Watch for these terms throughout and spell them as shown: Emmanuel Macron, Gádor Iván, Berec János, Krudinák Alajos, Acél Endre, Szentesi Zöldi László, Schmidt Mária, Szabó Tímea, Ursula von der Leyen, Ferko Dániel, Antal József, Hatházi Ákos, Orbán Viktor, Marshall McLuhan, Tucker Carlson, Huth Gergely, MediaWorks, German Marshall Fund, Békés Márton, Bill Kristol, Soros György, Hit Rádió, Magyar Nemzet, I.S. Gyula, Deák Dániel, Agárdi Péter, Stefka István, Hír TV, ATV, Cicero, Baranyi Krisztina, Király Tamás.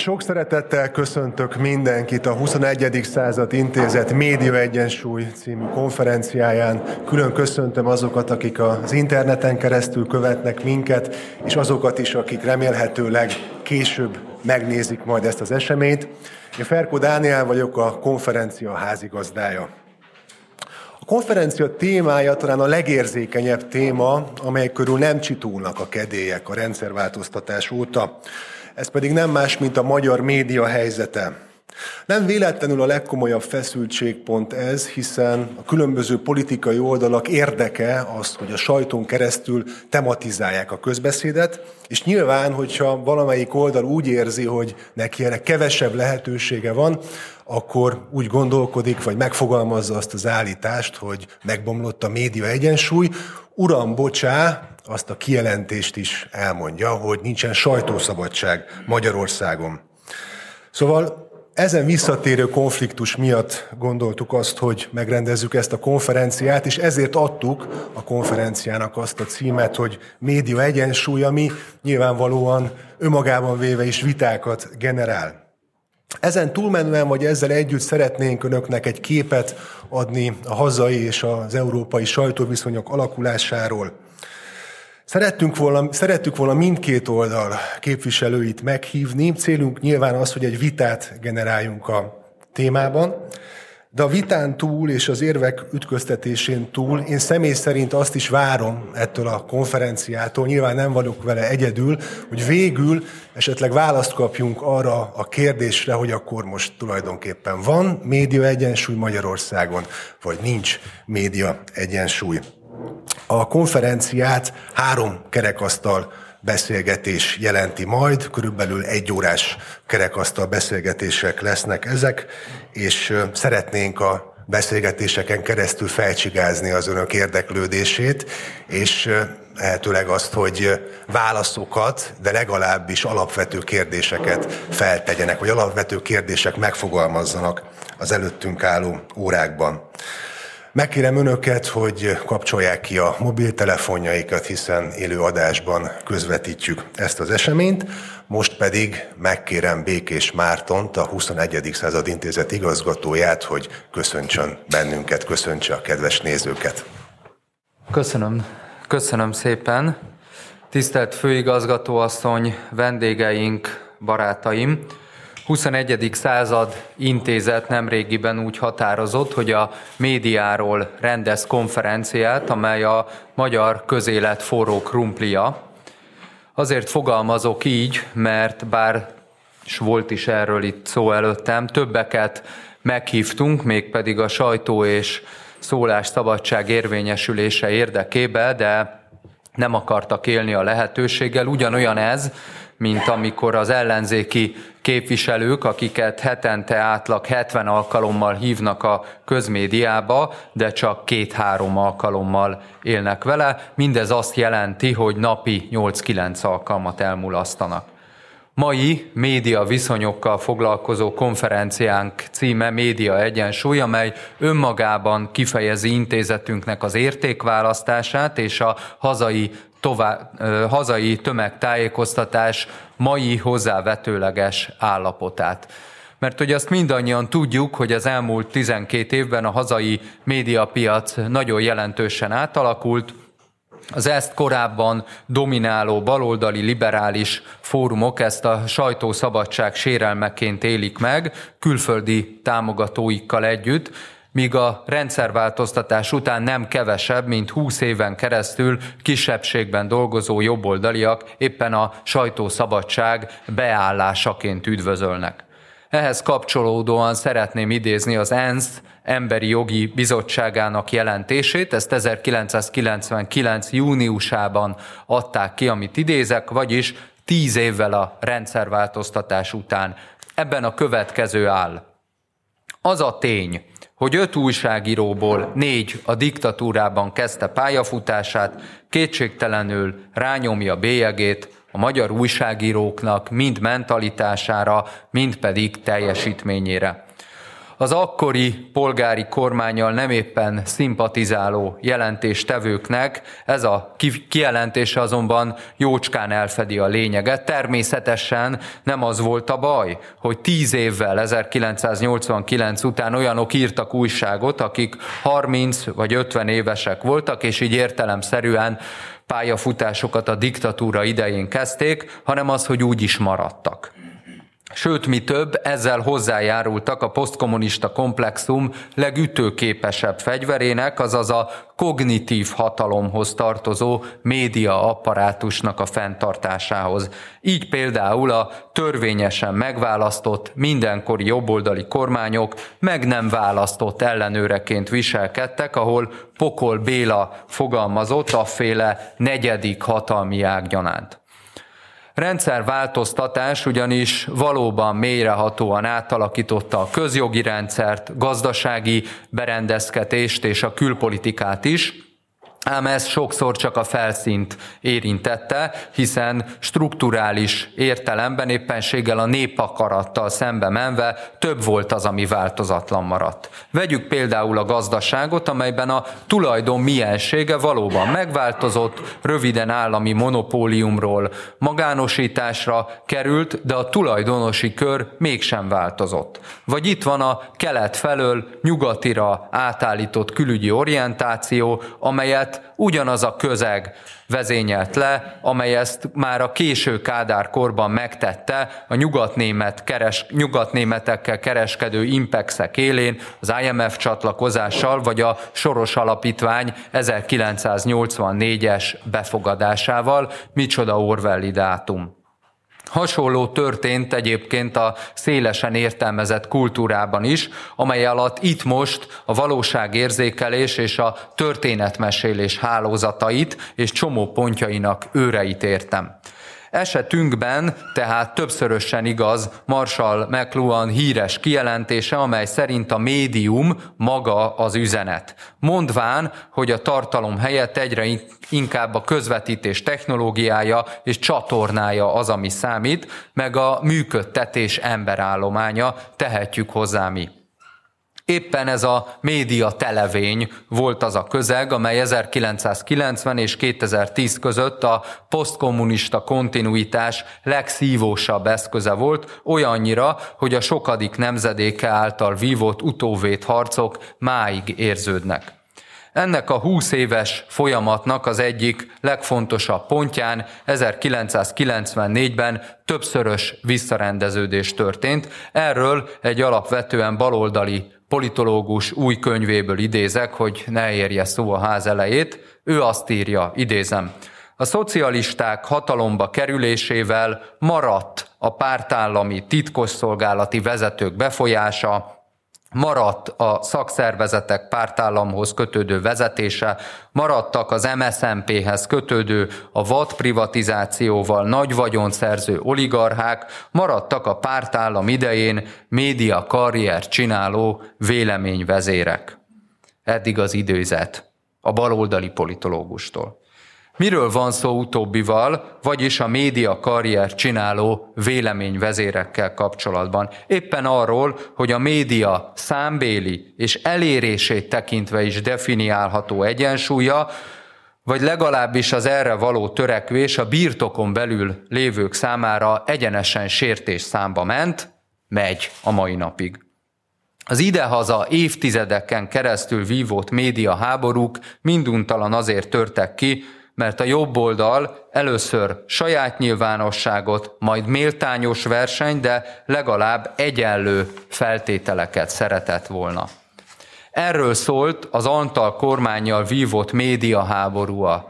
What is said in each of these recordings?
Sok szeretettel köszöntök mindenkit a 21. Század Intézet Média Egyensúly című konferenciáján. Külön köszöntöm azokat, akik az interneten keresztül követnek minket, és azokat is, akik remélhetőleg később megnézik majd ezt az eseményt. Én Ferko Dániel vagyok, a konferencia házigazdája. A konferencia témája talán a legérzékenyebb téma, amely körül nem csitulnak a kedélyek a rendszerváltoztatás óta. Ez pedig nem más, mint a magyar média helyzete. Nem véletlenül a legkomolyabb feszültségpont ez, hiszen a különböző politikai oldalak érdeke az, hogy a sajtón keresztül tematizálják a közbeszédet, és nyilván, hogyha valamelyik oldal úgy érzi, hogy neki erre kevesebb lehetősége van, akkor úgy gondolkodik, vagy megfogalmazza azt az állítást, hogy megbomlott a média egyensúly. Uram, bocsá, azt a kijelentést is elmondja, hogy nincsen sajtószabadság Magyarországon. Szóval ezen visszatérő konfliktus miatt gondoltuk azt, hogy megrendezzük ezt a konferenciát, és ezért adtuk a konferenciának azt a címet, hogy média egyensúly, ami nyilvánvalóan önmagában véve is vitákat generál. Ezen túlmenően, vagy ezzel együtt szeretnénk önöknek egy képet adni a hazai és az európai sajtóviszonyok alakulásáról. Szerettük volna mindkét oldal képviselőit meghívni. Célunk nyilván az, hogy egy vitát generáljunk a témában, de a vitán túl és az érvek ütköztetésén túl én személy szerint azt is várom ettől a konferenciától, nyilván nem vagyok vele egyedül, hogy végül esetleg választ kapjunk arra a kérdésre, hogy akkor most tulajdonképpen van média egyensúly Magyarországon, vagy nincs média egyensúly. A konferenciát 3 kerekasztal beszélgetés jelenti majd, körülbelül 1 órás kerekasztal beszélgetések lesznek ezek, és szeretnénk a beszélgetéseken keresztül felcsigázni az önök érdeklődését, és lehetőleg azt, hogy válaszokat, de legalábbis alapvető kérdéseket feltegyenek, vagy alapvető kérdések megfogalmazzanak az előttünk álló órákban. Megkérem önöket, hogy kapcsolják ki a mobiltelefonjaikat, hiszen élő adásban közvetítjük ezt az eseményt. Most pedig megkérem Békés Mártont, a 21. Század Intézet igazgatóját, hogy köszöntsön bennünket, köszöntse a kedves nézőket. Köszönöm szépen. Tisztelt főigazgatóasszony, vendégeink, barátaim! 21. Század Intézet nemrégiben úgy határozott, hogy a médiáról rendez konferenciát, amely a magyar közélet forró krumplia. Azért fogalmazok így, mert bár volt is erről itt szó előttem, többeket meghívtunk, mégpedig a sajtó és szólásszabadság érvényesülése érdekébe, de nem akartak élni a lehetőséggel. Ugyanolyan ez, mint amikor az ellenzéki képviselők, akiket hetente átlag 70 alkalommal hívnak a közmédiába, de csak 2-3 alkalommal élnek vele. Mindez azt jelenti, hogy napi 8-9 alkalmat elmulasztanak. Mai média viszonyokkal foglalkozó konferenciánk címe Média Egyensúly, amely önmagában kifejezi intézetünknek az értékválasztását és a hazai tömegtájékoztatás mai hozzávetőleges állapotát. Mert hogy azt mindannyian tudjuk, hogy az elmúlt 12 évben a hazai médiapiac nagyon jelentősen átalakult, az ezt korábban domináló baloldali liberális fórumok ezt a sajtószabadság sérelmeként élik meg, külföldi támogatóikkal együtt, míg a rendszerváltoztatás után nem kevesebb, mint 20 éven keresztül kisebbségben dolgozó jobboldaliak éppen a sajtószabadság beállásaként üdvözölnek. Ehhez kapcsolódóan szeretném idézni az ENSZ Emberi Jogi Bizottságának jelentését, ezt 1999. júniusában adták ki, amit idézek, vagyis 10 évvel a rendszerváltoztatás után. Ebben a következő áll. Az a tény, hogy 5 újságíróból 4 a diktatúrában kezdte pályafutását, kétségtelenül rányomja bélyegét a magyar újságíróknak mind mentalitására, mind pedig teljesítményére. az akkori polgári kormánnyal nem éppen szimpatizáló jelentéstevőknek ez a kijelentése azonban jócskán elfedi a lényeget. Természetesen nem az volt a baj, hogy 10 évvel 1989 után olyanok írtak újságot, akik 30 vagy 50 évesek voltak, és így értelemszerűen pályafutásokat a diktatúra idején kezdték, hanem az, hogy úgy is maradtak. Sőt, mi több, ezzel hozzájárultak a posztkommunista komplexum legütőképesebb fegyverének, azaz a kognitív hatalomhoz tartozó média apparátusnak a fenntartásához. Így például a törvényesen megválasztott, mindenkori jobboldali kormányok meg nem választott ellenőreként viselkedtek, ahol Pokol Béla fogalmazott afféle negyedik hatalmi ággyanánt. Rendszerváltoztatás ugyanis valóban mélyrehatóan átalakította a közjogi rendszert, gazdasági berendezkedést és a külpolitikát is, ám ez sokszor csak a felszínt érintette, hiszen strukturális értelemben éppenséggel a népakarattal szembe menve több volt az, ami változatlan maradt. Vegyük például a gazdaságot, amelyben a tulajdon miensége valóban megváltozott, röviden állami monopóliumról magánosításra került, de a tulajdonosi kör mégsem változott. Vagy itt van a kelet felől nyugatira átállított külügyi orientáció, amelyet ugyanaz a közeg vezényelt le, amely ezt már a késő Kádár korban megtette a nyugatnémetekkel kereskedő impexek élén, az IMF csatlakozással vagy a Soros Alapítvány 1984-es befogadásával. Micsoda orwelli dátum! Hasonló történt egyébként a szélesen értelmezett kultúrában is, amely alatt itt most a valóságérzékelés és a történetmesélés hálózatait és csomó pontjainak őreit értem. Esetünkben tehát többszörösen igaz Marshall McLuhan híres kijelentése, amely szerint a médium maga az üzenet. Mondván, hogy a tartalom helyett egyre inkább a közvetítés technológiája és csatornája az, ami számít, meg a működtetés emberállománya, tehetjük hozzá mi. Éppen ez a média televény volt az a közeg, amely 1990 és 2010 között a posztkommunista kontinuitás legszívósabb eszköze volt, olyannyira, hogy a sokadik nemzedéke által vívott utóvét harcok máig érződnek. Ennek a 20 éves folyamatnak az egyik legfontosabb pontján 1994-ben többszörös visszarendeződés történt. Erről egy alapvetően baloldali politológus új könyvéből idézek, hogy ne érje szó a ház elejét. Ő azt írja, idézem: a szocialisták hatalomba kerülésével maradt a pártállami titkosszolgálati vezetők befolyása, maradt a szakszervezetek pártállamhoz kötődő vezetése, maradtak az MSZNP-hez kötődő, a vad privatizációval nagy vagyonszerző oligarchák, maradtak a pártállam idején média karrier csináló véleményvezérek. Eddig az idézet a baloldali politológustól. Miről van szó utóbbival, vagyis a média karrier csináló véleményvezérekkel kapcsolatban? Éppen arról, hogy a média számbéli és elérését tekintve is definiálható egyensúlya, vagy legalábbis az erre való törekvés a birtokon belül lévők számára egyenesen sértés számba ment, megy a mai napig. Az idehaza évtizedeken keresztül vívott média háborúk minduntalan azért törtek ki, mert a jobb oldal először saját nyilvánosságot, majd méltányos verseny, de legalább egyenlő feltételeket szeretett volna. Erről szólt az Antal kormánnyal vívott médiaháború a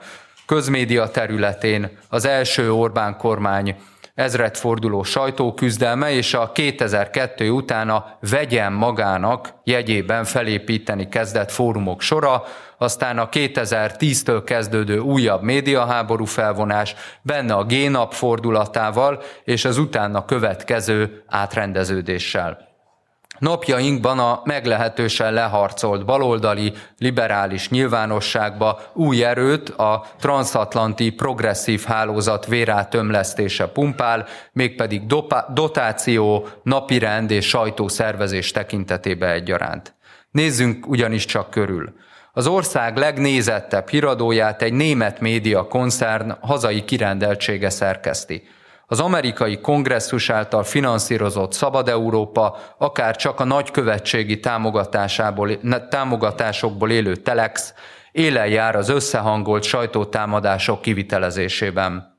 közmédia területén, az első Orbán kormány ezredforduló sajtóküzdelme és a 2002 után a vegyen magának jegyében felépíteni kezdett fórumok sora, aztán a 2010-től kezdődő újabb médiaháború felvonás benne a G-nap fordulatával és az utána következő átrendeződéssel. Napjainkban a meglehetősen leharcolt baloldali, liberális nyilvánosságba új erőt a transatlanti progresszív hálózat vérátömlesztése pumpál, mégpedig dotáció, napirend és sajtószervezés tekintetében egyaránt. Nézzünk ugyanis csak körül. Az ország legnézettebb híradóját egy német média koncern hazai kirendeltsége szerkeszti. Az amerikai kongresszus által finanszírozott Szabad Európa, akár csak a nagykövetségi támogatásokból élő Telex élen jár az összehangolt sajtótámadások kivitelezésében.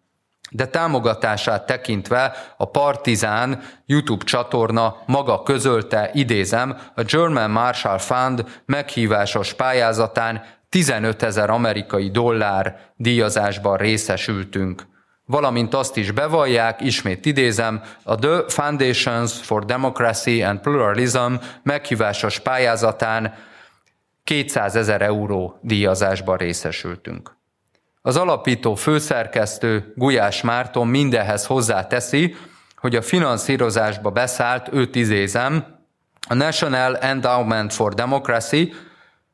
De támogatását tekintve a Partizán YouTube csatorna maga közölte, idézem, a German Marshall Fund meghívásos pályázatán 15 000 amerikai dollár díjazásban részesültünk. Valamint azt is bevallják, ismét idézem, a The Foundations for Democracy and Pluralism meghívásos pályázatán 200 000 euró díjazásban részesültünk. Az alapító főszerkesztő Gulyás Márton mindenhez hozzáteszi, hogy a finanszírozásba beszállt, őt idézem, a National Endowment for Democracy,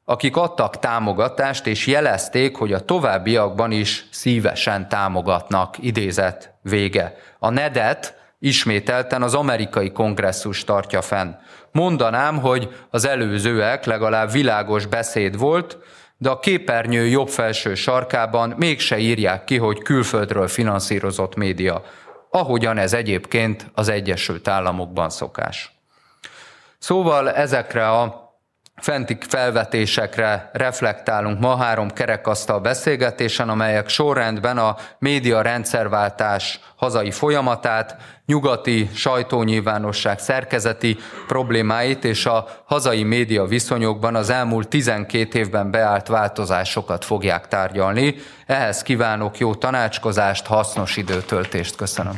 akik adtak támogatást és jelezték, hogy a továbbiakban is szívesen támogatnak, idézet vége. A NED-et ismételten az amerikai kongresszus tartja fenn. Mondanám, hogy az előzőek legalább világos beszéd volt, de a képernyő jobb felső sarkában mégse írják ki, hogy külföldről finanszírozott média, ahogyan ez egyébként az Egyesült Államokban szokás. Szóval ezekre a fenti felvetésekre reflektálunk ma három kerekasztal beszélgetésen, amelyek sorrendben a média rendszerváltás hazai folyamatát, nyugati sajtónyilvánosság szerkezeti problémáit és a hazai média viszonyokban az elmúlt 12 évben beállt változásokat fogják tárgyalni. Ehhez kívánok jó tanácskozást, hasznos időtöltést. Köszönöm.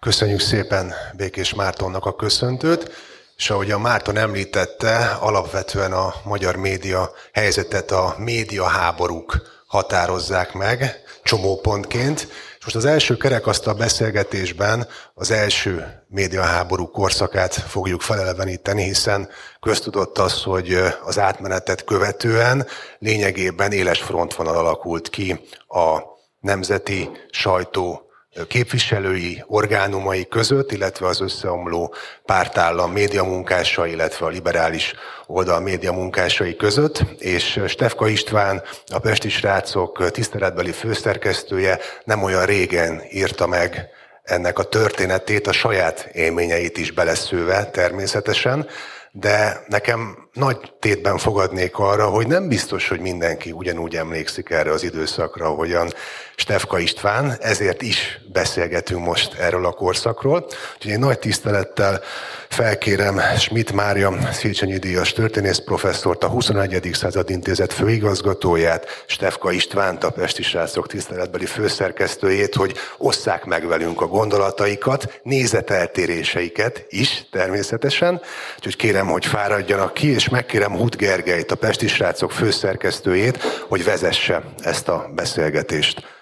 Köszönjük szépen Békés Mártonnak a köszöntőt, és ahogy a Márton említette, alapvetően a magyar média helyzetet a médiaháborúk határozzák meg csomópontként. És most az első kerekasztal beszélgetésben az első médiaháború korszakát fogjuk feleleveníteni, hiszen köztudott az, hogy az átmenetet követően lényegében éles frontvonal alakult ki a nemzeti sajtó képviselői orgánumai között, illetve az összeomló pártállam médiamunkásai, illetve a liberális oldal médiamunkásai között, és Stefka István, a Pesti Srácok tiszteletbeli főszerkesztője nem olyan régen írta meg ennek a történetét, a saját élményeit is beleszőve természetesen, de nekem nagy tétben fogadnék arra, hogy nem biztos, hogy mindenki ugyanúgy emlékszik erre az időszakra, ahogyan Stefka István, ezért is beszélgetünk most erről a korszakról. Úgyhogy én nagy tisztelettel felkérem Schmidt Mária Széchenyi díjas történész professzort, a 21. Század Intézet főigazgatóját, Stefka Istvánt, a Pesti Srácok tiszteletbeli főszerkesztőjét, hogy osszák meg velünk a gondolataikat, nézeteltéréseiket is természetesen. Úgyhogy kérem, hogy fáradjanak ki, és megkérem Huth Gergelyt, a Pesti Srácok főszerkesztőjét, hogy vezesse ezt a beszélgetést.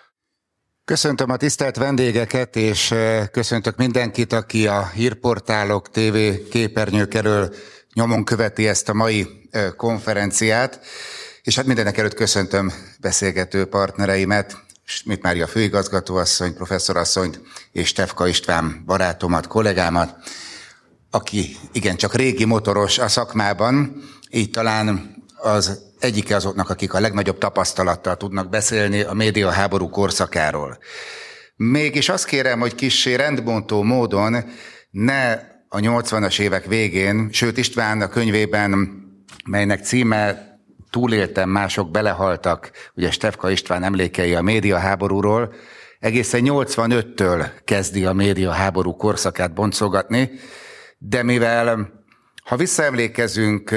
Köszöntöm a tisztelt vendégeket, és köszöntök mindenkit, aki a hírportálok, TV képernyők elől nyomon követi ezt a mai konferenciát, és hát mindenekelőtt köszöntöm beszélgető partnereimet, Schmidt Mária főigazgatóasszonyt, professzorasszonyt, és Stefka István barátomat, kollégámat, aki igencsak régi motoros a szakmában, így talán az egyike azoknak, akik a legnagyobb tapasztalattal tudnak beszélni a médiaháború korszakáról. Mégis azt kérem, hogy kissé rendbontó módon ne a 80-as évek végén, sőt István a könyvében, melynek címe Túléltem, mások belehaltak, ugye Stefka István emlékei a médiaháborúról, egészen 85-től kezdi a médiaháború korszakát boncolgatni, de mivel, ha visszaemlékezünk,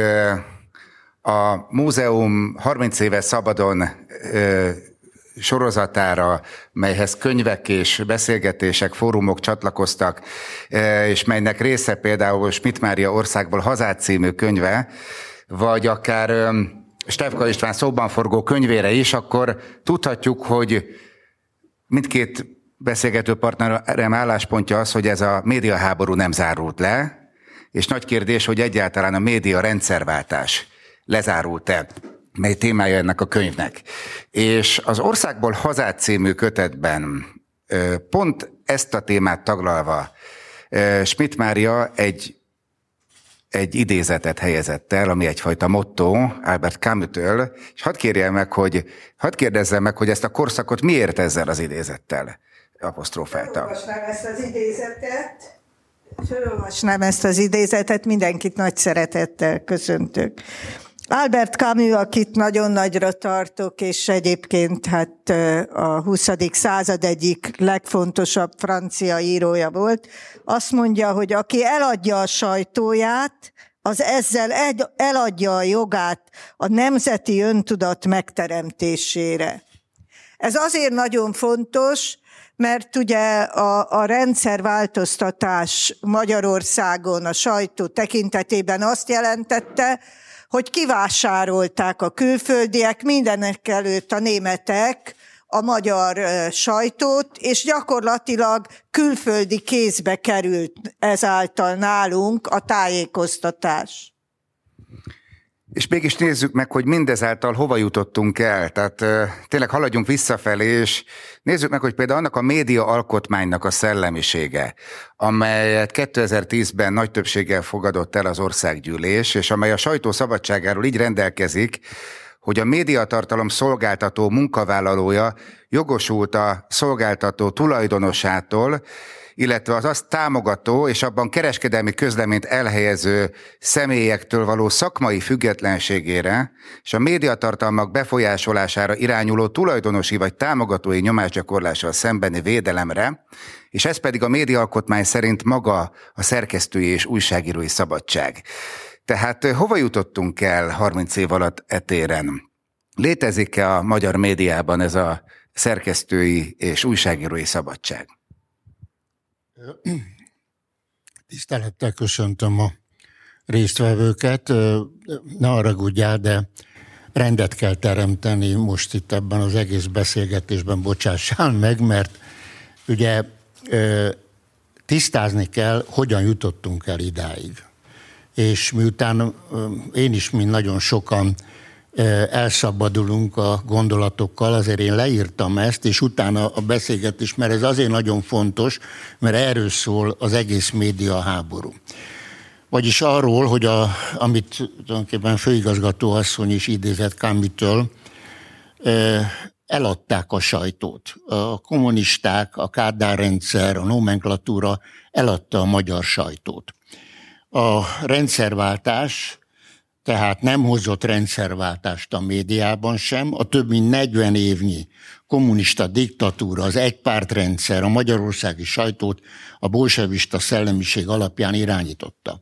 a múzeum 30 éve szabadon sorozatára, melyhez könyvek és beszélgetések, fórumok csatlakoztak, és melynek része például Schmidt Mária Országból hazát című könyve, vagy akár Stefka István szóban forgó könyvére is, akkor tudhatjuk, hogy mindkét beszélgető partnerem álláspontja az, hogy ez a médiaháború nem zárult le, és nagy kérdés, hogy egyáltalán a média rendszerváltás lezárult-e, mely témája ennek a könyvnek. És az Országból hazát című kötetben pont ezt a témát taglalva Schmidt Mária egy idézetet helyezett el, ami egyfajta motto Albert Camus-től, és hadd kérdezzem meg, hogy ezt a korszakot miért ezzel az idézettel apostrofálta. Fölolvasnám ezt az idézetet, mindenkit nagy szeretettel köszöntök. Albert Camus, akit nagyon nagyra tartok, és egyébként hát a 20. század egyik legfontosabb francia írója volt, azt mondja, hogy aki eladja a sajtóját, az ezzel eladja a jogát a nemzeti öntudat megteremtésére. Ez azért nagyon fontos, mert ugye a rendszerváltoztatás Magyarországon a sajtó tekintetében azt jelentette, hogy kivásárolták a külföldiek, mindenek előtt a németek a magyar sajtót, és gyakorlatilag külföldi kézbe került ezáltal nálunk a tájékoztatás. És mégis nézzük meg, hogy mindezáltal hova jutottunk el. Tehát tényleg haladjunk visszafelé, és nézzük meg, hogy például annak a média alkotmánynak a szellemisége, amelyet 2010-ben nagy többséggel fogadott el az országgyűlés, és amely a sajtó szabadságáról így rendelkezik, hogy a médiatartalom szolgáltató munkavállalója jogosult a szolgáltató tulajdonosától, illetve az azt támogató és abban kereskedelmi közleményt elhelyező személyektől való szakmai függetlenségére és a médiatartalmak befolyásolására irányuló tulajdonosi vagy támogatói nyomásgyakorlással szembeni védelemre, és ez pedig a médiaalkotmány szerint maga a szerkesztői és újságírói szabadság. Tehát hova jutottunk el 30 év alatt e téren? Létezik-e a magyar médiában ez a szerkesztői és újságírói szabadság? Tisztelettel köszöntöm a résztvevőket. Ne haragudjál, de rendet kell teremteni most itt ebben az egész beszélgetésben, bocsássál meg, mert ugye tisztázni kell, hogyan jutottunk el idáig. És miután én is, mint nagyon sokan elszabadulunk a gondolatokkal, azért én leírtam ezt, és utána a beszélgetés, mert ez azért nagyon fontos, mert erről szól az egész média háború. Vagyis arról, hogy amit tulajdonképpen főigazgató asszony is idézett Camus-től, eladták a sajtót. A kommunisták, a kádárrendszer, a nomenklatúra eladta a magyar sajtót. A rendszerváltás tehát nem hozott rendszerváltást a médiában sem, a több mint 40 évnyi kommunista diktatúra, az egypártrendszer a magyarországi sajtót a bolsevista szellemiség alapján irányította.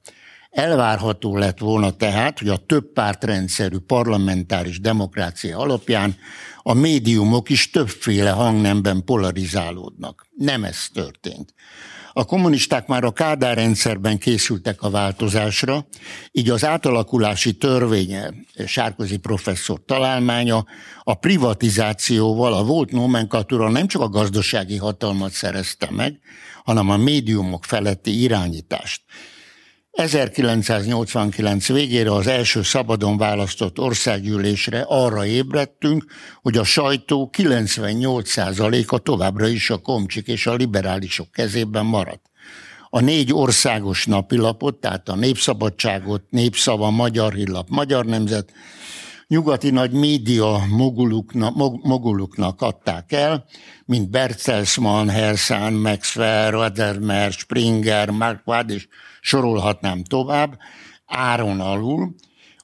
Elvárható lett volna tehát, hogy a többpártrendszerű parlamentáris demokrácia alapján a médiumok is többféle hangnemben polarizálódnak. Nem ez történt. A kommunisták már a Kádár rendszerben készültek a változásra, így az átalakulási törvénye, Sárközi professzor találmánya, a privatizációval a volt nomenklatúra nem csak a gazdasági hatalmat szerezte meg, hanem a médiumok feletti irányítást. 1989 végére az első szabadon választott országgyűlésre arra ébredtünk, hogy a sajtó 98%-a továbbra is a komcsik és a liberálisok kezében maradt. A 4 országos napilapot, tehát a Népszabadságot, Népszava, Magyar Hírlap, Magyar Nemzet, nyugati nagy média moguluknak adták el, mint Bertelsmann, Hersan, Maxwell, Rothermer, Springer, Marquardt, és sorolhatnám tovább, áron alul,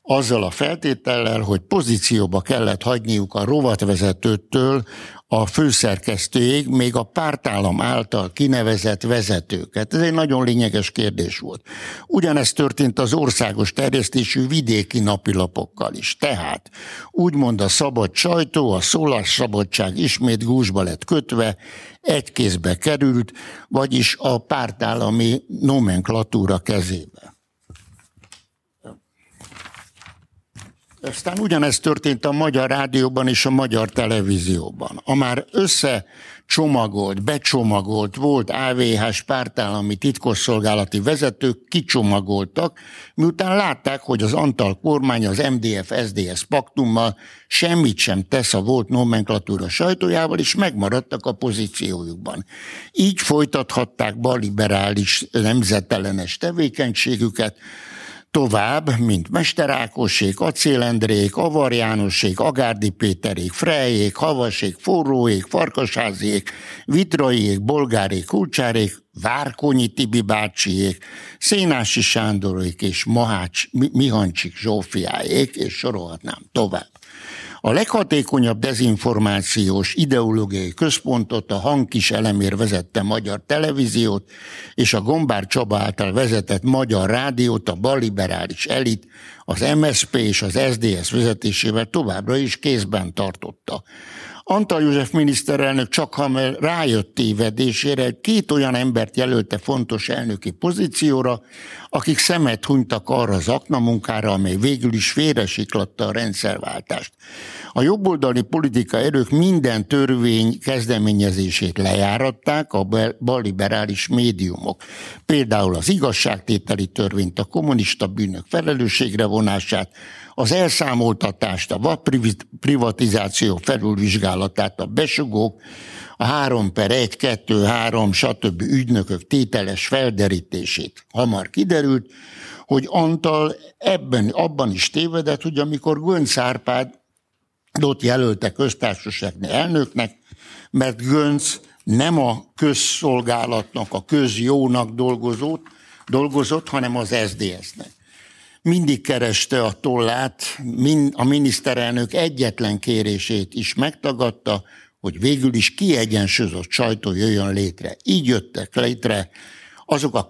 azzal a feltétellel, hogy pozícióba kellett hagyniuk a rovatvezetőtől a főszerkesztőig, még a pártállam által kinevezett vezetőket. Ez egy nagyon lényeges kérdés volt. Ugyanezt történt az országos terjesztésű vidéki napilapokkal is. Tehát úgymond a szabad sajtó, a szólásszabadság ismét gúzsba lett kötve, egy kézbe került, vagyis a pártállami nomenklatúra kezébe. Aztán ugyanezt történt a Magyar Rádióban és a Magyar Televízióban. A már össze csomagolt, becsomagolt, volt AVH-s pártállami titkosszolgálati vezetők, kicsomagoltak, miután látták, hogy az Antal kormány az MDF-SZDSZ paktummal semmit sem tesz a volt nomenklatúra sajtójával, és megmaradtak a pozíciójukban. Így folytathatták balliberális nemzetellenes tevékenységüket, tovább, mint Mester Ákosék, Acél Endrék, Avar Jánosék, Agárdi Péterék, Frejék, Havasék, Forróék, Farkasháziék, Vitraék, Bolgárik, Kulcsárik, Várkonyi Tibi bácsiék, Szénási Sándorék és Mihancsik Zsófiáék, és sorolhatnám tovább. A leghatékonyabb dezinformációs ideológiai központot a Hangkis Elemér vezette Magyar Televíziót, és a Gombár Csaba által vezetett Magyar Rádiót a balliberális elit az MSZP és az SZDSZ vezetésével továbbra is kézben tartotta. Antal József miniszterelnök csak hamar rájött tévedésére, két olyan embert jelölte fontos elnöki pozícióra, akik szemet hunytak arra az aknamunkára, amely végül is félresiklatta a rendszerváltást. A jobboldali politika erők minden törvény kezdeményezését lejáratták a balliberális médiumok. Például az igazságtételi törvényt, a kommunista bűnök felelősségre vonását, az elszámoltatást, a vadprivatizáció felülvizsgálatát, a besugók, a 3/1, 2, 3, stb. Ügynökök tételes felderítését. Hamar kiderült, hogy Antal abban is tévedett, hogy amikor Gönc Árpádot jelölte köztársasági elnöknek, mert Gönc nem a közszolgálatnak, a közjónak dolgozott, hanem az SZDSZ-nek. Mindig kereste a tollát, a miniszterelnök egyetlen kérését is megtagadta, hogy végül is kiegyensúlyozott sajtó jöjjön létre. Így jöttek létre azok a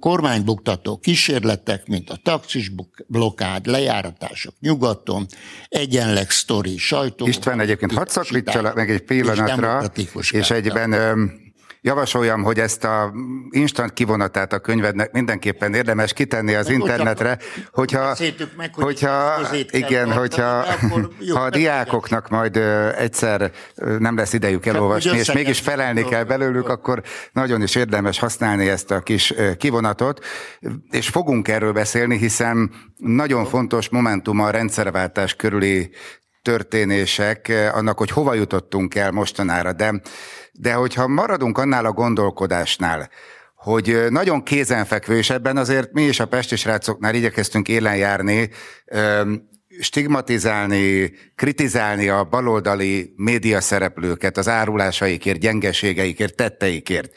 kormánybuktató kísérletek, mint a taxis blokkád, lejáratások nyugaton, egyenleg sztori, sajtó. István, egyébként hadd szakítsalak meg egy pillanatra, és egyben... javasoljam, hogy ezt a instant kivonatát a könyvednek mindenképpen érdemes kitenni az internetre, hogyha a diákoknak majd egyszer nem lesz idejük elolvasni, és mégis felelni kell belőlük, akkor nagyon is érdemes használni ezt a kis kivonatot, és fogunk erről beszélni, hiszen nagyon fontos momentum a rendszerváltás körüli történések, annak, hogy hova jutottunk el mostanára, de hogyha maradunk annál a gondolkodásnál, hogy nagyon kézenfekvő, és ebben azért mi is a Pesti Srácoknál igyekeztünk élen járni, stigmatizálni, kritizálni a baloldali média szereplőket az árulásaikért, gyengeségeikért, tetteikért.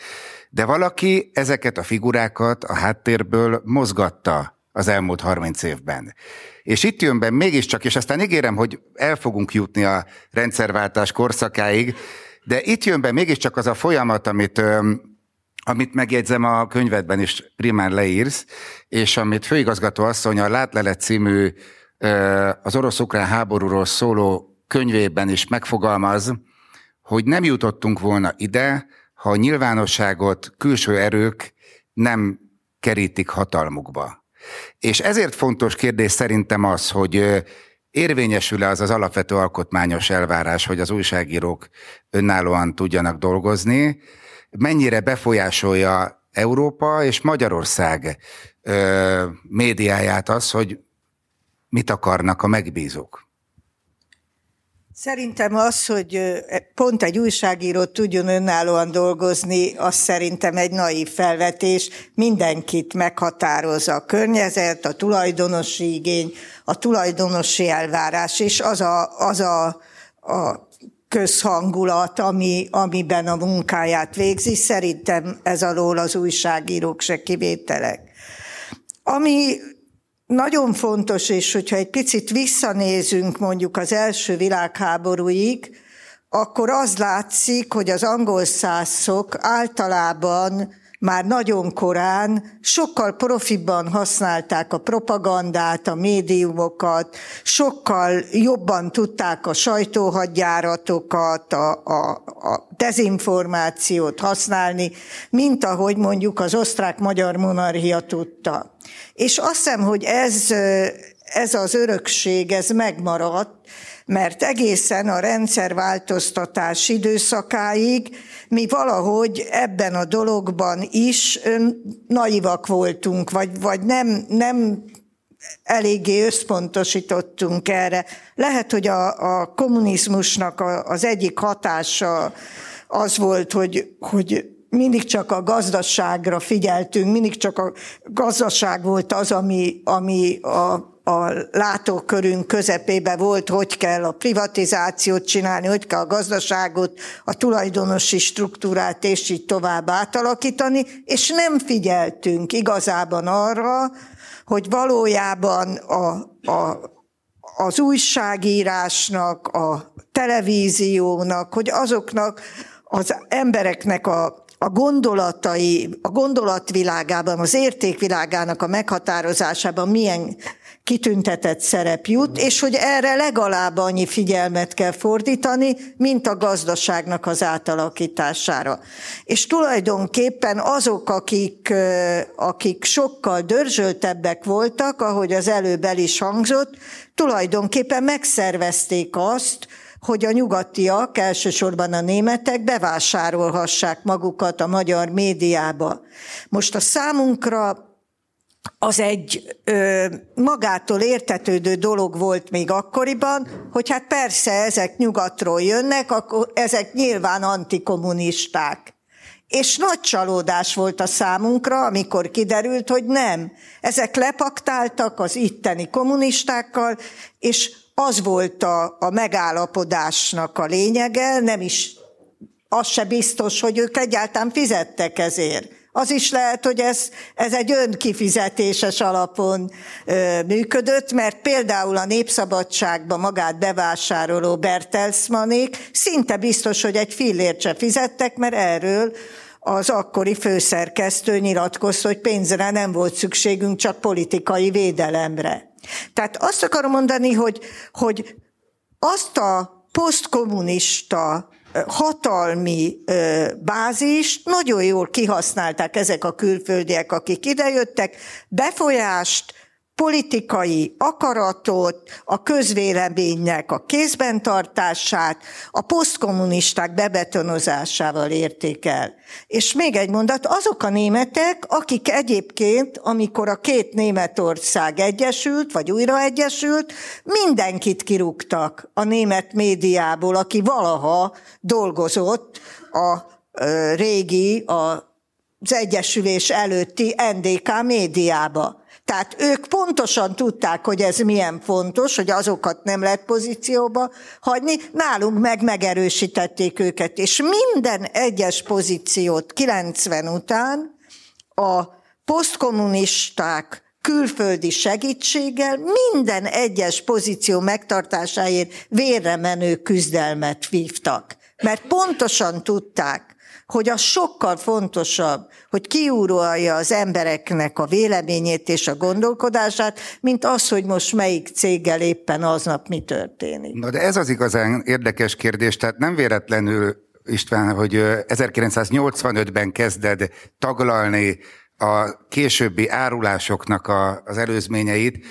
De valaki ezeket a figurákat a háttérből mozgatta az elmúlt 30 évben. És itt jön be mégiscsak, és aztán ígérem, hogy el fogunk jutni a rendszerváltás korszakáig, de itt jön be mégiscsak az a folyamat, amit megjegyzem a könyvedben is primán leírsz, és amit főigazgató asszony a Látlelet című az orosz-ukrán háborúról szóló könyvében is megfogalmaz, hogy nem jutottunk volna ide, ha a nyilvánosságot külső erők nem kerítik hatalmukba. És ezért fontos kérdés szerintem az, hogy érvényesül-e az az alapvető alkotmányos elvárás, hogy az újságírók önállóan tudjanak dolgozni, mennyire befolyásolja Európa és Magyarország médiáját az, hogy mit akarnak a megbízók. Szerintem az, hogy pont egy újságíró tudjon önállóan dolgozni, az szerintem egy naív felvetés. Mindenkit meghatározza a környezet, a tulajdonosi igény, a tulajdonosi elvárás, és az a közhangulat, amiben a munkáját végzi. Szerintem ez alól az újságírók se kivételek. Ami... nagyon fontos, és hogyha egy picit visszanézünk mondjuk az első világháborúig, akkor az látszik, hogy az angolszászok általában már nagyon korán sokkal profibban használták a propagandát, a médiumokat, sokkal jobban tudták a sajtóhadjáratokat, a dezinformációt használni, mint ahogy mondjuk az osztrák-magyar monarchia tudta. És azt hiszem, hogy ez az örökség, ez megmaradt, mert egészen a rendszerváltoztatás időszakáig mi valahogy ebben a dologban is naivak voltunk, vagy nem eléggé összpontosítottunk erre. Lehet, hogy a kommunizmusnak az egyik hatása az volt, hogy mindig csak a gazdaságra figyeltünk, mindig csak a gazdaság volt az, ami a látókörünk közepébe volt, hogy kell a privatizációt csinálni, hogy kell a gazdaságot, a tulajdonosi struktúrát és így tovább átalakítani, és nem figyeltünk igazában arra, hogy valójában az újságírásnak, a televíziónak, hogy azoknak az embereknek a gondolatai, a gondolatvilágában, az értékvilágának a meghatározásában milyen kitüntetett szerep jut, és hogy erre legalább annyi figyelmet kell fordítani, mint a gazdaságnak az átalakítására. És tulajdonképpen azok, akik sokkal dörzsöltebbek voltak, ahogy az előbb el is hangzott, tulajdonképpen megszervezték azt, hogy a nyugatiak, elsősorban a németek bevásárolhassák magukat a magyar médiába. Most a számunkra az egy magától értetődő dolog volt még akkoriban, hogy hát persze ezek nyugatról jönnek, akkor ezek nyilván antikommunisták. És nagy csalódás volt a számunkra, amikor kiderült, hogy nem. Ezek lepaktáltak az itteni kommunistákkal, és az volt a megállapodásnak a lényege, nem is, az se biztos, hogy ők egyáltalán fizettek ezért. Az is lehet, hogy ez egy önkifizetéses alapon működött, mert például a Népszabadságban magát bevásároló Bertelsmannék szinte biztos, hogy egy fillért se fizettek, mert erről az akkori főszerkesztő nyilatkozta, hogy pénzre nem volt szükségünk, csak politikai védelemre. Tehát azt akarom mondani, hogy azt a posztkommunista hatalmi bázist nagyon jól kihasználták ezek a külföldiek, akik idejöttek, befolyást, politikai akaratot, a közvéleménynek a kézben tartását, a posztkommunisták bebetonozásával érték el. És még egy mondat, azok a németek, akik egyébként, amikor a két Németország egyesült, vagy újra egyesült, mindenkit kirúgtak a német médiából, aki valaha dolgozott a régi, az egyesülés előtti NDK médiába. Tehát ők pontosan tudták, hogy ez milyen fontos, hogy azokat nem lehet pozícióba hagyni, nálunk meg megerősítették őket. És minden egyes pozíciót 90 után a posztkommunisták külföldi segítséggel minden egyes pozíció megtartásáért vérre menő küzdelmet vívtak. Mert pontosan tudták, hogy az sokkal fontosabb, hogy kiuralja az embereknek a véleményét és a gondolkodását, mint az, hogy most melyik céggel éppen aznap mi történik. Na de ez az igazán érdekes kérdés, tehát nem véletlenül, István, hogy 1985-ben kezded taglalni a későbbi árulásoknak az előzményeit,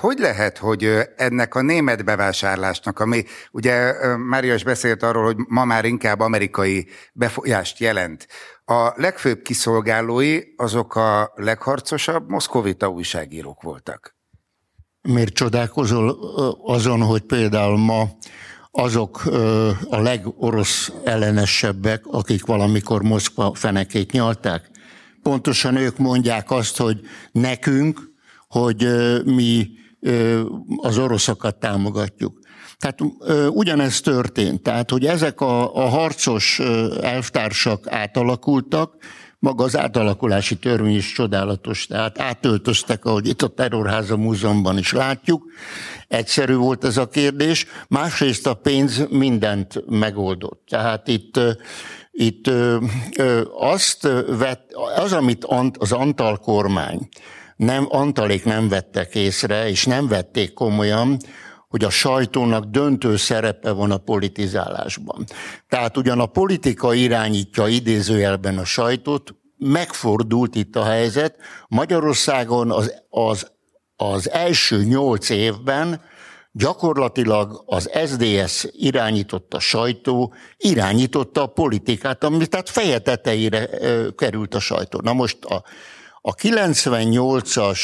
hogy lehet, hogy ennek a német bevásárlásnak, ami ugye Mária is beszélt arról, hogy ma már inkább amerikai befolyást jelent. A legfőbb kiszolgálói azok a legharcosabb moszkovita újságírók voltak. Miért csodálkozol azon, hogy például ma azok a legorosz ellenesebbek, akik valamikor Moszkva fenekét nyalták? Pontosan ők mondják azt, hogy nekünk, hogy mi az oroszokat támogatjuk. Tehát ugyanezt történt. Tehát, hogy ezek a harcos elvtársak átalakultak, maga az átalakulási törvény is csodálatos. Tehát átöltöztek, ahogy itt a Terrorháza Múzeumban is látjuk. Egyszerű volt ez a kérdés. Másrészt a pénz mindent megoldott. Tehát itt amit az Antal kormány, Antalék nem vettek észre, és nem vették komolyan, hogy a sajtónak döntő szerepe van a politizálásban. Tehát ugyan a politika irányítja idézőjelben a sajtót, megfordult itt a helyzet. Magyarországon az első 8 évben gyakorlatilag az SZDSZ irányította sajtó, irányította a politikát, ami tehát feje tetejére került a sajtó. Na most a 98-as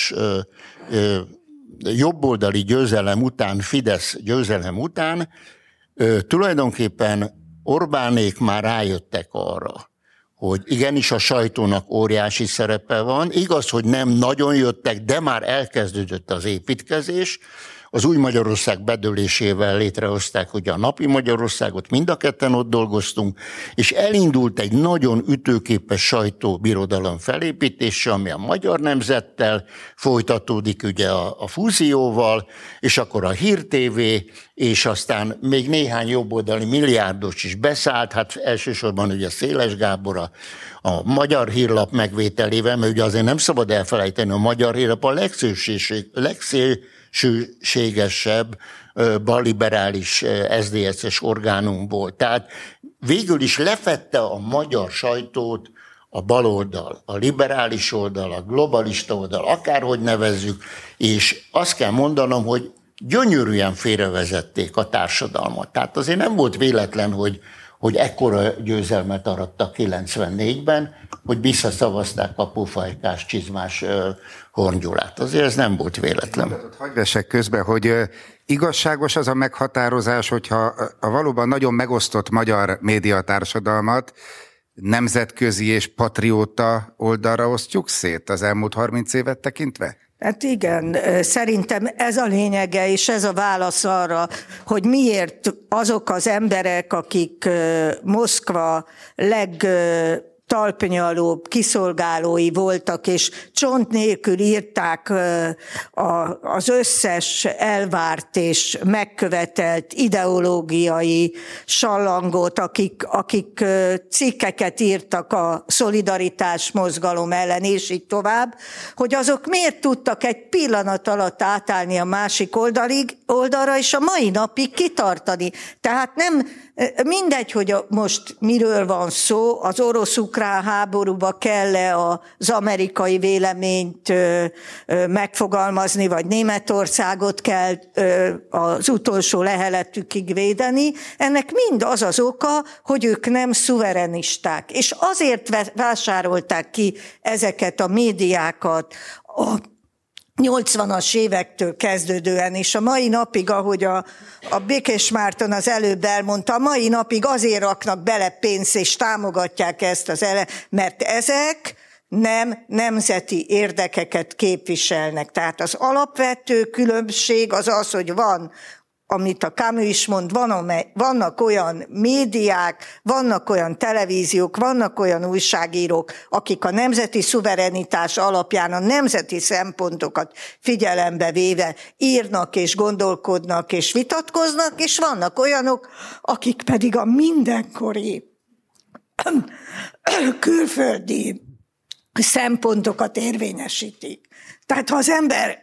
jobboldali győzelem után, Fidesz győzelem után tulajdonképpen Orbánék már rájöttek arra, hogy igenis a sajtónak óriási szerepe van. Igaz, hogy nem nagyon jöttek, de már elkezdődött az építkezés. Az Új Magyarország bedőlésével létrehozták ugye a Napi Magyarországot, mind a ketten ott dolgoztunk, és elindult egy nagyon ütőképes sajtóbirodalom felépítése, ami a Magyar Nemzettel folytatódik ugye a fúzióval, és akkor a Hír TV, és aztán még néhány jobboldali milliárdos is beszállt, hát elsősorban ugye Széles Gábor a Magyar Hírlap megvételével, mert ugye azért nem szabad elfelejteni, a Magyar Hírlap a legszélsőségesebb balliberális SZDSZ-es orgánum volt. Tehát végül is lefette a magyar sajtót a baloldal, a liberális oldal, a globalista oldal, akárhogy nevezzük, és azt kell mondanom, hogy gyönyörűen félrevezették a társadalmat. Tehát azért nem volt véletlen, hogy ekkora győzelmet arattak 94-ben, hogy visszaszavazták a pufajkás, csizmás Horn Gyulát. Azért ez nem volt véletlen. Hagyj vesek közben, hogy igazságos az a meghatározás, hogyha a valóban nagyon megosztott magyar médiatársadalmat nemzetközi és patrióta oldalra osztjuk szét az elmúlt 30 évet tekintve? Hát igen, szerintem ez a lényege, és ez a válasz arra, hogy miért azok az emberek, akik Moszkva legtalpnyalóbb kiszolgálói voltak, és csont nélkül írták az összes elvárt és megkövetelt ideológiai sallangot, akik cikkeket írtak a szolidaritás mozgalom ellen, és így tovább, hogy azok miért tudtak egy pillanat alatt átállni a másik oldalra, és a mai napig kitartani. Tehát nem mindegy, hogy most miről van szó, az orosz-ukrán háborúba kell-e az amerikai véleményt megfogalmazni, vagy Németországot kell az utolsó leheletükig védeni. Ennek mind az az oka, hogy ők nem szuverenisták. És azért vásárolták ki ezeket a médiákat a 80-as évektől kezdődően, és a mai napig, ahogy a Békés Márton az előbb elmondta, a mai napig azért raknak bele pénzt, és támogatják ezt mert ezek nem nemzeti érdekeket képviselnek. Tehát az alapvető különbség az az, hogy van, amit a Camus is mond, vannak olyan médiák, vannak olyan televíziók, vannak olyan újságírók, akik a nemzeti szuverenitás alapján a nemzeti szempontokat figyelembe véve írnak és gondolkodnak és vitatkoznak, és vannak olyanok, akik pedig a mindenkori külföldi szempontokat érvényesítik. Tehát ha az ember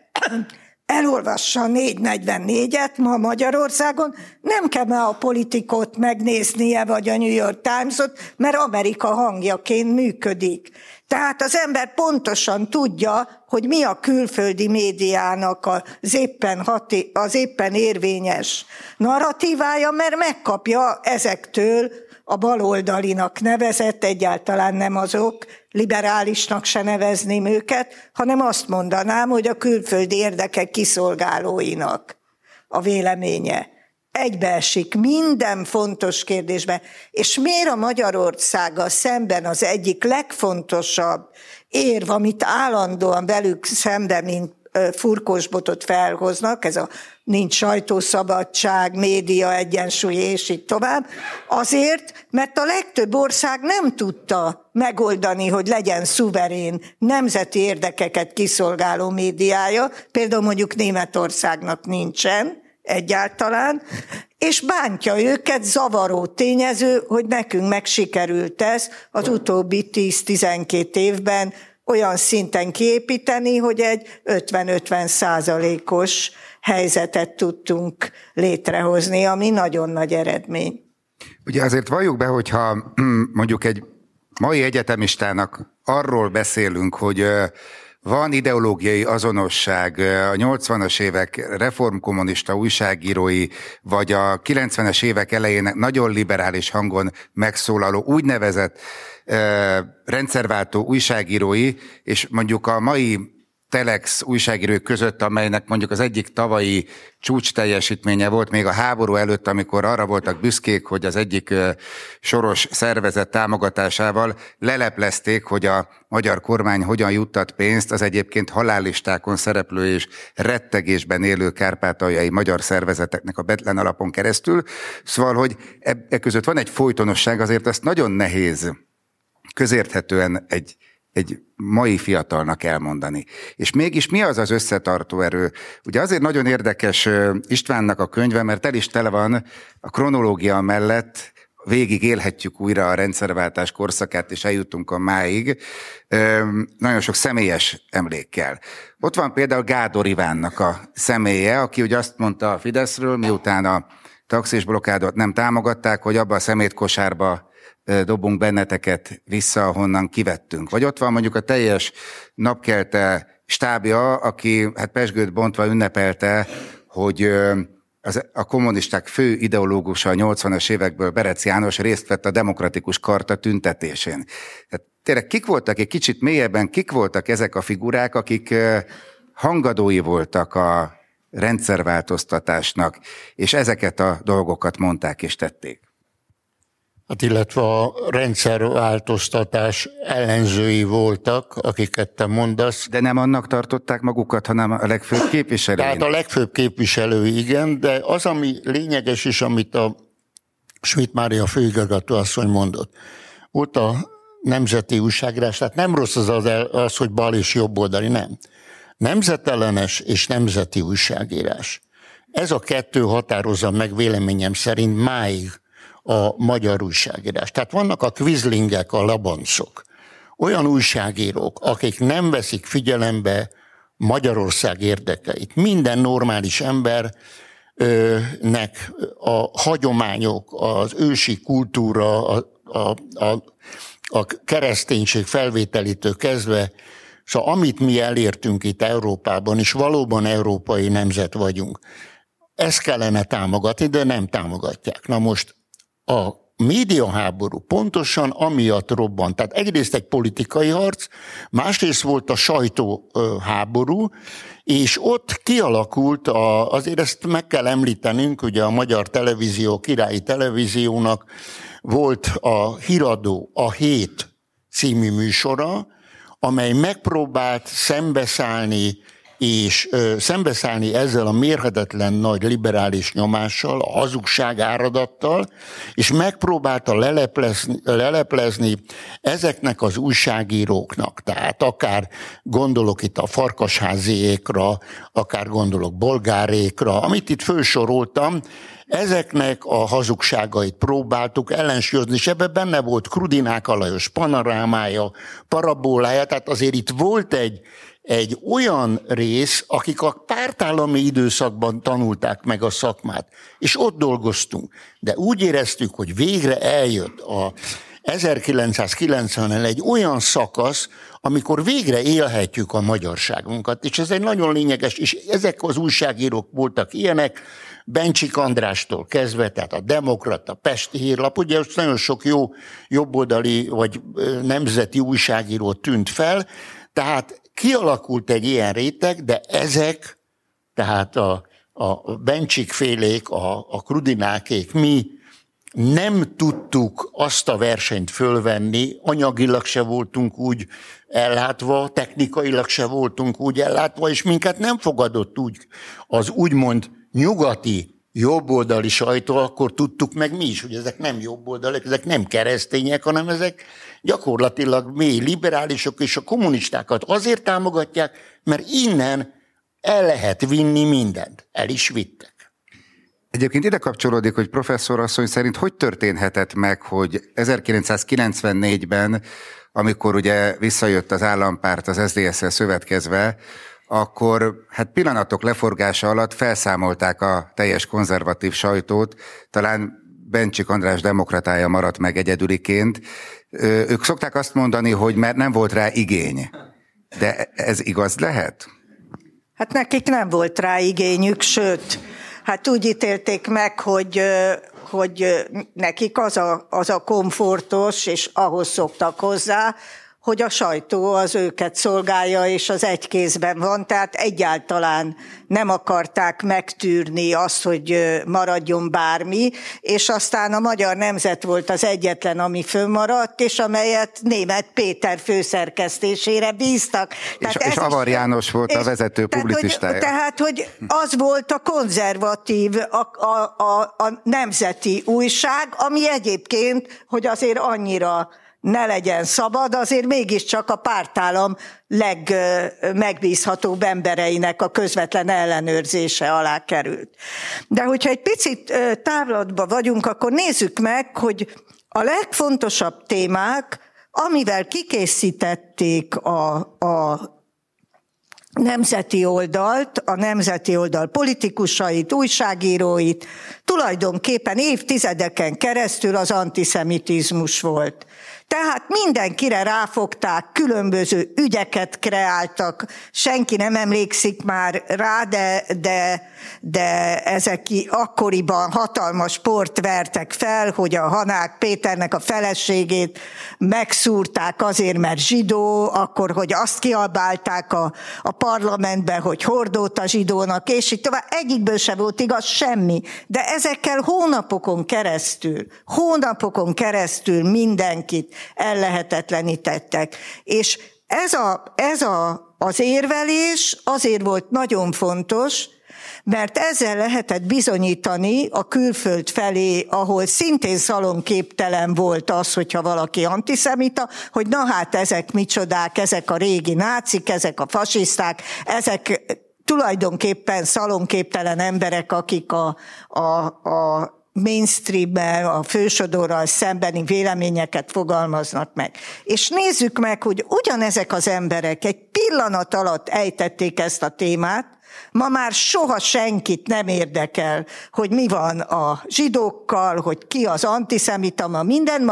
elolvassa a 444-et ma Magyarországon, nem kell már a Politikót megnéznie, vagy a New York Times-ot, mert Amerika hangjaként működik. Tehát az ember pontosan tudja, hogy mi a külföldi médiának az éppen érvényes narratívája, mert megkapja ezektől a baloldalinak nevezett, egyáltalán nem azok, liberálisnak se nevezném őket, hanem azt mondanám, hogy a külföldi érdekek kiszolgálóinak a véleménye egybeesik minden fontos kérdésben. És miért a Magyarországgal szemben az egyik legfontosabb érv, amit állandóan velük szemben, mint furkósbotot felhoznak, ez a nincs sajtószabadság, média egyensúly, és így tovább, azért, mert a legtöbb ország nem tudta megoldani, hogy legyen szuverén, nemzeti érdekeket kiszolgáló médiája, például mondjuk Németországnak nincsen egyáltalán, és bántja őket, zavaró tényező, hogy nekünk meg sikerült ez az utóbbi 10-12 évben olyan szinten kiépíteni, hogy egy 50-50%-os helyzetet tudtunk létrehozni, ami nagyon nagy eredmény. Ugye azért valljuk be, hogyha mondjuk egy mai egyetemistának arról beszélünk, hogy Van ideológiai azonosság a 80-as évek reformkommunista újságírói, vagy a 90-es évek elején nagyon liberális hangon megszólaló úgynevezett rendszerváltó újságírói, és mondjuk a mai Telex újságírók között, amelynek mondjuk az egyik tavalyi csúcs teljesítménye volt még a háború előtt, amikor arra voltak büszkék, hogy az egyik soros szervezet támogatásával leleplezték, hogy a magyar kormány hogyan juttat pénzt az egyébként halállistákon szereplő és rettegésben élő kárpátaljai magyar szervezeteknek a Betlen alapon keresztül. Szóval, hogy között van egy folytonosság, azért ezt nagyon nehéz közérthetően egy mai fiatalnak elmondani. És mégis mi az az összetartó erő? Ugye azért nagyon érdekes Istvánnak a könyve, mert el is tele van a kronológia mellett, végig élhetjük újra a rendszerváltás korszakát, és eljutunk a máig, nagyon sok személyes emlékkel. Ott van például Gádor Ivánnak a személye, aki ugye azt mondta a Fideszről, miután a taxis blokkádot nem támogatták, hogy abba a szemétkosárba dobunk benneteket vissza, ahonnan kivettünk. Vagy ott van mondjuk a teljes napkelte stábja, aki hát pezsgőt bontva ünnepelte, hogy a kommunisták fő ideológusa a 80-as évekből, Berec János részt vett a demokratikus karta tüntetésén. Tehát tényleg kik voltak egy kicsit mélyebben, kik voltak ezek a figurák, akik hangadói voltak a rendszerváltoztatásnak, és ezeket a dolgokat mondták és tették? Hát illetve a rendszerváltoztatás ellenzői voltak, akiket te mondasz. De nem annak tartották magukat, hanem a legfőbb képviselői. Tehát a legfőbb képviselői, igen, de az, ami lényeges is, amit a Schmidt Mária főigazgatóasszony mondott. Ott a nemzeti újságírás, tehát nem rossz az, hogy bal és jobb oldali, nem. Nemzetellenes és nemzeti újságírás. Ez a kettő határozza meg véleményem szerint máig a magyar újságírás. Tehát vannak a quizlingek, a labancok. Olyan újságírók, akik nem veszik figyelembe Magyarország érdekeit. Minden normális embernek a hagyományok, az ősi kultúra, a kereszténység felvételitől kezdve, szóval amit mi elértünk itt Európában, és valóban európai nemzet vagyunk, ezt kellene támogatni, de nem támogatják. Na most a médiaháború pontosan amiatt robbant. Tehát egyrészt egy politikai harc, másrészt volt a sajtóháború, és ott kialakult, azért ezt meg kell említenünk, ugye a Magyar Televízió, Királyi Televíziónak volt a Híradó, a Hét című műsora, amely megpróbált szembeszállni, és szembeszállni ezzel a mérhetetlen nagy liberális nyomással, a hazugság áradattal, és megpróbálta leleplezni ezeknek az újságíróknak. Tehát akár gondolok itt a Farkasháziékra, akár gondolok Bolgárékra, amit itt felsoroltam, ezeknek a hazugságait próbáltuk ellensúlyozni, és ebben benne volt Krudinák Alajos panorámája, parabólája, tehát azért itt volt egy olyan rész, akik a pártállami időszakban tanulták meg a szakmát, és ott dolgoztunk. De úgy éreztük, hogy végre eljött a 1990-en egy olyan szakasz, amikor végre élhetjük a magyarságunkat, és ez egy nagyon lényeges, és ezek az újságírók voltak ilyenek, Bencsik Andrástól kezdve, tehát a Demokrata, Pesti Hírlap, ugye ott nagyon sok jó jobboldali vagy nemzeti újságíró tűnt fel, tehát kialakult egy ilyen réteg, de ezek, tehát a Bencsik-félék, a Krudinákék, mi nem tudtuk azt a versenyt fölvenni, anyagilag se voltunk úgy ellátva, technikailag se voltunk úgy ellátva, és minket nem fogadott úgy az úgymond nyugati jobboldali sajtó, akkor tudtuk meg mi is, hogy ezek nem jobboldalak, ezek nem keresztények, hanem ezek gyakorlatilag mély liberálisok, és a kommunistákat azért támogatják, mert innen el lehet vinni mindent. El is vittek. Egyébként ide kapcsolódik, hogy professzor asszony szerint hogy történhetett meg, hogy 1994-ben, amikor ugye visszajött az állampárt az SZDSZ-szel szövetkezve, akkor hát pillanatok leforgása alatt felszámolták a teljes konzervatív sajtót, talán Bencsik András Demokratája maradt meg egyedüliként. Ők szokták azt mondani, hogy mert nem volt rá igény. De ez igaz lehet? Hát nekik nem volt rá igényük, sőt, hát úgy ítélték meg, hogy nekik az a komfortos, és ahhoz szoktak hozzá, hogy a sajtó az őket szolgálja, és az egy kézben van, tehát egyáltalán nem akarták megtűrni azt, hogy maradjon bármi, és aztán a Magyar Nemzet volt az egyetlen, ami fönnmaradt, és amelyet Németh Péter főszerkesztésére bíztak. És Avar János volt a vezető publicistája. Tehát, hogy az volt a konzervatív, a nemzeti újság, ami egyébként, hogy azért annyira ne legyen szabad, azért mégiscsak a pártállam legmegbízhatóbb embereinek a közvetlen ellenőrzése alá került. De hogyha egy picit távlatban vagyunk, akkor nézzük meg, hogy a legfontosabb témák, amivel kikészítették a nemzeti oldalt, a nemzeti oldal politikusait, újságíróit, tulajdonképpen évtizedeken keresztül az antiszemitizmus volt. Tehát mindenkire ráfogták, különböző ügyeket kreáltak, senki nem emlékszik már rá, de ezek akkoriban hatalmas port vertek fel, hogy a Hanák Péternek a feleségét megszúrták azért, mert zsidó, akkor, hogy azt kiabálták a parlamentben, hogy hordót a zsidónak, és így tovább. Egyikből sem volt igaz semmi, de ezekkel hónapokon keresztül mindenkit ellehetetlenítettek. És ez az érvelés azért volt nagyon fontos, mert ezzel lehetett bizonyítani a külföld felé, ahol szintén szalonképtelen volt az, hogyha valaki antiszemita, hogy na hát ezek micsodák, ezek a régi nácik, ezek a fasiszták, ezek tulajdonképpen szalonképtelen emberek, akik a mainstreamben, a fősodorral szembeni véleményeket fogalmaznak meg. És nézzük meg, hogy ugyanezek az emberek egy pillanat alatt ejtették ezt a témát, ma már soha senkit nem érdekel, hogy mi van a zsidókkal, hogy ki az antiszemita, ma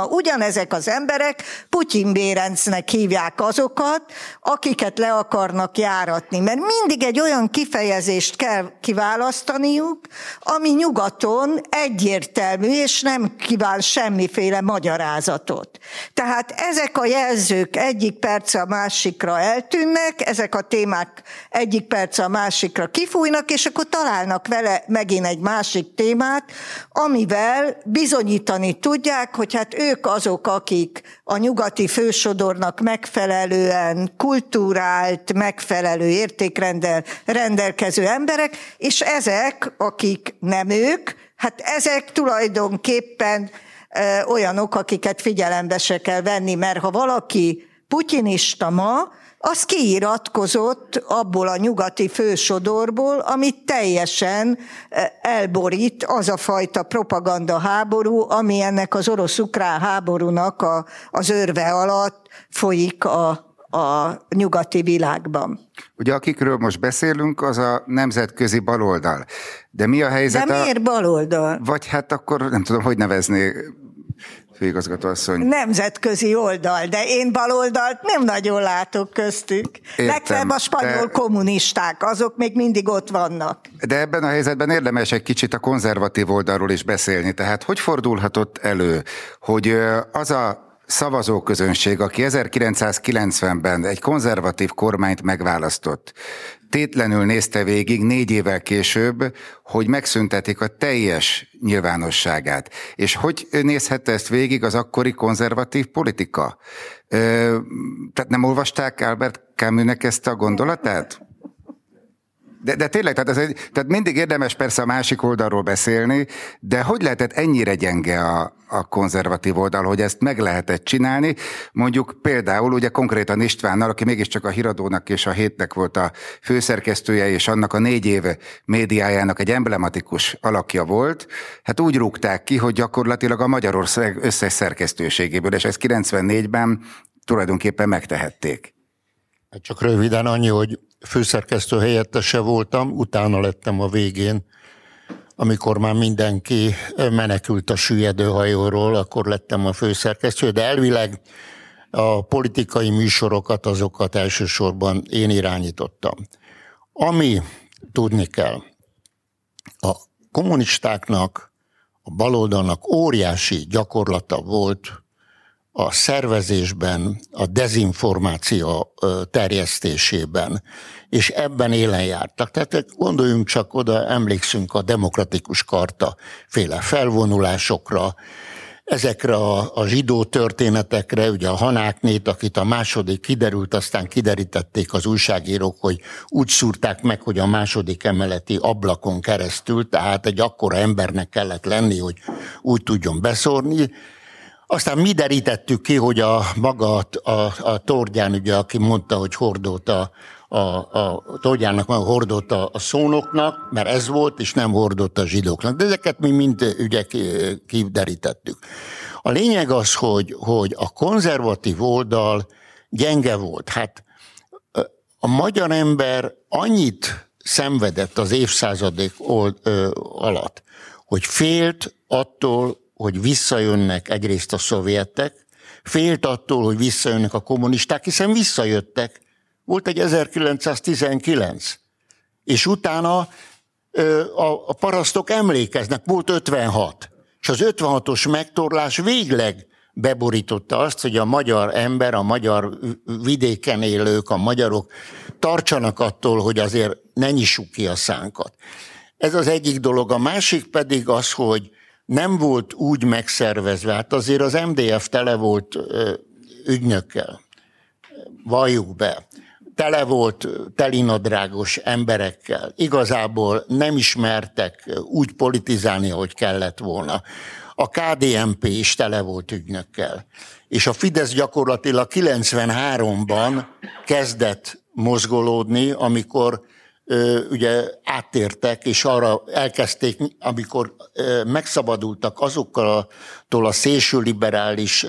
ugyanezek az emberek Putyin bérencnek hívják azokat, akiket le akarnak járatni. Mert mindig egy olyan kifejezést kell kiválasztaniuk, ami nyugaton egyértelmű, és nem kíván semmiféle magyarázatot. Tehát ezek a jelzők egyik perc a másikra eltűnnek, ezek a témák egyik perc a másikra kifújnak, és akkor találnak vele megint egy másik témát, amivel bizonyítani tudják, hogy hát ők azok, akik a nyugati fősodornak megfelelően kulturált, megfelelő értékrendel rendelkező emberek, és ezek, akik nem ők, hát ezek tulajdonképpen olyanok, akiket figyelembe se kell venni, mert ha valaki putyinista ma, az kiiratkozott abból a nyugati fősodorból, amit teljesen elborít az a fajta propaganda háború, ami ennek az orosz-ukrán háborúnak az örve alatt folyik a nyugati világban. Ugye akikről most beszélünk, az a nemzetközi baloldal. De mi a helyzet? De miért baloldal? Vagy hát akkor nem tudom, hogy nevezni, főigazgatóasszony. Nemzetközi oldal, de én baloldalt nem nagyon látok köztük. Legfeljebb a spanyol kommunisták, azok még mindig ott vannak. De ebben a helyzetben érdemes egy kicsit a konzervatív oldalról is beszélni. Tehát hogy fordulhatott elő, hogy az a szavazóközönség, aki 1990-ben egy konzervatív kormányt megválasztott, tétlenül nézte végig 4 évvel később, hogy megszüntetik a teljes nyilvánosságát. És hogy nézhette ezt végig az akkori konzervatív politika? Tehát nem olvasták Albert Camusnek ezt a gondolatát? De tényleg, tehát mindig érdemes persze a másik oldalról beszélni, de hogy lehetett ennyire gyenge a konzervatív oldal, hogy ezt meg lehetett csinálni? Mondjuk például ugye konkrétan Istvánnal, aki mégiscsak a Híradónak és a Hétnek volt a főszerkesztője, és annak a 4 év médiájának egy emblematikus alakja volt, hát úgy rúgták ki, hogy gyakorlatilag a Magyarország összes szerkesztőségéből, és ezt 94-ben tulajdonképpen megtehették. Csak röviden annyi, hogy főszerkesztő helyettese voltam, utána lettem a végén, amikor már mindenki menekült a süllyedő hajóról, akkor lettem a főszerkesztő, de elvileg A politikai műsorokat, azokat elsősorban én irányítottam. Ami tudni kell, a kommunistáknak, a baloldalnak óriási gyakorlata volt a szervezésben, a dezinformáció terjesztésében, és ebben élen jártak. Tehát gondoljunk csak oda, emlékszünk a demokratikus karta féle felvonulásokra, ezekre a zsidó történetekre, ugye a Hanáknét, akit a második kiderült, aztán kiderítették az újságírók, hogy úgy szúrták meg, hogy a második emeleti ablakon keresztül, tehát egy akkora embernek kellett lenni, hogy úgy tudjon beszórni. Aztán mi derítettük ki, hogy a magát, a Tordján, ugye, aki mondta, hogy hordolta a Tordjának, meg hordolta a szónoknak, mert ez volt, és nem hordolta a zsidóknak. De ezeket mi mind ugye kiderítettük. A lényeg az, hogy a konzervatív oldal gyenge volt. Hát a magyar ember annyit szenvedett az évszázadok alatt, hogy félt attól, hogy visszajönnek egyrészt a szovjetek, félt attól, hogy visszajönnek a kommunisták, hiszen visszajöttek. Volt egy 1919, és utána a parasztok emlékeznek, volt 56, és az 56-os megtorlás végleg beborította azt, hogy a magyar ember, a magyar vidéken élők, a magyarok tartsanak attól, hogy azért ne nyissuk ki a szánkat. Ez az egyik dolog. A másik pedig az, hogy nem volt úgy megszervezve, hát azért az MDF tele volt ügynökkel, valljuk be, tele volt telinadrágos emberekkel, igazából nem ismertek úgy politizálni, ahogy kellett volna. A KDNP is tele volt ügynökkel, és a Fidesz gyakorlatilag 93-ban kezdett mozgolódni, amikor ugye áttértek, és arra elkezdték, amikor megszabadultak azoktól a szélsőliberális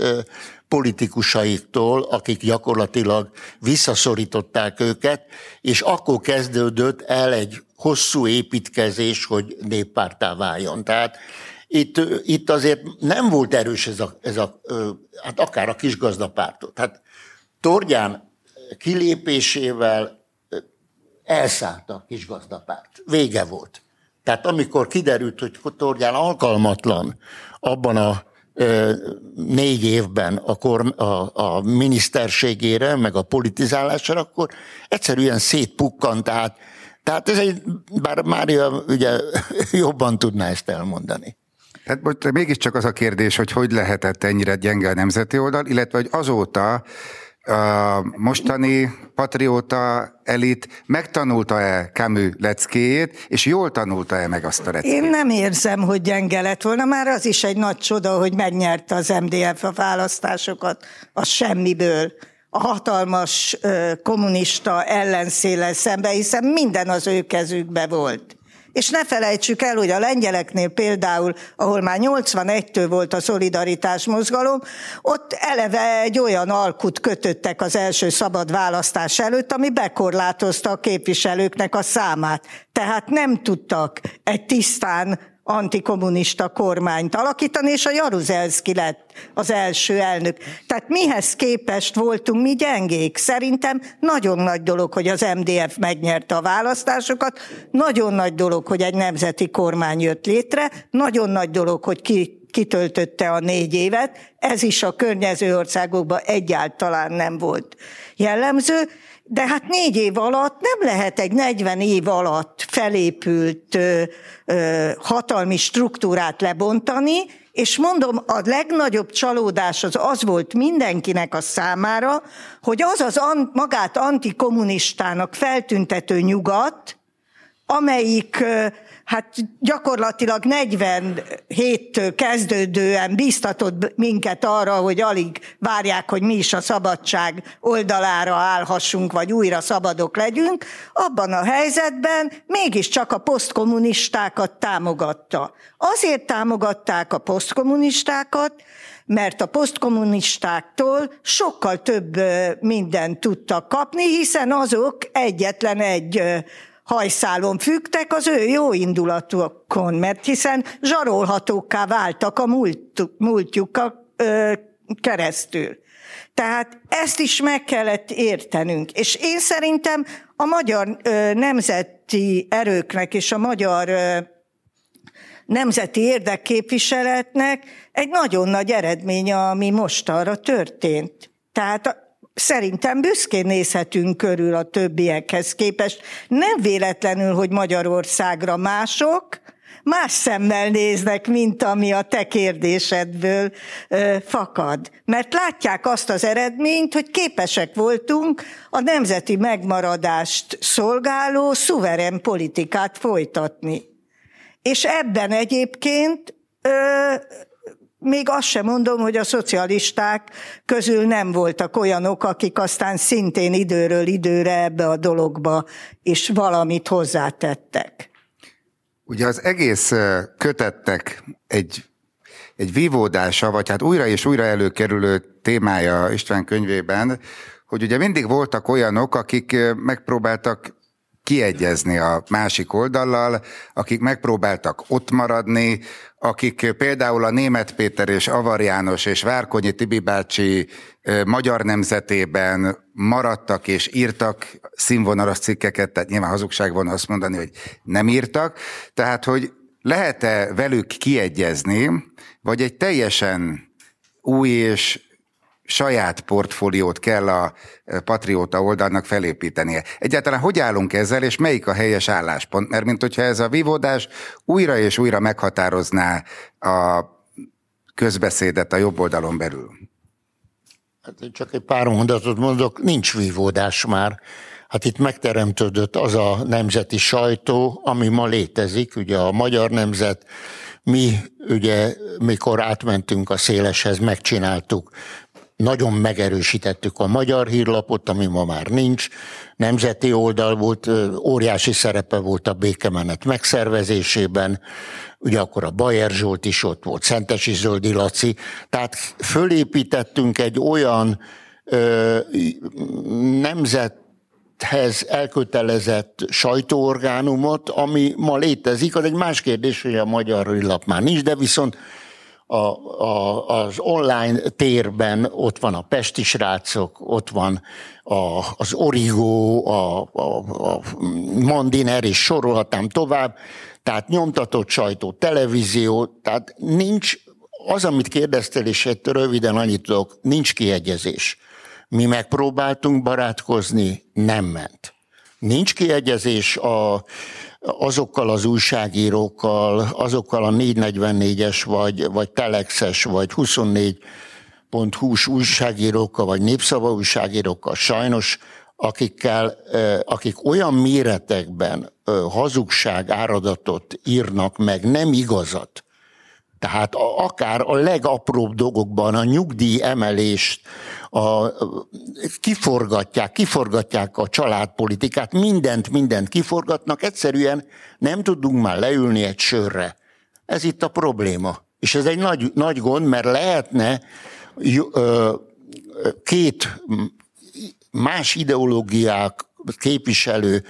politikusaiktól, akik gyakorlatilag visszaszorították őket, és akkor kezdődött el egy hosszú építkezés, hogy néppárttá váljon. Tehát itt azért nem volt erős ez a hát akár a kisgazdapártot. Hát Tordján kilépésével elszállt a kisgazdapárt. Vége volt. Tehát amikor kiderült, hogy Tordján alkalmatlan abban a 4 évben a miniszterségére, meg a politizálásra, akkor egyszerűen szétpukkant. Tehát ez egy, bár Mária ugye jobban tudná ezt elmondani. Tehát most mégiscsak az a kérdés, hogy lehetett ennyire gyenge a nemzeti oldal, illetve hogy azóta a mostani patrióta elit megtanulta-e Camus leckéjét, és jól tanulta-e meg azt a leckét? Én nem érzem, hogy gyenge lett volna. Már az is egy nagy csoda, hogy megnyerte az MDF a választásokat a semmiből. A hatalmas kommunista ellenszéllel szemben, hiszen minden az ő kezükbe volt. És ne felejtsük el, hogy a lengyeleknél például, ahol már 81-től volt a szolidaritás mozgalom, ott eleve egy olyan alkut kötöttek az első szabad választás előtt, ami bekorlátozta a képviselőknek a számát. Tehát nem tudtak egy tisztán antikommunista kormányt alakítani, és a Jaruzelszki lett az első elnök. Tehát mihez képest voltunk mi gyengék? Szerintem nagyon nagy dolog, hogy az MDF megnyerte a választásokat, nagyon nagy dolog, hogy egy nemzeti kormány jött létre, nagyon nagy dolog, hogy kitöltötte a 4 évet, ez is a környező országokban egyáltalán nem volt jellemző, de hát 4 év alatt nem lehet egy 40 év alatt felépült hatalmi struktúrát lebontani, és mondom, a legnagyobb csalódás az volt mindenkinek a számára, hogy magát antikommunistának feltüntető nyugat, amelyik hát gyakorlatilag 47-től kezdődően bíztatott minket arra, hogy alig várják, hogy mi is a szabadság oldalára állhassunk, vagy újra szabadok legyünk, abban a helyzetben mégiscsak a posztkommunistákat támogatta. Azért támogatták a posztkommunistákat, mert a posztkommunistáktól sokkal több mindent tudtak kapni, hiszen azok egyetlen egy hajszálon fügtek az ő jó indulatokon, mert hiszen zsarolhatókká váltak a múltjukkal keresztül. Tehát ezt is meg kellett értenünk. És én szerintem a magyar nemzeti erőknek és a magyar nemzeti érdekképviseletnek egy nagyon nagy eredmény, ami mostanra történt. Tehát szerintem büszkén nézhetünk körül a többiekhez képest. Nem véletlenül, hogy Magyarországra mások más szemmel néznek, mint ami a te kérdésedből fakad. Mert látják azt az eredményt, hogy képesek voltunk a nemzeti megmaradást szolgáló szuverén politikát folytatni. És ebben egyébként még azt sem mondom, hogy a szocialisták közül nem voltak olyanok, akik aztán szintén időről időre ebbe a dologba is valamit hozzátettek. Ugye az egész kötetnek egy vívódása, vagy hát újra és újra előkerülő témája István könyvében, hogy ugye mindig voltak olyanok, akik megpróbáltak kiegyezni a másik oldallal, akik megpróbáltak ott maradni, akik például a Németh Péter és Avar János és Várkonyi Tibi bácsi Magyar Nemzetében maradtak és írtak színvonalas cikkeket, tehát nyilván hazugság volna azt mondani, hogy nem írtak. Tehát, hogy lehet-e velük kiegyezni, vagy egy teljesen új és saját portfóliót kell a patrióta oldalnak felépítenie. Egyáltalán hogy állunk ezzel, és melyik a helyes álláspont? Mert mint hogyha ez a vívódás újra és újra meghatározná a közbeszédet a jobb oldalon belül. Hát én csak egy pár mondatot mondok, nincs vívódás már. Hát itt megteremtődött az a nemzeti sajtó, ami ma létezik, ugye a Magyar Nemzet. Mi ugye, mikor átmentünk a széleshez, megcsináltuk. Nagyon megerősítettük a Magyar Hírlapot, ami ma már nincs. Nemzeti oldal volt, óriási szerepe volt a békemenet megszervezésében. Ugye akkor a Bajer Zsolt is ott volt, Szentesi Zöldi Laci. Tehát fölépítettünk egy olyan nemzethez elkötelezett sajtóorgánumot, ami ma létezik. Az egy más kérdés, hogy a Magyar Hírlap már nincs, de viszont az online térben ott van a Pesti Srácok, ott van az Origó, a Mandiner, és sorolhatnám tovább, tehát nyomtatott sajtó, televízió, tehát nincs, az, amit kérdeztél, és röviden annyit tudok, nincs kiegyezés. Mi megpróbáltunk barátkozni, nem ment. Nincs kiegyezés azokkal az újságírókkal, azokkal a 444-es, vagy Telexes, vagy 24.hu-s újságírókkal, vagy Népszava újságírókkal sajnos, akik olyan méretekben hazugság áradatot írnak meg, nem igazat. Tehát akár a legapróbb dolgokban a nyugdíj emelést kiforgatják a családpolitikát, mindent kiforgatnak, egyszerűen nem tudunk már leülni egy sörre. Ez itt a probléma. És ez egy nagy, nagy gond, mert lehetne két más ideológiák képviselő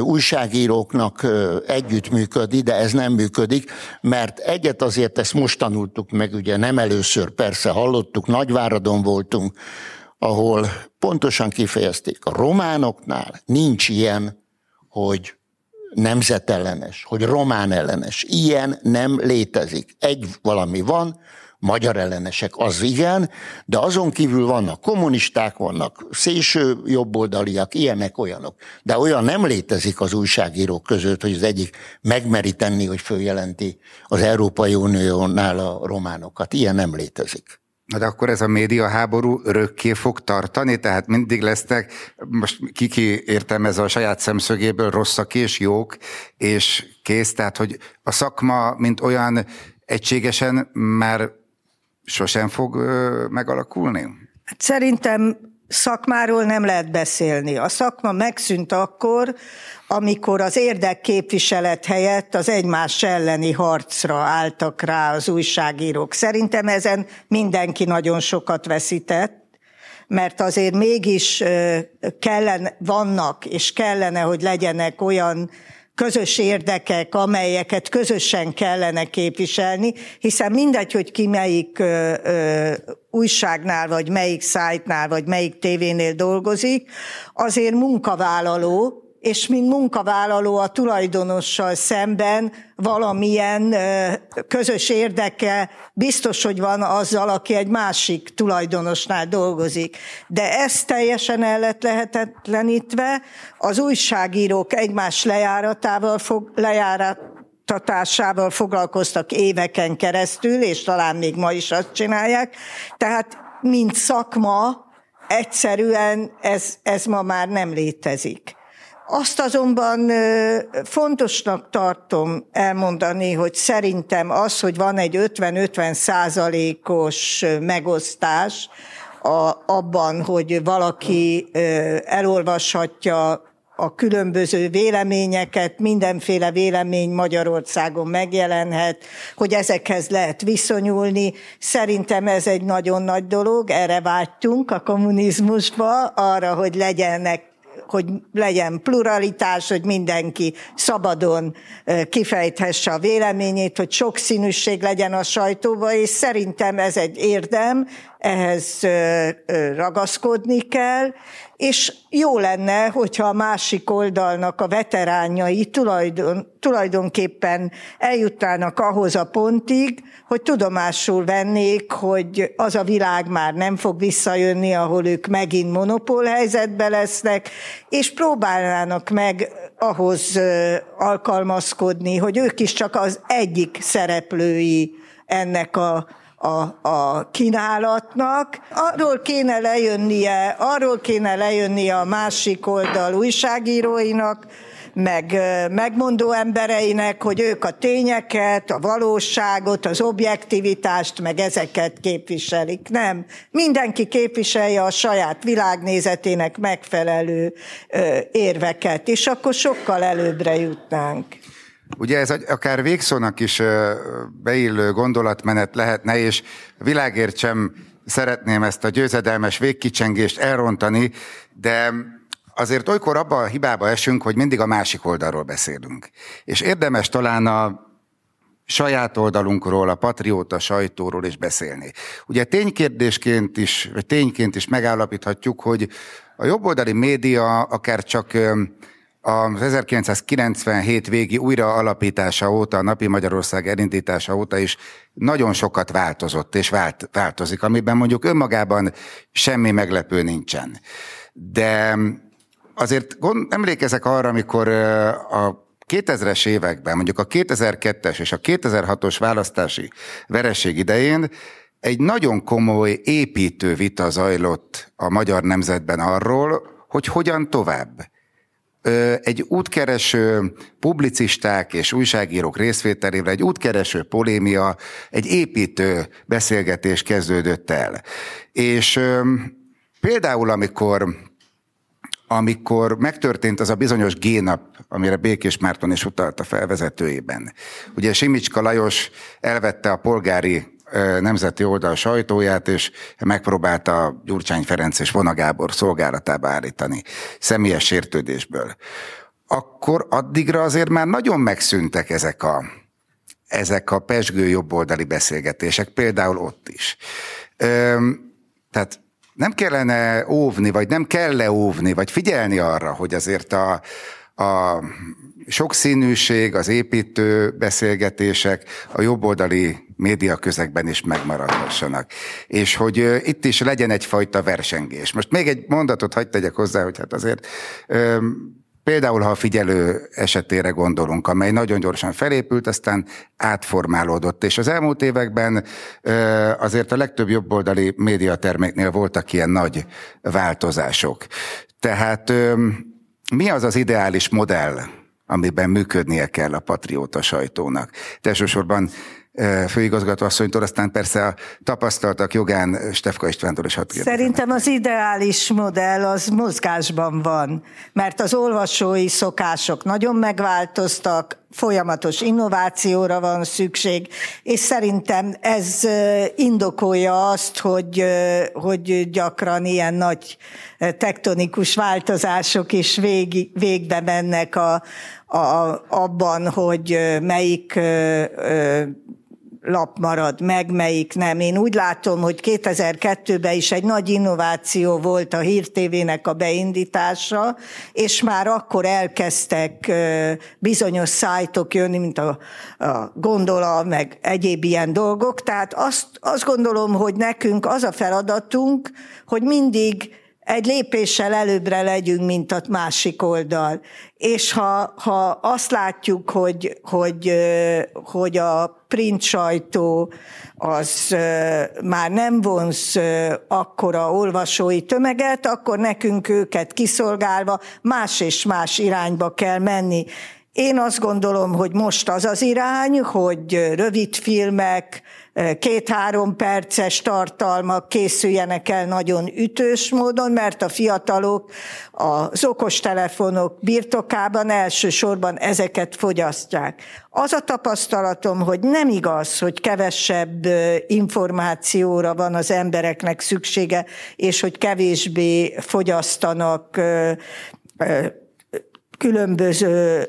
újságíróknak együttműködni, de ez nem működik, mert egyet azért ezt most tanultuk meg, ugye nem először, persze hallottuk, Nagyváradon voltunk, ahol pontosan kifejezték, a románoknál nincs ilyen, hogy nemzetellenes, hogy román ellenes. Ilyen nem létezik. Egy valami van, magyar ellenesek, az igen, de azon kívül vannak kommunisták, vannak szélső jobboldaliak, ilyenek, olyanok. De olyan nem létezik az újságírók között, hogy az egyik megmeri tenni, hogy följelenti az Európai Uniónál a románokat. Ilyen nem létezik. De akkor ez a médiaháború örökké fog tartani, tehát mindig lesznek, most ki értelmez a saját szemszögéből, rosszak és jók, és kész, tehát hogy a szakma, mint olyan egységesen már sosem fog megalakulni? Szerintem szakmáról nem lehet beszélni. A szakma megszűnt akkor, amikor az érdekképviselet helyett az egymás elleni harcra álltak rá az újságírók. Szerintem ezen mindenki nagyon sokat veszített, mert azért mégis vannak és kellene, hogy legyenek olyan közös érdekek, amelyeket közösen kellene képviselni, hiszen mindegy, hogy ki melyik újságnál, vagy melyik szájtnál, vagy melyik tévénél dolgozik, azért munkavállaló, és mint munkavállaló a tulajdonossal szemben valamilyen közös érdeke biztos, hogy van azzal, aki egy másik tulajdonosnál dolgozik. De ez teljesen el lett lehetetlenítve, az újságírók egymás lejáratásával foglalkoztak éveken keresztül, és talán még ma is azt csinálják. Tehát mint szakma egyszerűen ez ma már nem létezik. Azt azonban fontosnak tartom elmondani, hogy szerintem az, hogy van egy 50-50%-os megosztás abban, hogy valaki elolvashatja a különböző véleményeket, mindenféle vélemény Magyarországon megjelenhet, hogy ezekhez lehet viszonyulni. Szerintem ez egy nagyon nagy dolog, erre vágytunk a kommunizmusba, arra, hogy legyen pluralitás, hogy mindenki szabadon kifejthesse a véleményét, hogy sokszínűség legyen a sajtóban, és szerintem ez egy érdem, ehhez ragaszkodni kell, és jó lenne, hogyha a másik oldalnak a veteránjai tulajdonképpen eljutnának ahhoz a pontig, hogy tudomásul vennék, hogy az a világ már nem fog visszajönni, ahol ők megint monopól helyzetben lesznek, és próbálnának meg ahhoz alkalmazkodni, hogy ők is csak az egyik szereplői ennek a kínálatnak. Arról kéne lejönnie a másik oldal újságíróinak, meg megmondó embereinek, hogy ők a tényeket, a valóságot, az objektivitást, meg ezeket képviselik. Nem. Mindenki képviselje a saját világnézetének megfelelő érveket, és akkor sokkal előbbre jutnánk. Ugye ez akár végszónak is beillő gondolatmenet lehetne, és világért sem szeretném ezt a győzedelmes végkicsengést elrontani, de azért olykor abba a hibába esünk, hogy mindig a másik oldalról beszélünk. És érdemes talán a saját oldalunkról, a patrióta sajtóról is beszélni. Ugye tényként is megállapíthatjuk, hogy a jobboldali média akár csak az 1997 végi újraalapítása óta, a Napi Magyarország elindítása óta is nagyon sokat változott és változik, amiben mondjuk önmagában semmi meglepő nincsen. De azért emlékezek arra, amikor a 2000-es években, mondjuk a 2002-es és a 2006-os választási vereség idején egy nagyon komoly építő vita zajlott a magyar nemzetben arról, hogy hogyan tovább. Egy útkereső publicisták és újságírók részvételével egy útkereső polémia, egy építő beszélgetés kezdődött el. És például amikor megtörtént az a bizonyos G-nap, amire Békés Márton is utalt a felvezetőjében. Ugye Simicska Lajos elvette a Polgári Nemzeti Oldal sajtóját, és megpróbálta Gyurcsány Ferenc és Vona Gábor szolgálatába állítani személyes sértődésből. Akkor addigra azért már nagyon megszűntek ezek a pezsgő jobboldali beszélgetések, például ott is. Tehát nem kellene óvni, vagy nem kell óvni, vagy figyelni arra, hogy azért a sokszínűség, az építő beszélgetések a jobboldali médiaközegben is megmaradhassanak. És hogy itt is legyen egyfajta versengés. Most még egy mondatot hadd tegyek hozzá, hogy hát azért például, ha a Figyelő esetére gondolunk, amely nagyon gyorsan felépült, aztán átformálódott. És az elmúlt években azért a legtöbb jobboldali médiaterméknél voltak ilyen nagy változások. Tehát mi az az ideális modell, amiben működnie kell a patrióta sajtónak? Elsősorban főigazgató asszonytól, aztán persze a tapasztaltak jogán Stefka Istvántól is hadd kérdezem. Szerintem az ideális modell az mozgásban van, mert az olvasói szokások nagyon megváltoztak, folyamatos innovációra van szükség, és szerintem ez indokolja azt, hogy gyakran ilyen nagy tektonikus változások is végbe mennek abban, hogy melyik lap marad meg, melyik nem. Én úgy látom, hogy 2002-ben is egy nagy innováció volt a Hír TV-nek a beindítása, és már akkor elkezdtek bizonyos szájtok jönni, mint a Gondola, meg egyéb ilyen dolgok. Tehát azt gondolom, hogy nekünk az a feladatunk, hogy mindig egy lépéssel előbbre legyünk, mint a másik oldal. És ha azt látjuk, hogy a print sajtó az már nem vonz akkora olvasói tömeget, akkor nekünk őket kiszolgálva más és más irányba kell menni. Én azt gondolom, hogy most az az irány, hogy rövid filmek, 2-3 perces tartalmak készüljenek el nagyon ütős módon, mert a fiatalok az okostelefonok birtokában elsősorban ezeket fogyasztják. Az a tapasztalatom, hogy nem igaz, hogy kevesebb információra van az embereknek szüksége, és hogy kevésbé fogyasztanak különböző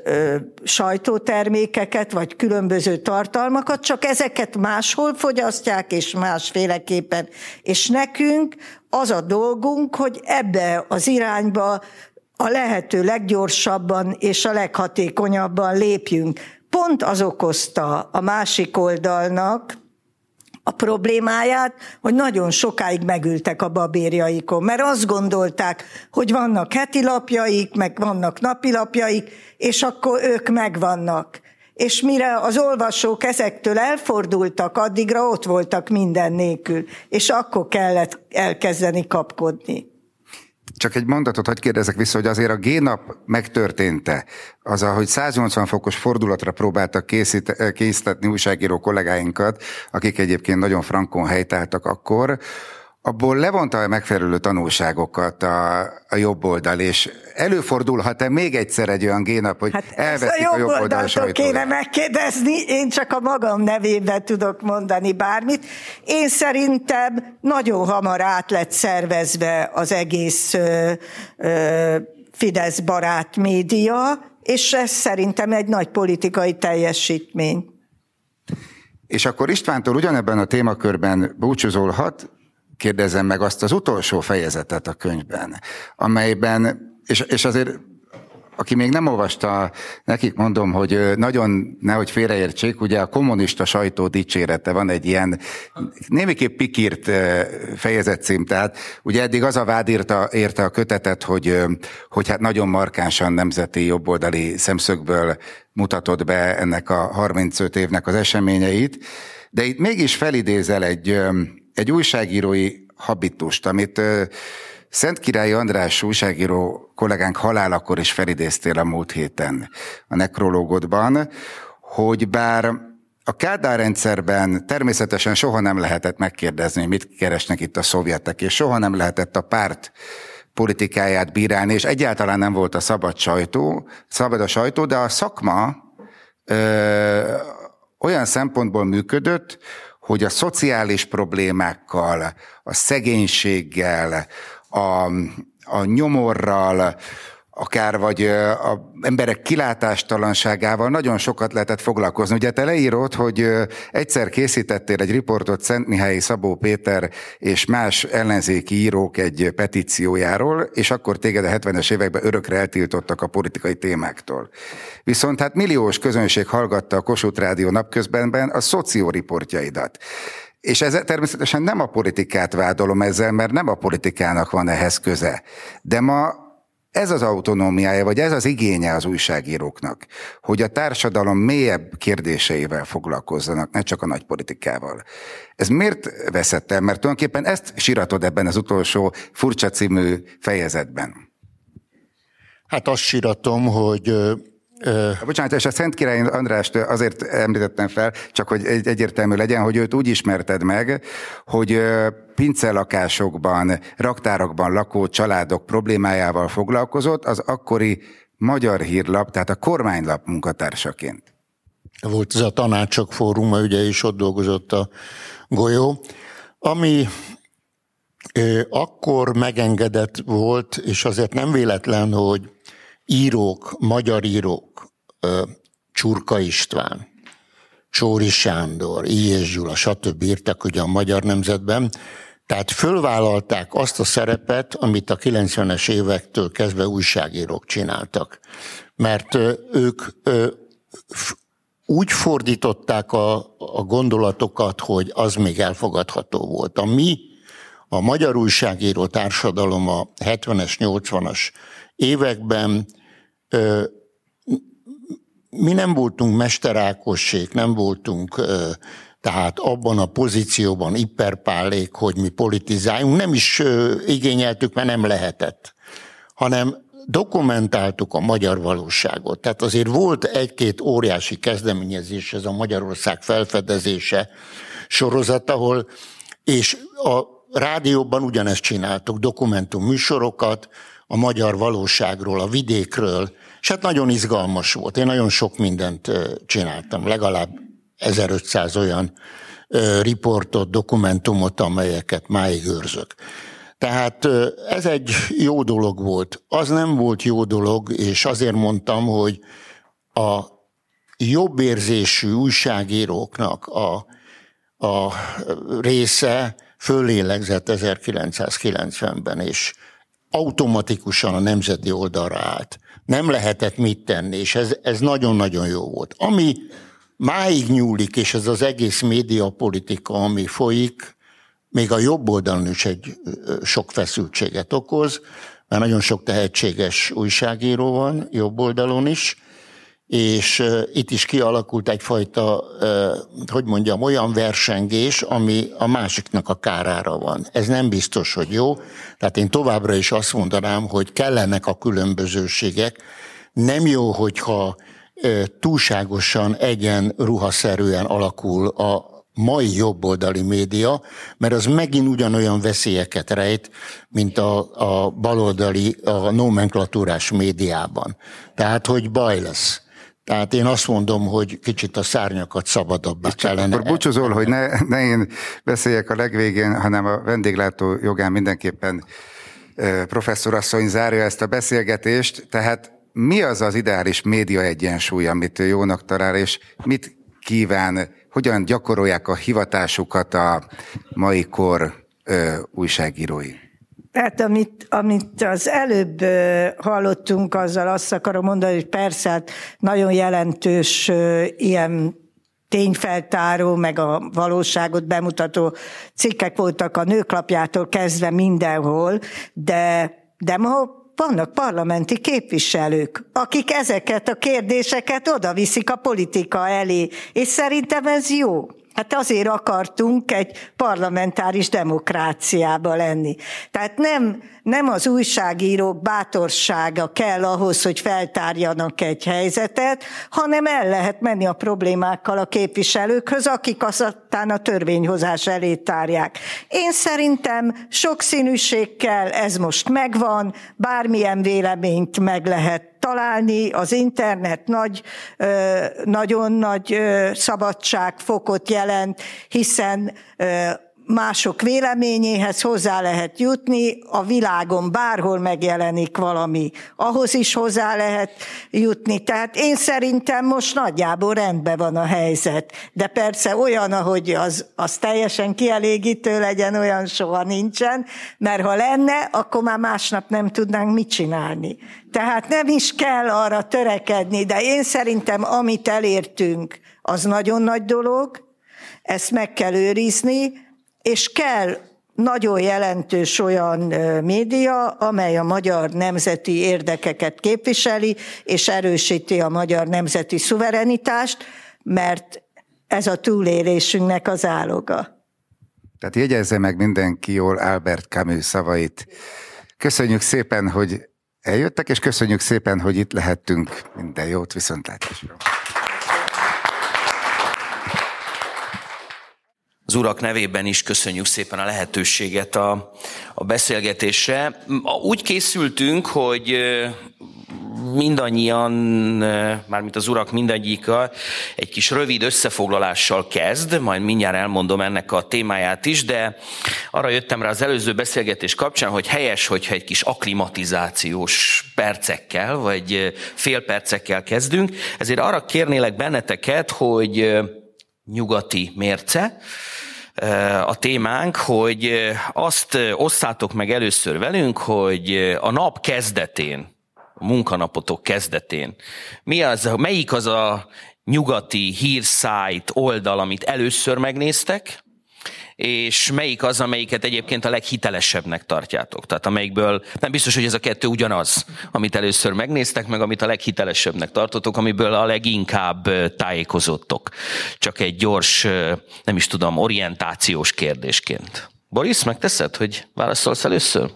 sajtótermékeket, vagy különböző tartalmakat, csak ezeket máshol fogyasztják, és másféleképpen. És nekünk az a dolgunk, hogy ebbe az irányba a lehető leggyorsabban és a leghatékonyabban lépjünk. Pont az okozta a másik oldalnak a problémáját, hogy nagyon sokáig megültek a babérjaikon, mert azt gondolták, hogy vannak heti lapjaik, meg vannak napi lapjaik, és akkor ők megvannak. És mire az olvasók ezektől elfordultak, addigra ott voltak minden nélkül, és akkor kellett elkezdeni kapkodni. Csak egy mondatot hadd kérdezek vissza, hogy azért a G-nap megtörtént-e? Az, ahogy 180 fokos fordulatra próbáltak készíteni újságíró kollégáinkat, akik egyébként nagyon frankon helytáltak akkor, abból levonta a megfelelő tanulságokat a jobb oldal, és előfordulhat-e még egyszer egy olyan G-nap, hogy elveszik a jobb oldal sajtót? Kéne megkérdezni, én csak a magam nevében tudok mondani bármit. Én szerintem nagyon hamar át lett szervezve az egész Fidesz barát média, és ez szerintem egy nagy politikai teljesítmény. És akkor Istvántól ugyanebben a témakörben búcsúzolhat, kérdezem meg azt az utolsó fejezetet a könyvben, amelyben, és azért, aki még nem olvasta, nekik mondom, hogy nagyon, nehogy félreértsék, ugye a kommunista sajtó dicsérete, van egy ilyen némiképp pikírt fejezetcím, tehát ugye eddig az a vád érte a kötetet, hogy hát nagyon markánsan nemzeti jobboldali szemszögből mutatott be ennek a 35 évnek az eseményeit, de itt mégis felidézel egy újságírói habitust, amit Szentkirályi András újságíró kollégánk halálakor is felidéztél a múlt héten a nekrológodban, hogy bár a Kádár rendszerben természetesen soha nem lehetett megkérdezni, hogy mit keresnek itt a szovjetek, és soha nem lehetett a párt politikáját bírálni, és egyáltalán nem volt a szabad a sajtó, de a szakma olyan szempontból működött, hogy a szociális problémákkal, a szegénységgel, a nyomorral, akár vagy a emberek kilátástalanságával nagyon sokat lehetett foglalkozni. Ugye te leírod, hogy egyszer készítettél egy riportot Szentmihályi Szabó Péter és más ellenzéki írók egy petíciójáról, és akkor téged a 70-es években örökre eltiltottak a politikai témáktól. Viszont hát milliós közönség hallgatta a Kossuth Rádió napközbenben a szocioriportjaidat. És ez természetesen nem a politikát vádolom ezzel, mert nem a politikának van ehhez köze. De ma ez az autonómiája, vagy ez az igénye az újságíróknak, hogy a társadalom mélyebb kérdéseivel foglalkozzanak, ne csak a nagy politikával. Ez miért veszett el? Mert tulajdonképpen ezt síratod ebben az utolsó furcsa című fejezetben. Hát azt síratom, hogy... Bocsánat, és a Szentkirályi Andrást azért említettem fel, csak hogy egyértelmű legyen, hogy őt úgy ismerted meg, hogy pincelakásokban, raktárakban lakó családok problémájával foglalkozott az akkori Magyar Hírlap, tehát a kormánylap munkatársaként. volt ez a tanácsok fóruma, ugye, és ott dolgozott a golyó, ami akkor megengedett volt, és azért nem véletlen, hogy írók, magyar írók, Csurka István, Csóri Sándor, I.S. Gyula, stb. Írtak ugye a Magyar Nemzetben, tehát fölvállalták azt a szerepet, amit a 90-es évektől kezdve újságírók csináltak. Mert ők úgy fordították a gondolatokat, hogy az még elfogadható volt. A magyar újságíró társadalom a 70-es, 80-as években mi nem voltunk mesterákossék, nem voltunk tehát abban a pozícióban iperpálék, hogy mi politizáljunk, nem is igényeltük, mert nem lehetett, hanem dokumentáltuk a magyar valóságot. Tehát azért volt egy-két óriási kezdeményezés, ez a Magyarország felfedezése sorozat, ahol, és a rádióban ugyanezt csináltuk, dokumentum műsorokat a magyar valóságról, a vidékről, és hát nagyon izgalmas volt. Én nagyon sok mindent csináltam, legalább 1500 olyan riportot, dokumentumot, amelyeket máig őrzök. Tehát ez egy jó dolog volt. Az nem volt jó dolog, és azért mondtam, hogy a jobb érzésű újságíróknak a része föllélegzett 1990-ben, és automatikusan a nemzeti oldalra állt. Nem lehetett mit tenni, és ez nagyon-nagyon jó volt. Ami máig nyúlik, és ez az egész médiapolitika, ami folyik, még a jobb oldalon is egy sok feszültséget okoz, mert nagyon sok tehetséges újságíró van jobb oldalon is, és itt is kialakult egyfajta, olyan versengés, ami a másiknak a kárára van. Ez nem biztos, hogy jó. Tehát én továbbra is azt mondanám, hogy kellenek a különbözőségek. Nem jó, hogyha túlságosan egyenruhaszerűen alakul a mai jobboldali média, mert az megint ugyanolyan veszélyeket rejt, mint a baloldali, a nomenklatúrás médiában. Tehát, hogy baj lesz. Tehát én azt mondom, hogy kicsit a szárnyakat szabadabbá kellene. Akkor búcsúzol, hogy ne én beszéljek a legvégén, hanem a vendéglátó jogán mindenképpen professzorasszony zárja ezt a beszélgetést. Tehát mi az az ideális média egyensúly, amit jónak talál, és mit kíván, hogyan gyakorolják a hivatásukat a mai kor újságírói? Tehát amit az előbb hallottunk, azzal azt akarom mondani, hogy persze hát nagyon jelentős ilyen tényfeltáró, meg a valóságot bemutató cikkek voltak a Nőklapjától kezdve mindenhol, de ma vannak parlamenti képviselők, akik ezeket a kérdéseket odaviszik a politika elé, és szerintem ez jó. Hát azért akartunk egy parlamentáris demokráciába lenni. Tehát nem az újságírók bátorsága kell ahhoz, hogy feltárjanak egy helyzetet, hanem el lehet menni a problémákkal a képviselőkhöz, akik aztán a törvényhozás elé tárják. Én szerintem sokszínűségkel ez most megvan, bármilyen véleményt meg lehet találni, az internet nagyon nagy szabadságfokot jelent, hiszen mások véleményéhez hozzá lehet jutni, a világon bárhol megjelenik valami, ahhoz is hozzá lehet jutni. Tehát én szerintem most nagyjából rendben van a helyzet, de persze olyan, ahogy az teljesen kielégítő legyen, olyan soha nincsen, mert ha lenne, akkor már másnap nem tudnánk mit csinálni. Tehát nem is kell arra törekedni, de én szerintem amit elértünk, az nagyon nagy dolog, ezt meg kell őrizni, és kell nagyon jelentős olyan média, amely a magyar nemzeti érdekeket képviseli, és erősíti a magyar nemzeti szuverenitást, mert ez a túlélésünknek az áloga. Tehát jegyezze meg mindenki jól Albert Camus szavait. Köszönjük szépen, hogy eljöttek, és köszönjük szépen, hogy itt lehettünk. Minden jót, viszontlátásra! Az urak nevében is köszönjük szépen a lehetőséget a beszélgetésre. Úgy készültünk, hogy mindannyian, mármint az urak mindegyika, egy kis rövid összefoglalással kezd, majd mindjárt elmondom ennek a témáját is, de arra jöttem rá az előző beszélgetés kapcsán, hogy helyes, hogyha egy kis aklimatizációs percekkel, vagy fél percekkel kezdünk, ezért arra kérnélek benneteket, hogy nyugati mérce a témánk, hogy azt osszátok meg először velünk, hogy a nap kezdetén, a munkanapotok kezdetén, melyik az a nyugati hírszájt oldal, amit először megnéztek, és melyik az, amelyiket egyébként a leghitelesebbnek tartjátok? Tehát amelyikből, nem biztos, hogy ez a kettő ugyanaz, amit először megnéztek, meg amit a leghitelesebbnek tartotok, amiből a leginkább tájékozottok. Csak egy gyors, nem is tudom, orientációs kérdésként. Boris, megteszed, hogy válaszolsz először?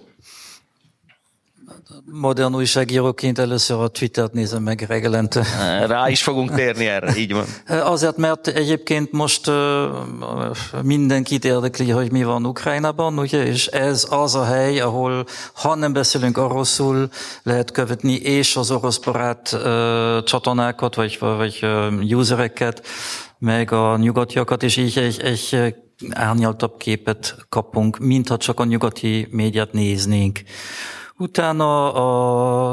Modern újságíróként először a Twittert nézem meg reggelente. Rá is fogunk térni erre, így van. Azért, mert egyébként most mindenkit érdekli, hogy mi van Ukrajnában, ugye? És ez az a hely, ahol, ha nem beszélünk oroszul, lehet követni és az oroszbarát csatornákat, vagy usereket, meg a nyugatiakat, és így egy árnyaltabb képet kapunk, mintha csak a nyugati médiát néznénk. Utána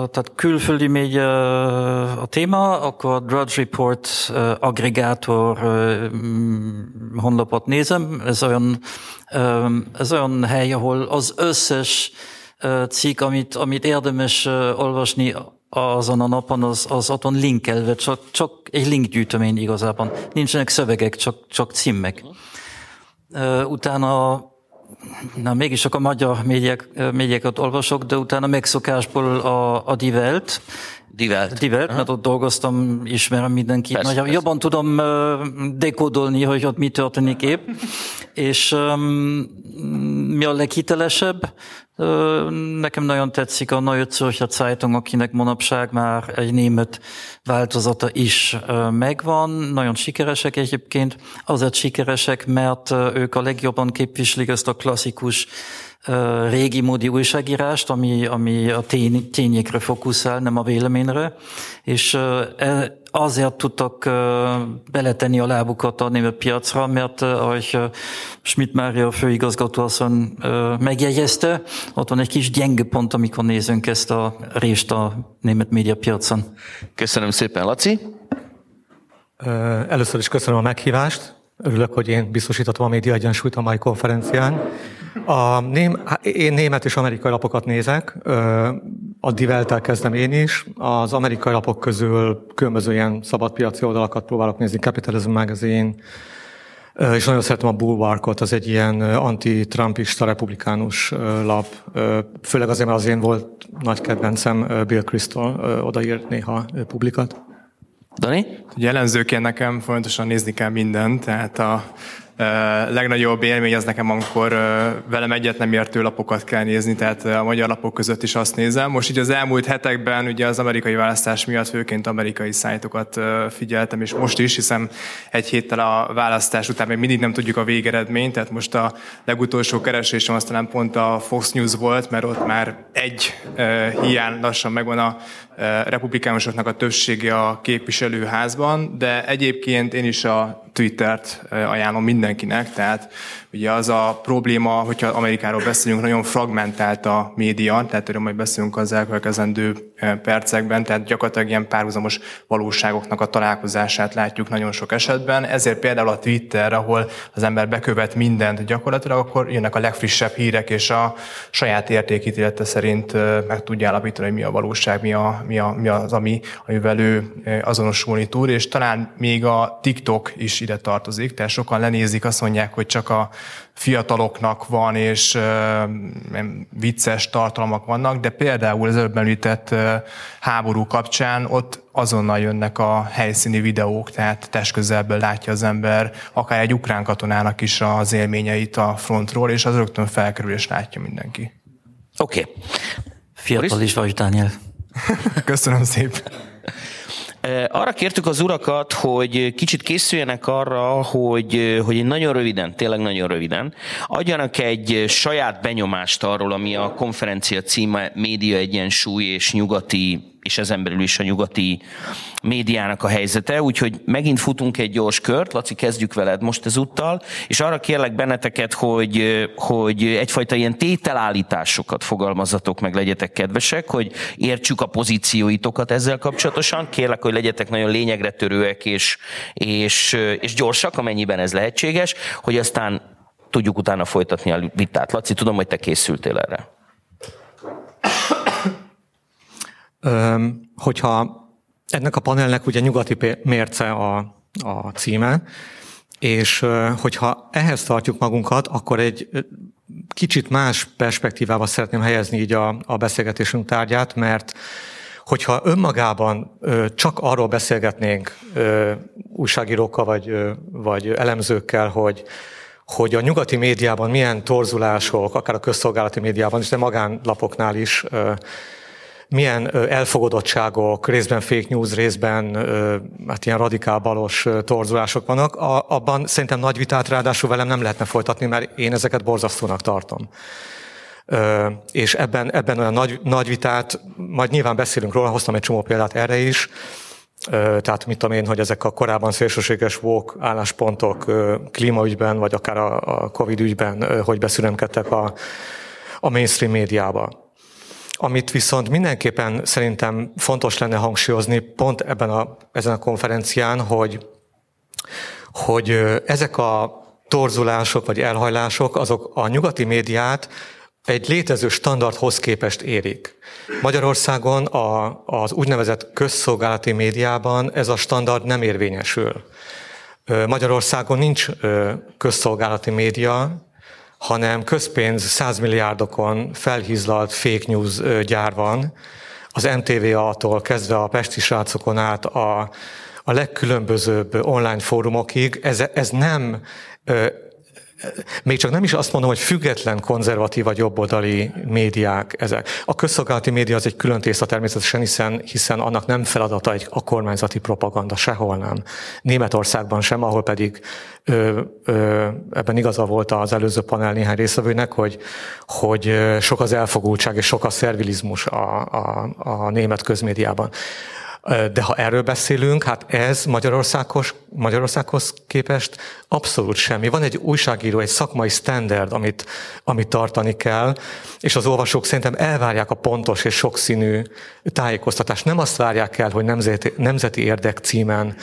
tehát külföldi média a téma, akkor a Drudge Report aggregátor honlapot nézem. Ez olyan hely, ahol az összes cikk, amit érdemes olvasni azon a napon, az ott van linkelve, csak egy linkgyűjtemény igazából. Nincsenek szövegek, csak címek. Utána mégis csak a magyar médiákat olvasok, de utána megszokásból a Die Welt. Die Welt, mert ott dolgoztam, ismerem mindenkit. Persze. Jobban tudom dekódolni, hogy ott mi történik épp. És mi a leghitelesebb? Nekem nagyon tetszik a Neue Zürcher Zeitung, akinek manapság már egy német változata is megvan. Nagyon sikeresek egyébként. Azért sikeresek, mert ők a legjobban képviselik ezt a klasszikus régi módi újságírást, ami a tényekre fókuszál, nem a véleményre, és azért tudtak beletenni a lábukat a német piacra, mert ahogy Schmidt Mária főigazgatóasszony megjegyezte, ott van egy kis gyenge pont, amikor nézünk ezt a részt a német médiapiacon. Köszönöm szépen, Laci. Először is köszönöm a meghívást. Örülök, hogy én biztosítottam a média egyensúlyt a mai konferencián. Én német és amerikai lapokat nézek, a Die Welt-tel kezdem én is. Az amerikai lapok közül különböző ilyen szabadpiaci oldalakat próbálok nézni, Capitalism Magazine, és nagyon szeretem a Bulwarkot, az egy ilyen anti-trumpista, republikánus lap. Főleg azért, mert az én volt nagy kedvencem, Bill Kristol, odaírt néha publikat. Dani? Jellemzőként nekem folyamatosan nézni kell mindent, tehát a legnagyobb élmény az nekem, amikor velem egyet nem értő lapokat kell nézni, tehát a magyar lapok között is azt nézem. Most így az elmúlt hetekben ugye az amerikai választás miatt főként amerikai szájtokat figyeltem, és most is, hiszen egy héttel a választás után még mindig nem tudjuk a végeredményt, tehát most a legutolsó keresésem az talán pont a Fox News volt, mert ott már egy hiány lassan megvan a republikánusoknak a többsége a képviselőházban, de egyébként én is a Twittert ajánlom mindenkinek, tehát ugye az a probléma, hogyha Amerikáról beszélünk, nagyon fragmentált a média, tehát erről majd beszélünk az elkövetkezendő percekben, tehát gyakorlatilag ilyen párhuzamos valóságoknak a találkozását látjuk nagyon sok esetben, ezért például a Twitter, ahol az ember bekövet mindent gyakorlatilag, akkor jönnek a legfrissebb hírek, és a saját értékítélete szerint meg tudja állapítani, hogy mi a valóság, mi az, amivel ő azonosulni tud, és talán még a TikTok is ide tartozik, tehát sokan lenézik, azt mondják, hogy csak a fiataloknak van, és vicces tartalmak vannak, de például az előbb említett háború kapcsán ott azonnal jönnek a helyszíni videók, tehát testközelből látja az ember akár egy ukrán katonának is az élményeit a frontról, és az rögtön felkerül, és látja mindenki. Oké. Fiatal is vagy, Dániel. Köszönöm szépen. Arra kértük az urakat, hogy kicsit készüljenek arra, hogy nagyon röviden, tényleg nagyon röviden, adjanak egy saját benyomást arról, ami a konferencia címe Média Egyensúly és Nyugati és ezen belül is a nyugati médiának a helyzete, úgyhogy megint futunk egy gyors kört, Laci, kezdjük veled most ezúttal, és arra kérlek benneteket, hogy egyfajta ilyen tételállításokat fogalmazzatok meg, legyetek kedvesek, hogy értsük a pozícióitokat ezzel kapcsolatosan, kérlek, hogy legyetek nagyon lényegre törőek és gyorsak, amennyiben ez lehetséges, hogy aztán tudjuk utána folytatni a vitát. Laci, tudom, hogy te készültél erre. Hogyha ennek a panelnek ugye nyugati mérce a címe, és hogyha ehhez tartjuk magunkat, akkor egy kicsit más perspektívába szeretném helyezni így a beszélgetésünk tárgyát, mert hogyha önmagában csak arról beszélgetnénk újságírókkal vagy elemzőkkel, hogy a nyugati médiában milyen torzulások, akár a közszolgálati médiában is, de magánlapoknál is, milyen elfogadottságok, részben fake news, részben hát ilyen radikálbalos torzulások vannak, abban szerintem nagy vitát ráadásul velem nem lehetne folytatni, mert én ezeket borzasztónak tartom. És ebben olyan nagy vitát, majd nyilván beszélünk róla, hoztam egy csomó példát erre is, tehát mit tudom én, hogy ezek a korábban szélsőséges woke álláspontok klímaügyben, vagy akár a Covid ügyben, hogy beszüremkedtek a mainstream médiába. Amit viszont mindenképpen szerintem fontos lenne hangsúlyozni pont ezen a konferencián, hogy ezek a torzulások vagy elhajlások, azok a nyugati médiát egy létező standardhoz képest érik. Magyarországon az úgynevezett közszolgálati médiában ez a standard nem érvényesül. Magyarországon nincs közszolgálati média, hanem közpénz 100 milliárdokon felhízlalt fake news gyár van. Az MTVA-tól kezdve a Pesti Srácokon át a legkülönbözőbb online fórumokig. Ez nem, még csak nem is azt mondom, hogy független konzervatív vagy jobboldali médiák ezek. A közszolgálati média az egy külön tészta természetesen, hiszen annak nem feladata a kormányzati propaganda, sehol nem. Németországban sem, ahol pedig ebben igaza volt az előző panel néhány résztvevőnek, hogy sok az elfogultság és sok a szervilizmus a német közmédiában. De ha erről beszélünk, hát ez Magyarországhoz képest abszolút semmi. Van egy újságíró, egy szakmai standard, amit tartani kell, és az olvasók szerintem elvárják a pontos és sokszínű tájékoztatást. Nem azt várják el, hogy nemzeti érdek címen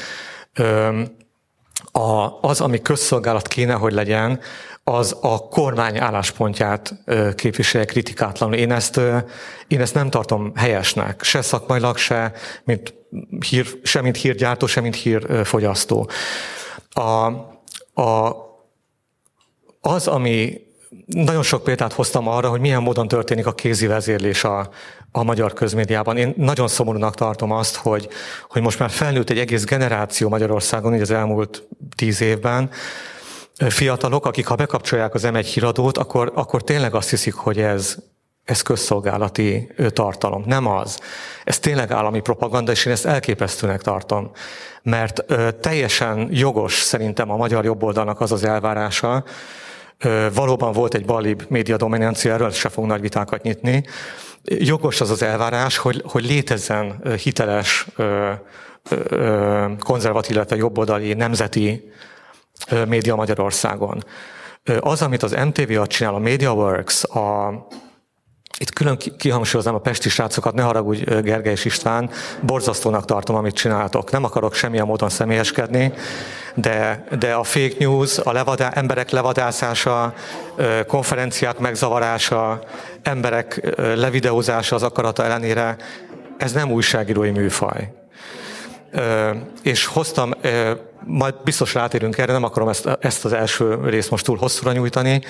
az, ami közszolgálat kéne, hogy legyen, az a kormány álláspontját képviselje kritikátlanul. Én ezt nem tartom helyesnek, se szakmailag, se mint hírgyártó, se mint hírfogyasztó. Az, ami nagyon sok példát hoztam arra, hogy milyen módon történik a kézi vezérlés a magyar közmédiában. Én nagyon szomorúnak tartom azt, hogy most már felnőtt egy egész generáció Magyarországon, így az elmúlt 10 évben, fiatalok, akik ha bekapcsolják az M1 híradót, akkor tényleg azt hiszik, hogy ez közszolgálati tartalom. Nem az. Ez tényleg állami propaganda, és én ezt elképesztőnek tartom. Mert teljesen jogos szerintem a magyar jobboldalnak az elvárása. Valóban volt egy ballibb média dominancia, erről se fog nagy vitákat nyitni. Jogos az elvárás, hogy létezzen hiteles, konzervatív, illetve jobboldali nemzeti média Magyarországon. Az, amit az MTV-at csinál, a MediaWorks, itt külön kihangsúlyoznám a Pesti Srácokat, ne haragudj Gergely és István, borzasztónak tartom, amit csináltok. Nem akarok semmilyen módon személyeskedni, de a fake news, emberek levadászása, konferenciák megzavarása, emberek levideózása az akarata ellenére, ez nem újságírói műfaj. És hoztam, majd biztos rátérünk erre, nem akarom ezt az első részt most túl hosszúra nyújtani.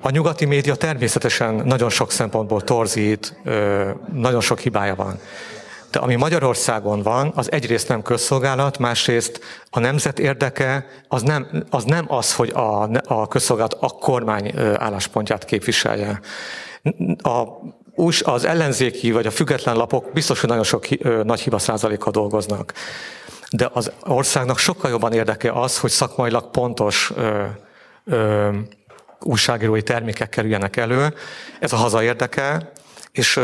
A nyugati média természetesen nagyon sok szempontból torzít, nagyon sok hibája van. De ami Magyarországon van, az egyrészt nem közszolgálat, másrészt a nemzet érdeke az nem az, hogy a közszolgálat a kormány álláspontját képviselje. Az ellenzéki vagy a független lapok biztos, hogy nagyon sok nagy hiba százalékkal dolgoznak. De az országnak sokkal jobban érdeke az, hogy szakmailag pontos újságírói termékek kerüljenek elő. Ez a haza érdeke, és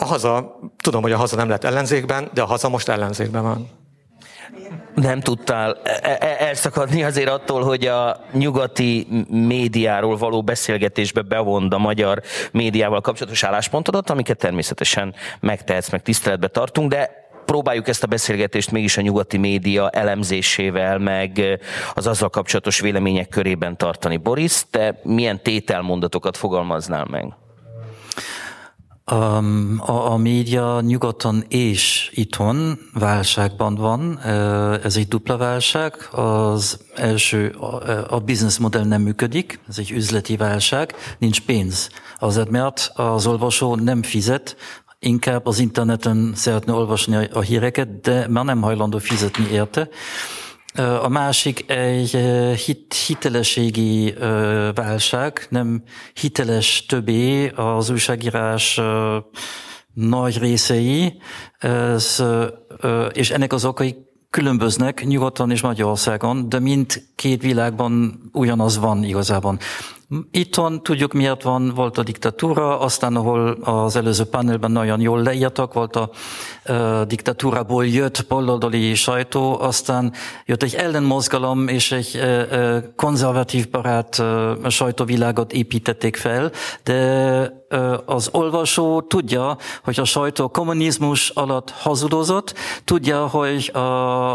A haza, tudom, hogy a haza nem lett ellenzékben, de a haza most ellenzékben van. Nem tudtál elszakadni azért attól, hogy a nyugati médiáról való beszélgetésbe bevond a magyar médiával kapcsolatos álláspontodat, amiket természetesen megtehetsz, meg tiszteletbe tartunk, de próbáljuk ezt a beszélgetést mégis a nyugati média elemzésével, meg az azzal kapcsolatos vélemények körében tartani. Boris, te milyen tételmondatokat fogalmaznál meg? A média nyugaton és itthon válságban van, ez egy dupla válság. Az első, a bizniszmodell nem működik, ez egy üzleti válság, nincs pénz. Azért, mert az olvasó nem fizet, inkább az interneten szeretne olvasni a híreket, de már nem hajlandó fizetni érte. A másik egy hitelességi válság, nem hiteles többé az újságírás nagy részei, és ennek az okai különböznek nyugaton és Magyarországon, de mindkét világban ugyanaz van igazából. Itthon tudjuk, miért van, volt a diktatúra, aztán, ahol az előző panelben nagyon jól leírtak, volt a diktatúrából jött baloldali sajtó, aztán jött egy ellenmozgalom, és egy konzervatív barát sajtóvilágot építették fel, de az olvasó tudja, hogy a sajtó kommunizmus alatt hazudozott, tudja, hogy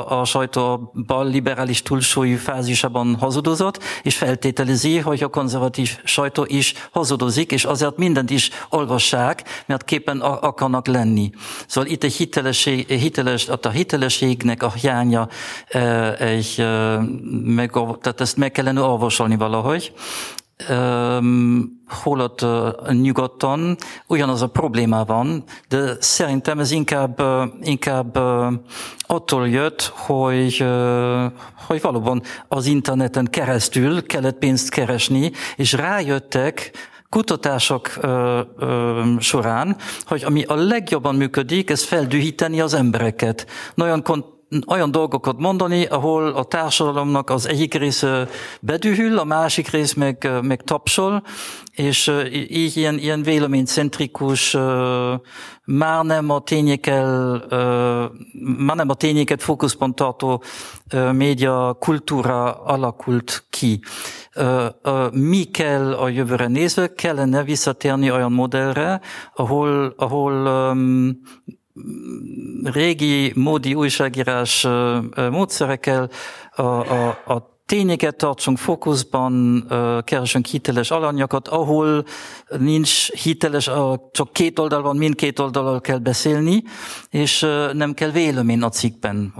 a sajtó balliberális túlsúly fázisában hazudozott, és feltételezi, hogy a konzervatív sajtó is hazudozik, és azért mindent is olvassák, mert képen akarnak lenni. Szóval itt egy hitelességnek a hiánya, tehát ezt meg kellene olvasolni valahogy. Holott nyugodtan ugyanaz a probléma van, de szerintem ez inkább attól jött, hogy valóban az interneten keresztül kellett pénzt keresni, és rájöttek kutatások során, hogy ami a legjobban működik, ez feldühíteni az embereket. Olyan dolgokat mondani, ahol a társadalomnak az egyik része bedühül, a másik rész meg tapsol, és így ilyen véleménycentrikus, már nem a tényeket fókuszban tartó média kultúra alakult ki. Mi kell a jövőre nézve? Kellene visszatérni olyan modellre, ahol régi módi újságírás módszerekkel a tényeket tartsunk fókuszban, keresünk hiteles alanyakat, ahol nincs hiteles, csak két oldal van, mindkét oldalról kell beszélni, és nem kell vélemény a cikkben.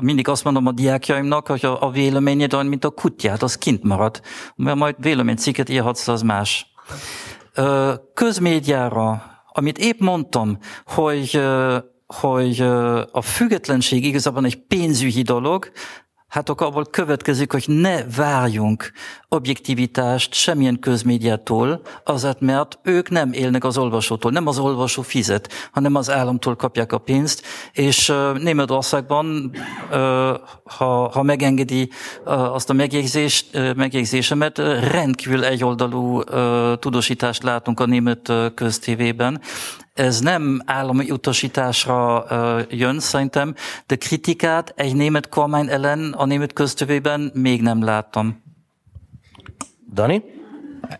Mindig azt mondom a diákjaimnak, hogy a véleményed olyan, mint a kutyát, az kint marad. Mert majd véleménycikket írhatsz, az más. Közmédiára, amit épp mondtam, hogy a függetlenség igazából egy pénzügyi dolog, hát akkor abból következik, hogy ne várjunk objektivitást semmilyen közmédiától, azért, mert ők nem élnek az olvasótól, nem az olvasó fizet, hanem az államtól kapják a pénzt, és Németországban, ha megengedi azt a megjegyzésemet, rendkívül egyoldalú tudósítást látunk a német köztévében. Ez nem állami utasításra jön szerintem, de kritikát egy német kormány ellen a német köztévében még nem láttam. Dani?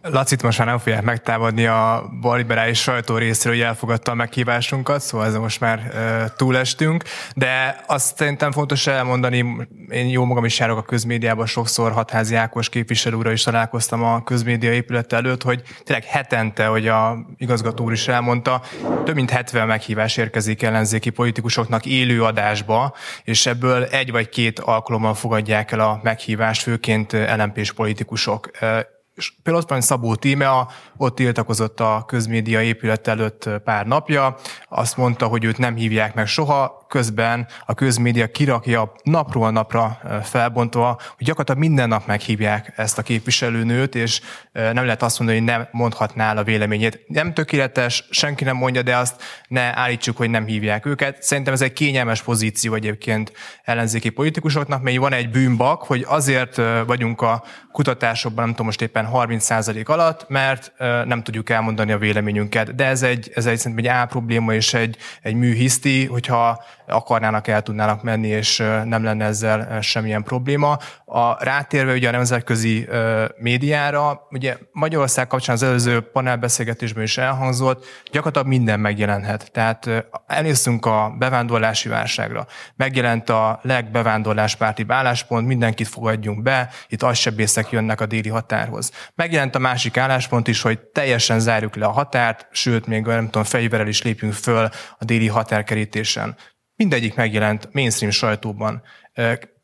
Lacit most már nem fogják megtámadni a balliberális sajtó részéről, hogy elfogadta a meghívásunkat, szóval ezzel most már túlestünk, de azt szerintem fontos elmondani, én jó magam is járok a közmédiában, sokszor Hatházi Ákos képviselő úrral is találkoztam a közmédia épülete előtt, hogy tényleg hetente, hogy a igazgató úr is elmondta, több mint 70 meghívás érkezik ellenzéki politikusoknak élő adásba, és ebből egy vagy két alkalommal fogadják el a meghívást, főként LMP-s politikusok. És például ott Szabó Tímea, ott tiltakozott a közmédia épület előtt pár napja, azt mondta, hogy őt nem hívják meg soha, közben a közmédia kirakja napról napra felbontva, hogy gyakorlatilag minden nap meghívják ezt a képviselőnőt, és nem lehet azt mondani, hogy nem mondhatná a véleményét. Nem tökéletes, senki nem mondja, de azt ne állítsuk, hogy nem hívják őket. Szerintem ez egy kényelmes pozíció egyébként ellenzéki politikusoknak, mert van egy bűnbak, hogy azért vagyunk a kutatásokban, nem tudom most éppen 30% alatt, mert nem tudjuk elmondani a véleményünket. De ez egy szerintem egy álprobléma és egy műhiszti, hogyha akarnának, el tudnának menni, és nem lenne ezzel semmilyen probléma. Rátérve ugye a nemzetközi médiára, ugye Magyarország kapcsán az előző panelbeszélgetésben is elhangzott, gyakorlatilag minden megjelenhet. Tehát elnéztünk a bevándorlási válságra. Megjelent a legbevándorláspártibb álláspont, mindenkit fogadjunk be, itt agysebészek jönnek a déli határhoz. Megjelent a másik álláspont is, hogy teljesen zárjuk le a határt, sőt, még nem tudom, fegyverrel is lépjünk föl a déli határkerítésen. Mindegyik megjelent mainstream sajtóban.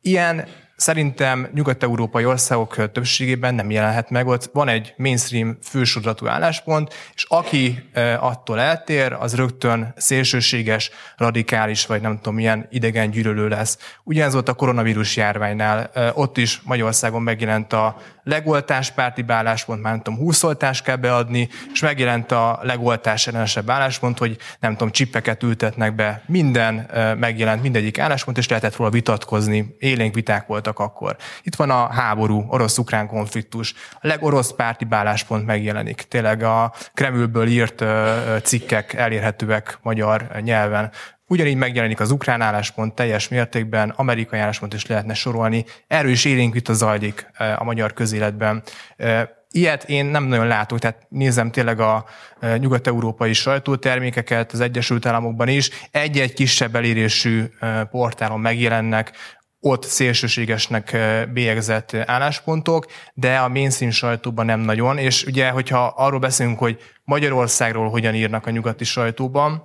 Ilyen szerintem nyugat-európai országok többségében nem jelenhet meg, ott van egy mainstream fősodratú álláspont, és aki attól eltér, az rögtön szélsőséges, radikális, vagy nem tudom, ilyen idegen gyűlölő lesz. Ugyanez volt a koronavírus járványnál, ott is Magyarországon megjelent a legoltáspártibb álláspont, már nem tudom, 20 oltást kell beadni, és megjelent a legoltás ellenesebb álláspont, hogy nem tudom, csippeket ültetnek be, minden megjelent, mindegyik álláspont, és lehetett róla vitatkozni, élénk viták voltak akkor. Itt van a háború, orosz-ukrán konfliktus. A legorosz párti álláspont megjelenik. Tényleg a Kremlből írt cikkek elérhetőek magyar nyelven. Ugyanígy megjelenik az ukrán álláspont teljes mértékben, amerikai álláspont is lehetne sorolni. Erről is élénk vita zajlik a magyar közéletben. Ilyet én nem nagyon látok, tehát nézem tényleg a nyugat-európai sajtótermékeket az Egyesült Államokban is. Egy-egy kisebb elérésű portálon megjelennek ott szélsőségesnek bélyegzett álláspontok, de a mainstream sajtóban nem nagyon, és ugye, hogyha arról beszélünk, hogy Magyarországról hogyan írnak a nyugati sajtóban,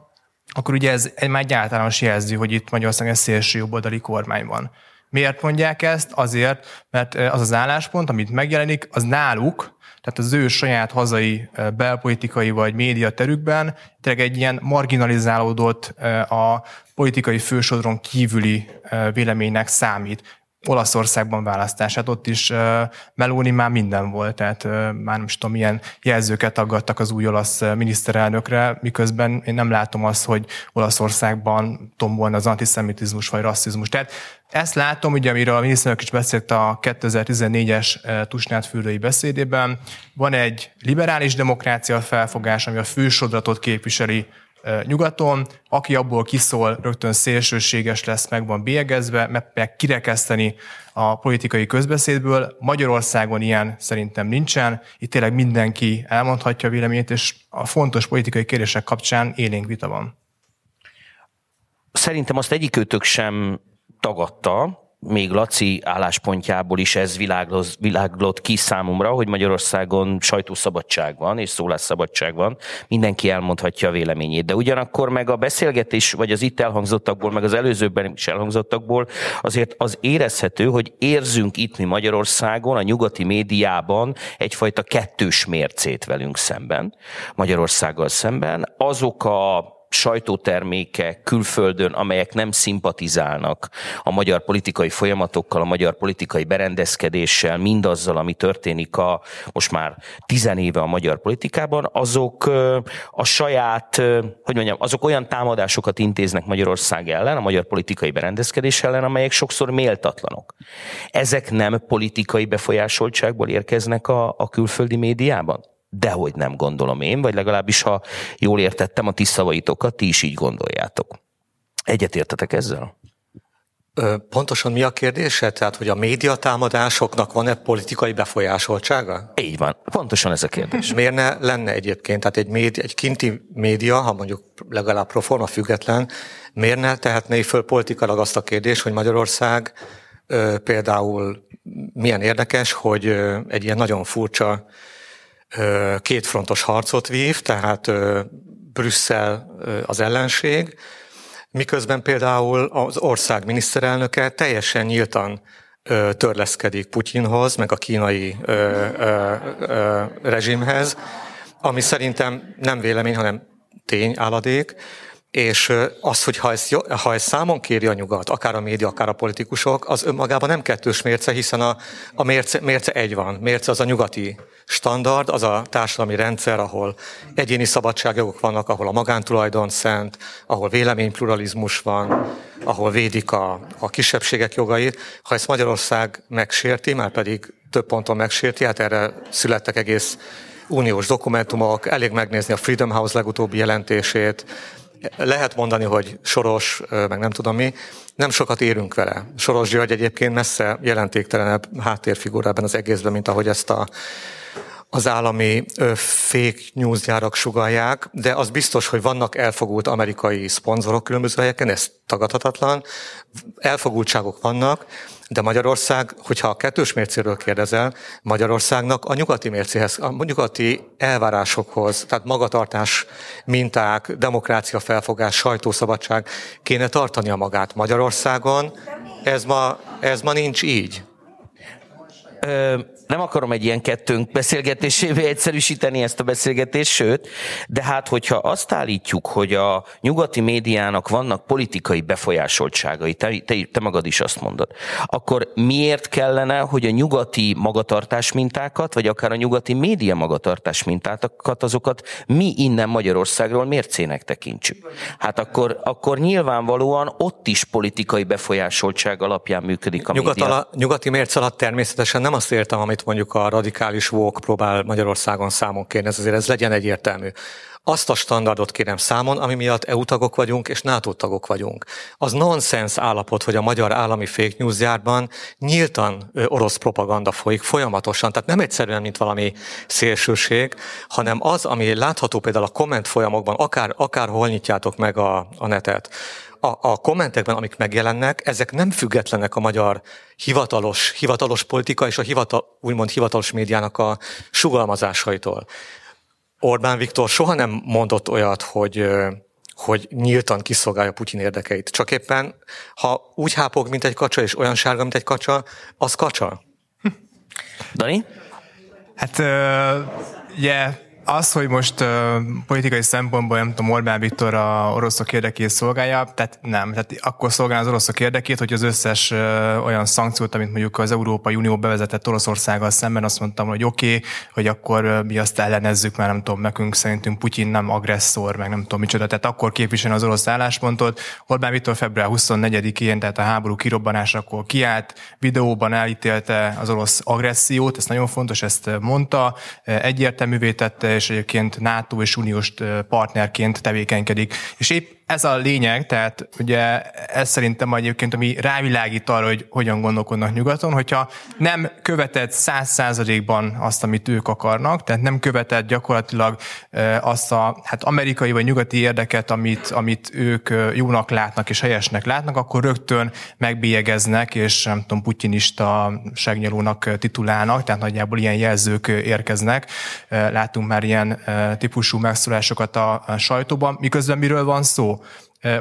akkor ugye ez már egy általános jelző, hogy itt Magyarországon egy szélső jobboldali kormány van. Miért mondják ezt? Azért, mert az az álláspont, amit megjelenik, az náluk, tehát az ő saját hazai belpolitikai vagy médiaterükben tényleg egy ilyen marginalizálódott a politikai fősodron kívüli véleménynek számít. Olaszországban választás, hát ott is Meloni már minden volt, tehát már nem tudom, milyen jelzőket aggattak az új olasz miniszterelnökre, miközben én nem látom azt, hogy Olaszországban tombolna az antiszemitizmus vagy rasszizmus. Tehát ezt látom, ugye, amiről a miniszterelnök is beszélt a 2014-es Tusnád-fürdői beszédében. Van egy liberális demokrácia felfogás, ami a fősodratot képviseli nyugaton, aki abból kiszól, rögtön szélsőséges lesz, meg van bélyegezve, meg kirekeszteni a politikai közbeszédből. Magyarországon ilyen szerintem nincsen, itt tényleg mindenki elmondhatja a véleményét, és a fontos politikai kérdések kapcsán élénk vita van. Szerintem azt egyikőtök sem tagadta, még Laci álláspontjából is ez világlott ki számomra, hogy Magyarországon sajtószabadság van, és szólásszabadság van, mindenki elmondhatja a véleményét. De ugyanakkor meg a beszélgetés, vagy az itt elhangzottakból, meg az előzőben is elhangzottakból, azért az érezhető, hogy érzünk itt mi Magyarországon, a nyugati médiában egyfajta kettős mércét velünk szemben, Magyarországgal szemben. Azok a sajtótermékek külföldön, amelyek nem szimpatizálnak a magyar politikai folyamatokkal, a magyar politikai berendezkedéssel, mindazzal, ami történik a most már 10 éve a magyar politikában, azok a saját, azok olyan támadásokat intéznek Magyarország ellen, a magyar politikai berendezkedés ellen, amelyek sokszor méltatlanok. Ezek nem politikai befolyásoltságból érkeznek a külföldi médiában? Dehogy nem, gondolom én, vagy legalábbis, ha jól értettem a ti szavaitokat, ti is így gondoljátok. Egyetértetek ezzel? Pontosan mi a kérdése? Tehát, hogy a médiatámadásoknak van-e politikai befolyásoltsága? Így van. Pontosan ez a kérdés. Miért ne lenne egyébként? Tehát egy kinti média, ha mondjuk legalább proforma független, miért ne tehetné föl politikailag azt a kérdést, hogy Magyarország például milyen érdekes, hogy egy ilyen nagyon furcsa kétfrontos harcot vív, tehát Brüsszel az ellenség, miközben például az ország miniszterelnöke teljesen nyíltan törleszkedik Putyinhoz, meg a kínai rezsimhez, ami szerintem nem vélemény, hanem tényálladék. És az, hogy ha ezt számon kéri a nyugat, akár a média, akár a politikusok, az önmagában nem kettős mérce, hiszen a mérce egy van. Mérce az a nyugati standard, az a társadalmi rendszer, ahol egyéni szabadságjogok vannak, ahol a magántulajdon szent, ahol véleménypluralizmus van, ahol védik a kisebbségek jogait. Ha ezt Magyarország megsérti, már pedig több ponton megsérti, hát erre születtek egész uniós dokumentumok, elég megnézni a Freedom House legutóbbi jelentését. Lehet mondani, hogy Soros, meg nem tudom mi, nem sokat érünk vele. Soros György egyébként messze jelentéktelenebb háttérfigura ebben az egészben, mint ahogy ezt az állami fake news gyárak sugallják, de az biztos, hogy vannak elfogult amerikai szponzorok különböző helyeken, ez tagadhatatlan, elfogultságok vannak, de Magyarország, hogyha a kettős mércéről kérdezel, Magyarországnak a nyugati mércéhez, a nyugati elvárásokhoz, tehát magatartás minták, demokrácia felfogás, sajtószabadság kéne tartania magát Magyarországon. Ez ma nincs így. Nem akarom egy ilyen kettőnk beszélgetésévé egyszerűsíteni ezt a beszélgetést, sőt, de hát hogyha azt állítjuk, hogy a nyugati médiának vannak politikai befolyásoltságai, te magad is azt mondod, akkor miért kellene, hogy a nyugati magatartás mintákat, vagy akár a nyugati média magatartás mintákat, azokat mi innen Magyarországról mércének tekintsük? Hát akkor nyilvánvalóan ott is politikai befolyásoltság alapján működik a média. Nyugati mérc alatt természetesen nem azt értem, amit mondjuk a radikális woke próbál Magyarországon számon kérni, ez legyen egyértelmű. Azt a standardot kérem számon, ami miatt EU tagok vagyunk és NATO tagok vagyunk. Az nonsens állapot, hogy a magyar állami fake news gyárban nyíltan orosz propaganda folyik folyamatosan, tehát nem egyszerűen, mint valami szélsőség, hanem az, ami látható például a komment folyamokban, akárhol nyitjátok meg a netet. A kommentekben, amik megjelennek, ezek nem függetlenek a magyar hivatalos politika és a hivatalos médiának a sugalmazásaitól. Orbán Viktor soha nem mondott olyat, hogy nyíltan kiszolgálja Putyin érdekeit. Csak éppen, ha úgy hápog, mint egy kacsa, és olyan sárga, mint egy kacsa, az kacsa. Dani? Hát, az, hogy most politikai szempontból, nem tudom, Orbán Viktor az oroszok érdekét szolgálja, tehát nem. Tehát akkor szolgál az oroszok érdekét, hogy az összes olyan szankciót, amit mondjuk az Európai Unió bevezetett Oroszországgal szemben, azt mondtam, hogy oké, hogy akkor mi azt ellenezzük, mert nem tudom, nekünk szerintünk Putyin nem agresszor, meg nem tudom micsoda. Tehát akkor képviselni az orosz álláspontot. Orbán Viktor február 24-én, tehát a háború kirobbanásakor kiállt, videóban elítélte az orosz agressziót, ez nagyon fontos, ezt mondta, egyértelművé tette, és egyébként NATO és uniós partnerként tevékenykedik. És épp ez a lényeg, tehát ugye ez szerintem egyébként, ami rávilágít arra, hogy hogyan gondolkodnak nyugaton, hogyha nem követed 100%-ban azt, amit ők akarnak, tehát nem követed gyakorlatilag azt a amerikai vagy nyugati érdeket, amit ők jónak látnak és helyesnek látnak, akkor rögtön megbélyegeznek, és nem tudom, putyinista segnyalónak titulálnak, tehát nagyjából ilyen jelzők érkeznek. Látunk már ilyen típusú megszólásokat a sajtóban, miközben miről van szó?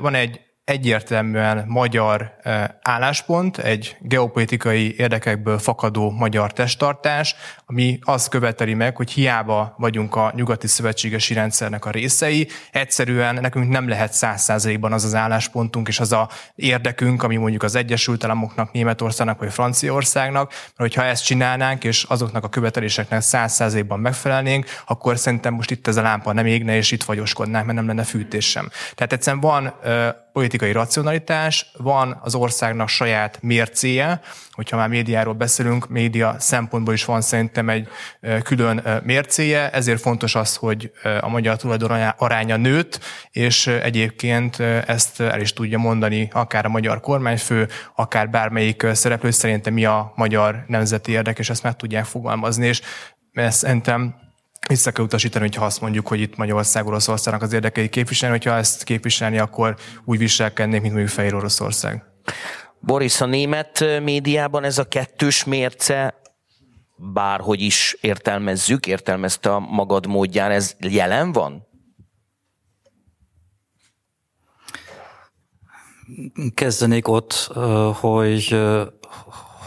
Van egy egyértelműen magyar álláspont, egy geopolitikai érdekekből fakadó magyar testtartás, ami azt követeli meg, hogy hiába vagyunk a nyugati szövetségesi rendszernek a részei, egyszerűen nekünk nem lehet 100%-ban az az álláspontunk és az a érdekünk, ami mondjuk az Egyesült Államoknak, Németországnak vagy Franciaországnak, mert hogyha ezt csinálnánk és azoknak a követeléseknek 100%-ban megfelelnénk, akkor szerintem most itt ez a lámpa nem égne, és itt fagyoskodnánk, mert nem lenne fűtés sem. Tehát egyszerűen van politikai racionalitás, van az országnak saját mércéje, hogyha már médiáról beszélünk, média szempontból is van szerintem egy külön mércéje, ezért fontos az, hogy a magyar tulajdon aránya nőtt, és egyébként ezt el is tudja mondani akár a magyar kormányfő, akár bármelyik szereplő, szerintem mi a magyar nemzeti érdek, és ezt meg tudják fogalmazni, és szerintem vissza kell utasítani, hogyha azt mondjuk, hogy itt Magyarország Oroszországnak az érdekeit képviselni, hogyha ezt képviselni, akkor úgy viselkednék, mint mondjuk Fehér Oroszország. Boris, a német médiában ez a kettős mérce, bárhogy is értelmezte a magad módján, ez jelen van? Kezdenék ott,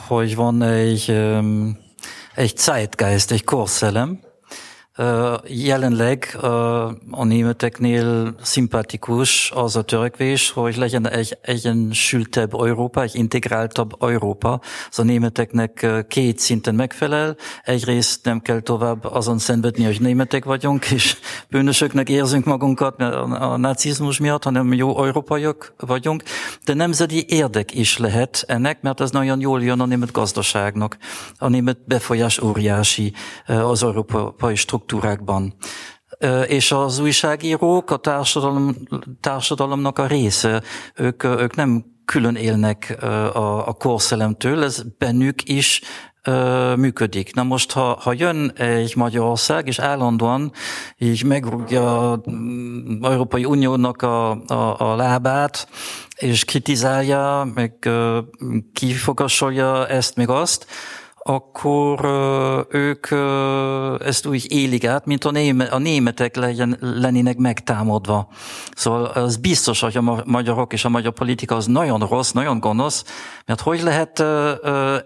hogy van egy Zeitgeist, egy korszellem, Jelenleg a németeknél szimpatikus az a törekvés, hogy legyen egy egyensúlyosabb Európa, egy integráltabb Európa. Ez a németeknek két szinten megfelel. Egyrészt nem kell tovább azon szenvedni, hogy németek vagyunk, és bűnösöknek érzünk magunkat a nácizmus miatt, hanem jó európaiak vagyunk. De nemzeti érdek is lehet ennek, mert ez nagyon jól jön a német gazdaságnak. A német befolyás óriási az európai struktúrákban. És az újságírók a társadalomnak a része, ők nem külön élnek a korszellemtől, ez bennük is működik. Na most, ha jön egy Magyarország, és állandóan így megrúgja az Európai Uniónak a lábát, és kritizálja, meg kifogásolja ezt, meg azt, akkor ők ezt úgy élik át, mint a németek lennének megtámadva. Szóval az biztos, hogy a magyarok és a magyar politika az nagyon rossz, nagyon gonosz, mert hogy lehet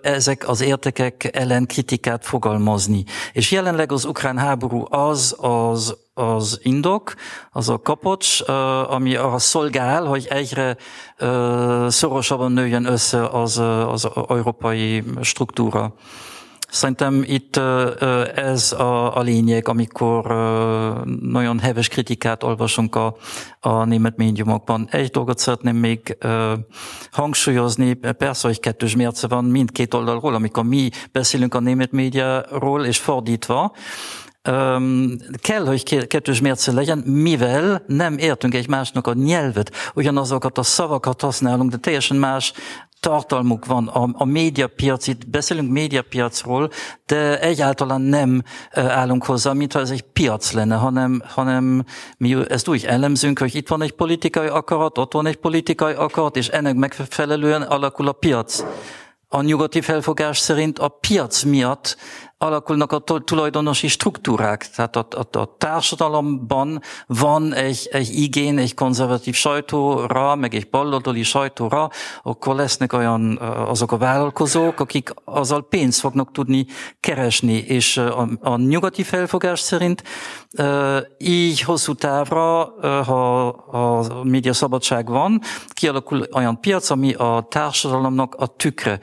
ezek az értékek ellen kritikát fogalmazni. És jelenleg az ukrán háború az indok, az a kapocs, ami arra szolgál, hogy egyre szorosabban nőjön össze az európai struktúra. Szerintem itt ez a lényeg, amikor nagyon heves kritikát olvasunk a német médiumokban. Egy dolgot szeretném még hangsúlyozni, persze, hogy kettős mérce van mindkét oldalról, amikor mi beszélünk a német médiáról, és fordítva, kell, hogy kettős mérce legyen, mivel nem értünk egymásnak a nyelvet, ugyanazokat a szavakat használunk, de teljesen más tartalmuk van. A médiapiacit, beszélünk médiapiacról, de egyáltalán nem állunk hozzá, mintha ez egy piac lenne, hanem mi ezt úgy elemzünk, hogy itt van egy politikai akarat, ott van egy politikai akarat, és ennek megfelelően alakul a piac. A nyugati felfogás szerint a piac miatt alakulnak a tulajdonosi struktúrák. Tehát a társadalomban van egy igény, egy konzervatív sajtóra, meg egy baloldali sajtóra, akkor lesznek olyan azok a vállalkozók, akik azzal pénzt fognak tudni keresni. És a nyugati felfogás szerint így hosszú távra, ha a média szabadság van, kialakul olyan piac, ami a társadalomnak a tükre.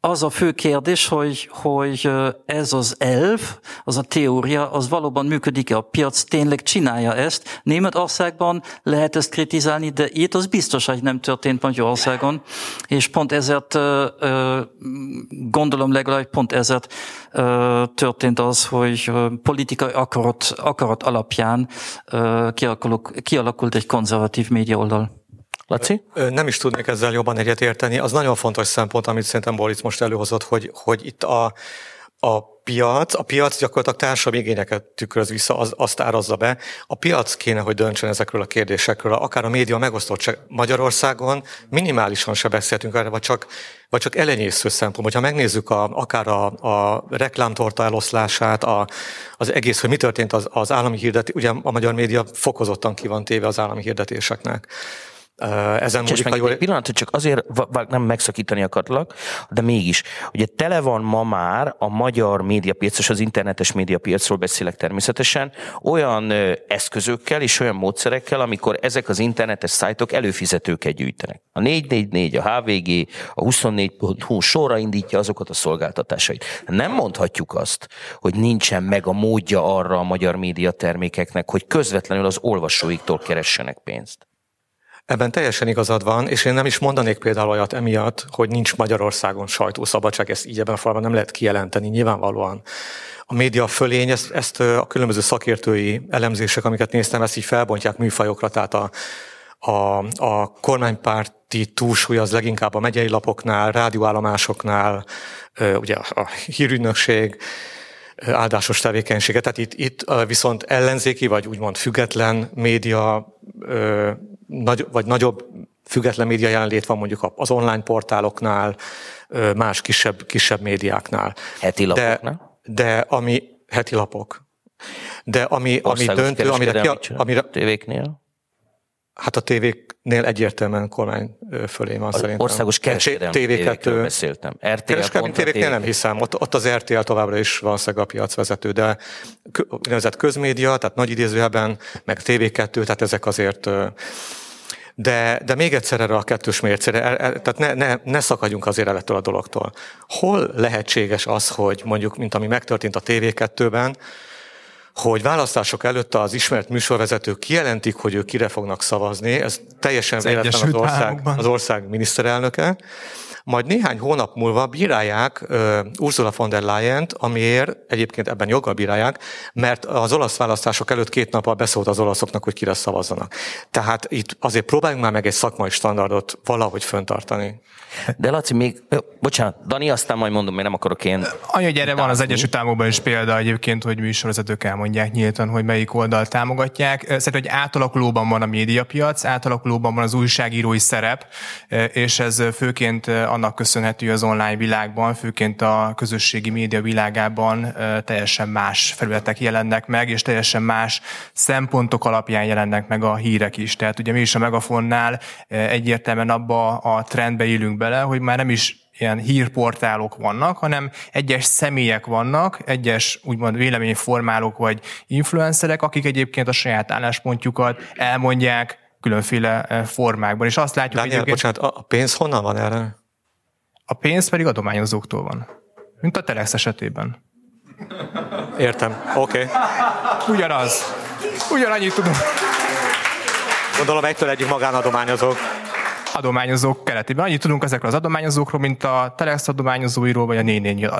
Az a fő kérdés, hogy ez az elv, az a teória, az valóban működik-e, a piac tényleg csinálja ezt. Németországban lehet ezt kritizálni, de itt az biztos, hogy nem történt Magyarországon, és pont ezért, gondolom legalább pont ezért történt az, hogy politikai akarat alapján kialakult egy konzervatív média oldal. Laci? Nem is tudnék ezzel jobban egyet érteni. Az nagyon fontos szempont, amit szerintem Boris most előhozott, hogy itt a piac gyakorlatilag társadalmi igényeket tükröz vissza, azt árazza be. A piac kéne, hogy döntsön ezekről a kérdésekről, akár a média megosztottság. Magyarországon minimálisan se beszéltünk erre, vagy csak elenyésző szempont. Hogyha megnézzük akár a reklámtorta eloszlását, az egész, hogy mi történt az állami hirdetés, ugye a magyar média fokozottan ki van téve az állami hirdetéseknek. Pillanat, hogy csak azért nem megszakítani akartlak, de mégis, ugye tele van ma már a magyar médiapiac, és az internetes médiapiacról beszélek természetesen, olyan eszközökkel és olyan módszerekkel, amikor ezek az internetes szájtok előfizetőket gyűjtenek. A 444, a HVG, a 24.hu sorra indítja azokat a szolgáltatásait. Nem mondhatjuk azt, hogy nincsen meg a módja arra a magyar médiatermékeknek, hogy közvetlenül az olvasóiktól keressenek pénzt. Ebben teljesen igazad van, és én nem is mondanék például olyat emiatt, hogy nincs Magyarországon sajtószabadság, ezt így ebben a formában nem lehet kijelenteni, nyilvánvalóan. A média fölény, ezt a különböző szakértői elemzések, amiket néztem, ezt így felbontják műfajokra, tehát a kormánypárti túlsúly az leginkább a megyei lapoknál, rádióállomásoknál, ugye a hírügynökség, áldásos tevékenysége. Tehát itt viszont ellenzéki, vagy úgymond független média, vagy nagyobb független média jelenlét van mondjuk az online portáloknál, más kisebb médiáknál. Heti lapoknál? De ami heti lapok. De ami döntő, amire tévéknél? Hát a tévéknél egyértelműen kormány fölé van az szerintem. Országos kereskedelmi tévékről beszéltem. Kereskedelmi tévéknél nem hiszem. Ott az RTL továbbra is valószínűleg a piacvezető, de úgynevezett közmédia, tehát nagy idézőjelben, meg TV2, tehát ezek azért... De még egyszer erre a kettős mércére, tehát ne szakadjunk azért elettől a dologtól. Hol lehetséges az, hogy mondjuk, mint ami megtörtént a TV2-ben, hogy választások előtt az ismert műsorvezetők kijelentik, hogy ők kire fognak szavazni, ez teljesen véletlen az ország miniszterelnöke, majd néhány hónap múlva bírálják Ursula von der Leyent, amiért egyébként ebben joggal bírálják, mert az olasz választások előtt 2 nappal beszólt az olaszoknak, hogy kire szavazzanak. Tehát itt azért próbáljunk már meg egy szakmai standardot valahogy föntartani. De Laci, még... Bocsánat, Dani, aztán majd mondom, mert nem akarok én... Anya, gyere, van az Egyesült Államokban is példa egyébként, hogy műsorvezetők elmondják nyíltan, hogy melyik oldal támogatják. Szerintem, hogy átalakulóban van a médiapiac, átalakulóban van az újságírói szerep, és ez főként annak köszönhető az online világban, főként a közösségi média világában teljesen más felületek jelennek meg, és teljesen más szempontok alapján jelennek meg a hírek is. Tehát ugye mi is a Megafonnál egyértelműen abba a trendbe élünk bele, hogy már nem is ilyen hírportálok vannak, hanem egyes személyek vannak, egyes úgymond véleményformálók vagy influencerek, akik egyébként a saját álláspontjukat elmondják különféle formákban. És azt látjuk, Dániel, egyébként... Bocsánat, a pénz honnan van erre? A pénz pedig adományozóktól van. Mint a Telex esetében. Értem, oké. Okay. Ugyanaz. Ugyanannyit tudom. Gondolom egytől egyik magánadományozók. Adományozók keretében. Annyit tudunk ezekről az adományozókról, mint a Telex adományozóiról, vagy a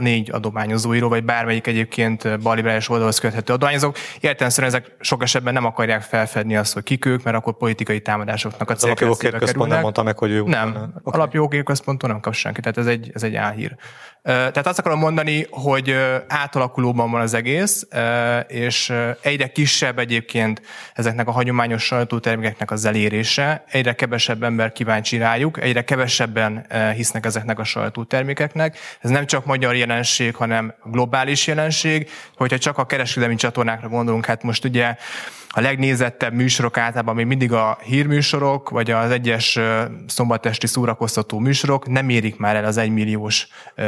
4 adományozóiról, vagy bármelyik egyébként balliberális oldalhoz köthető adományozók. Értelemszerűen ezek sok esetben nem akarják felfedni azt, hogy kik ők, mert akkor politikai támadásoknak a célkeresztjébe kerülnek. Nem mondta meg, hogy ő... Nem, okay. Alapjogokért központtól nem kap senki, tehát ez egy álhír. Tehát azt akarom mondani, hogy átalakulóban van az egész, és egyre kisebb egyébként ezeknek a hagyományos sajtótermékeknek az elérése, egyre kevesebb ember kíváncsi rájuk, egyre kevesebben hisznek ezeknek a sajtótermékeknek. Ez nem csak magyar jelenség, hanem globális jelenség, hogyha csak a kereskedelmi csatornákra gondolunk, hát most ugye a legnézettebb műsorok általában még mindig a hírműsorok, vagy az egyes szombatesti szórakoztató műsorok, nem érik már el az 1 milliós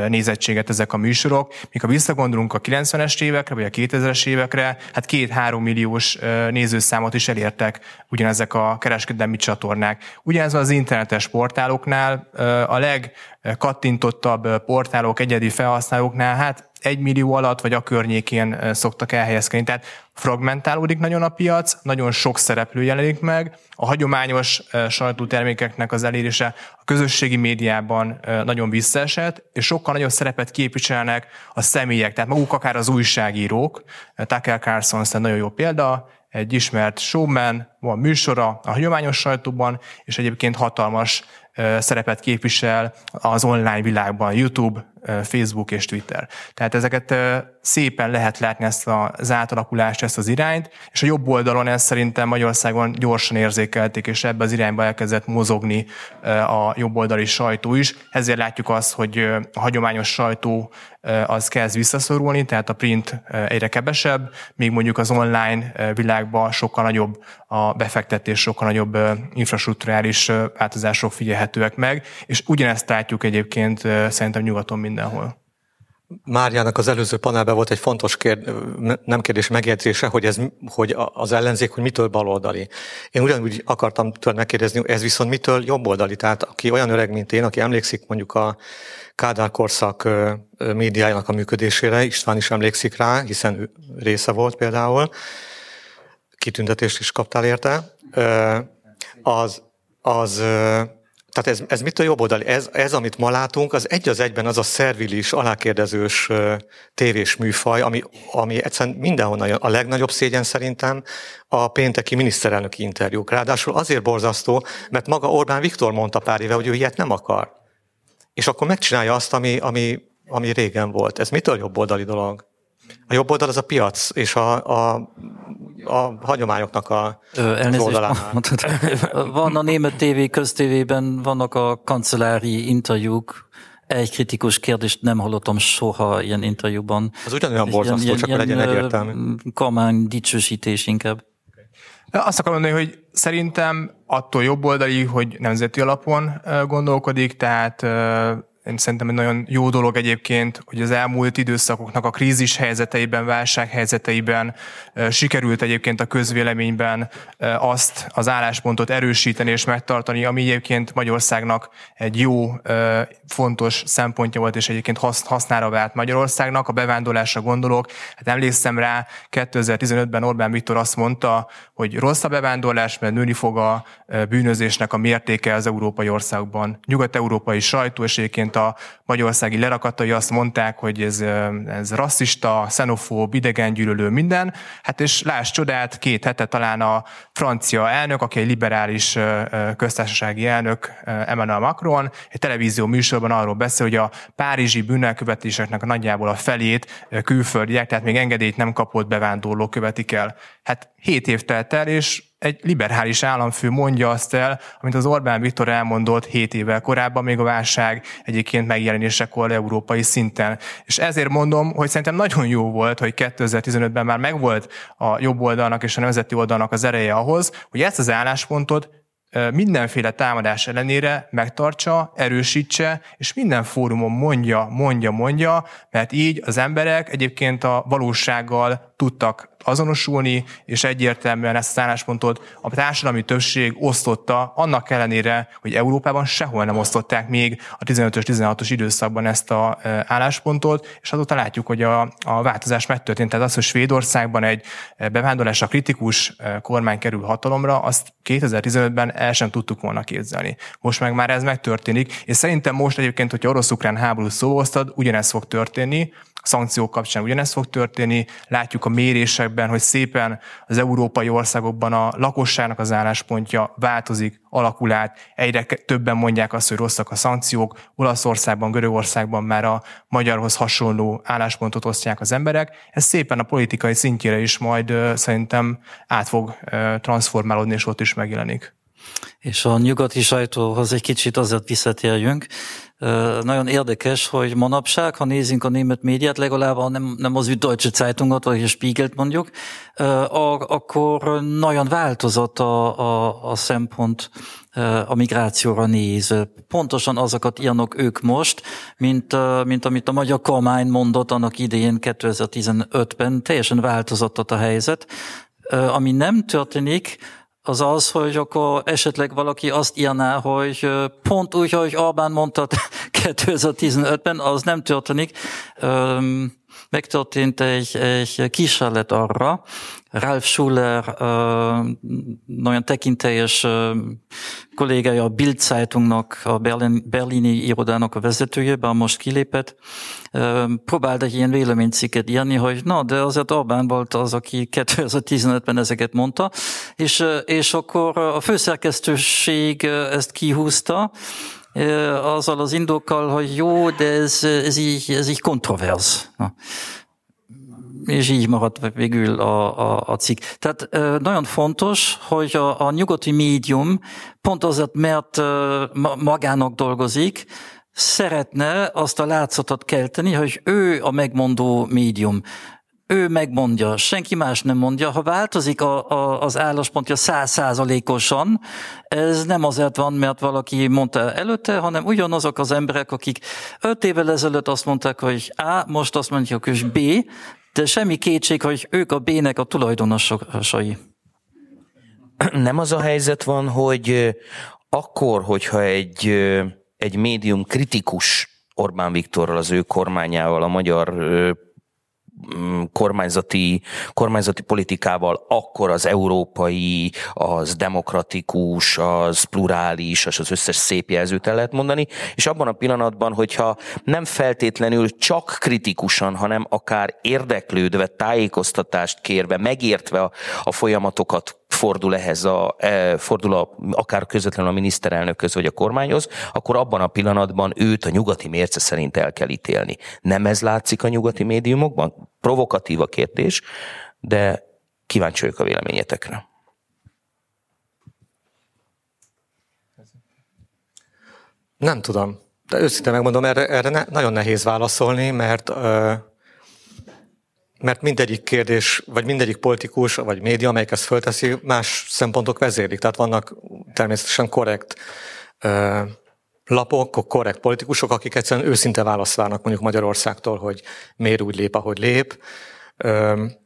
nézettséget ezek a műsorok. Míg ha visszagondolunk a 90-es évekre, vagy a 2000-es évekre, hát 2-3 milliós nézőszámot is elértek ugyanezek a kereskedelmi csatornák. Ugyanez az internetes portáloknál, a legkattintottabb portálok, egyedi felhasználóknál, hát 1 millió alatt, vagy a környékén szoktak elhelyezkedni. Tehát fragmentálódik nagyon a piac, nagyon sok szereplő jelenik meg. A hagyományos sajtótermékeknek az elérése a közösségi médiában nagyon visszaesett, és sokkal nagyobb szerepet képviselnek a személyek, tehát maguk akár az újságírók. Tucker Carlson szerint nagyon jó példa, egy ismert showman, van műsora a hagyományos sajtóban, és egyébként hatalmas szerepet képvisel az online világban, YouTube, Facebook és Twitter. Tehát ezeket szépen lehet látni, ezt az átalakulást, ezt az irányt, és a jobb oldalon ezt szerintem Magyarországon gyorsan érzékelték, és ebbe az irányba elkezdett mozogni a jobboldali sajtó is. Ezért látjuk azt, hogy a hagyományos sajtó az kezd visszaszorulni, tehát a print egyre kevesebb, míg mondjuk az online világban sokkal nagyobb a befektetés, sokkal nagyobb infrastrukturális változások figyelhetőek meg, és ugyanezt látjuk egyébként szerintem nyugaton mindenhol. Máriának az előző panelben volt egy fontos megjegyzése, hogy az ellenzék, hogy mitől baloldali. Én ugyanúgy akartam tőle megkérdezni, ez viszont mitől jobboldali. Tehát aki olyan öreg, mint én, aki emlékszik mondjuk a Kádár korszak médiájának a működésére, István is emlékszik rá, hiszen ő része volt például, kitüntetést is kaptál érte, tehát ez mitől jobboldali? Ez, amit ma látunk, az egy az egyben az a szervilis, alákérdezős tévés műfaj, ami egyszerűen mindenhonnan jön. A legnagyobb szégyen szerintem a pénteki miniszterelnöki interjúk. Ráadásul azért borzasztó, mert maga Orbán Viktor mondta pár éve, hogy ő ilyet nem akar. És akkor megcsinálja azt, ami régen volt. Ez mitől jobboldali dolog? A jobb oldal az a piac, és a hagyományoknak az oldalánál. Van a német TV, köztévében vannak a kancellári interjúk. Egy kritikus kérdést nem hallottam soha ilyen interjúban. Az ugyanolyan borzasztó, csak legyen egyértelmű. Kormány dicsősítés inkább. De azt akarom mondani, hogy szerintem attól jobboldali, hogy nemzeti alapon gondolkodik, tehát én szerintem egy nagyon jó dolog egyébként, hogy az elmúlt időszakoknak a krízis helyzeteiben, válsághelyzeteiben sikerült egyébként a közvéleményben azt az álláspontot erősíteni és megtartani, ami egyébként Magyarországnak egy jó, fontos szempontja volt, és egyébként hasznára vált Magyarországnak. A bevándorlásra gondolok, hát emlékszem rá, 2015-ben Orbán Viktor azt mondta, hogy rossz a bevándorlás, mert nőni fog a bűnözésnek a mértéke az európai országokban. Nyugat-európai sajtó és egyébként a magyarországi lerakatai azt mondták, hogy ez rasszista, xenofób, idegengyűlölő minden. Hát és láss csodát, 2 hete talán a francia elnök, aki egy liberális köztársasági elnök, Emmanuel Macron, egy televízió műsorban arról beszél, hogy a párizsi bűnelkövetéseknek nagyjából a felét külföldiek, tehát még engedélyt nem kapott bevándorlók követik el. Hát 7 év telt el, és egy liberális államfő mondja azt el, amit az Orbán Viktor elmondott 7 évvel korábban, még a válság egyébként megjelenésekor európai szinten. És ezért mondom, hogy szerintem nagyon jó volt, hogy 2015-ben már megvolt a jobb oldalnak és a nemzeti oldalnak az ereje ahhoz, hogy ezt az álláspontot mindenféle támadás ellenére megtartsa, erősítse, és minden fórumon mondja, mert így az emberek egyébként a valósággal tudtak azonosulni, és egyértelműen ezt az álláspontot a társadalmi többség osztotta, annak ellenére, hogy Európában sehol nem osztották még a 15-ös, 16-os időszakban ezt az álláspontot, és azóta látjuk, hogy a változás megtörtént. Tehát az, hogy Svédországban egy bevándorlásra kritikus kormány kerül hatalomra, azt 2015-ben el sem tudtuk volna képzelni. Most meg már ez megtörténik, és szerintem most egyébként, hogyha orosz-ukrán háború szóhoztad, ugyanez fog történni, szankciók kapcsán ugyanez fog történni, látjuk a mérésekben, hogy szépen az európai országokban a lakosságnak az álláspontja változik, alakul át, egyre többen mondják azt, hogy rosszak a szankciók, Olaszországban, Görögországban már a magyarhoz hasonló álláspontot osztják az emberek, ez szépen a politikai szintjére is majd szerintem át fog transformálódni, és ott is megjelenik. És a nyugati sajtóhoz egy kicsit azért visszatérjünk. Nagyon érdekes, hogy manapság, ha nézünk a német médiát, legalább nem az Süddeutsche Zeitungot, vagy a Spiegelt mondjuk, akkor nagyon változott a szempont a migrációra nézve. Pontosan azokat írnak ők most, mint amit a magyar kormány mondott annak idején 2015-ben. Teljesen változott a helyzet. Ami nem történik, az az, hogy akkor esetleg valaki azt írná, hogy pont úgy, ahogy Orbán mondta 2015-ben, az nem történik. Megtörtént egy kísérlet arra. Ralf Schuller, nagyon tekintélyes kollégája a Bild Zeitungnak, a berlini irodának a vezetője, bár most kilépett, próbált egy ilyen véleménycikket írni, hogy de azért Orbán volt az, aki 2015-ben ezeket mondta, és akkor a főszerkesztőség ezt kihúzta, azzal az indokkal, hogy jó, de ez így kontroverz. És így maradt végül a cikk. Tehát nagyon fontos, hogy a nyugati médium pont azért, mert magának dolgozik, szeretne azt a látszatot kelteni, hogy ő a megmondó médium. Ő megmondja, senki más nem mondja. Ha változik az álláspontja 100%-osan, ez nem azért van, mert valaki mondta előtte, hanem ugyanazok az emberek, akik 5 évvel ezelőtt azt mondták, hogy A, most azt mondják, hogy B, de semmi kétség, hogy ők a B-nek a tulajdonosai. Nem az a helyzet van, hogy akkor, hogyha egy médium kritikus Orbán Viktorral, az ő kormányával, a magyar kormányzati politikával, akkor az európai, az demokratikus, az plurális, és az összes szép jelzőt el lehet mondani, és abban a pillanatban, hogyha nem feltétlenül csak kritikusan, hanem akár érdeklődve, tájékoztatást kérve, megértve a folyamatokat fordul ehhez, akár közvetlenül a miniszterelnökhöz vagy a kormányhoz, akkor abban a pillanatban őt a nyugati mérce szerint el kell ítélni. Nem ez látszik a nyugati médiumokban? Provokatív a kérdés, de kíváncsi vagyok a véleményetekre. Nem tudom. De őszintén megmondom, erre nagyon nehéz válaszolni, mert Mert mindegyik kérdés, vagy mindegyik politikus, vagy média, amelyik ezt fölteszi, más szempontok vezérik. Tehát vannak természetesen korrekt lapok, korrekt politikusok, akik egyszerűen őszinte választ várnak mondjuk Magyarországtól, hogy miért úgy lép, ahogy lép.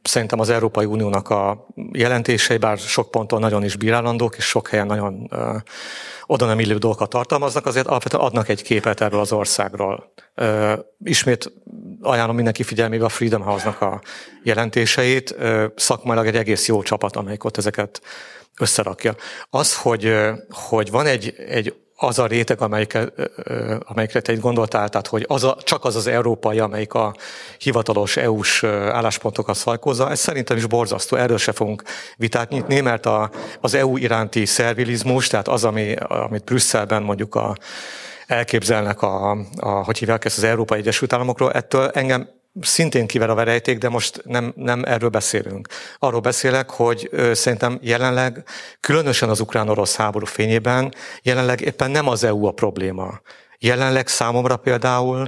Szerintem az Európai Uniónak a jelentései, bár sok ponton nagyon is bírálandók, és sok helyen nagyon oda nem illő dolgokat tartalmaznak, azért alapvetően adnak egy képet erről az országról. Ismét ajánlom mindenki figyelmébe a Freedom House-nak a jelentéseit, szakmailag egy egész jó csapat, amelyik ott ezeket összerakja. Az, hogy van egy az a réteg, amelyikre te itt gondoltál, tehát hogy csak az az európai, amelyik a hivatalos EU-s álláspontokat szajkózza, ez szerintem is borzasztó, erről se fogunk vitát nyitni, mert az EU iránti szervilizmus, tehát az, amit Brüsszelben mondjuk elképzelnek, hogy hívják ezt az Európai Egyesült Államokról, ettől engem szintén kiver a verejték, de most nem erről beszélünk. Arról beszélek, hogy szerintem jelenleg, különösen az ukrán-orosz háború fényében, jelenleg éppen nem az EU a probléma. Jelenleg számomra például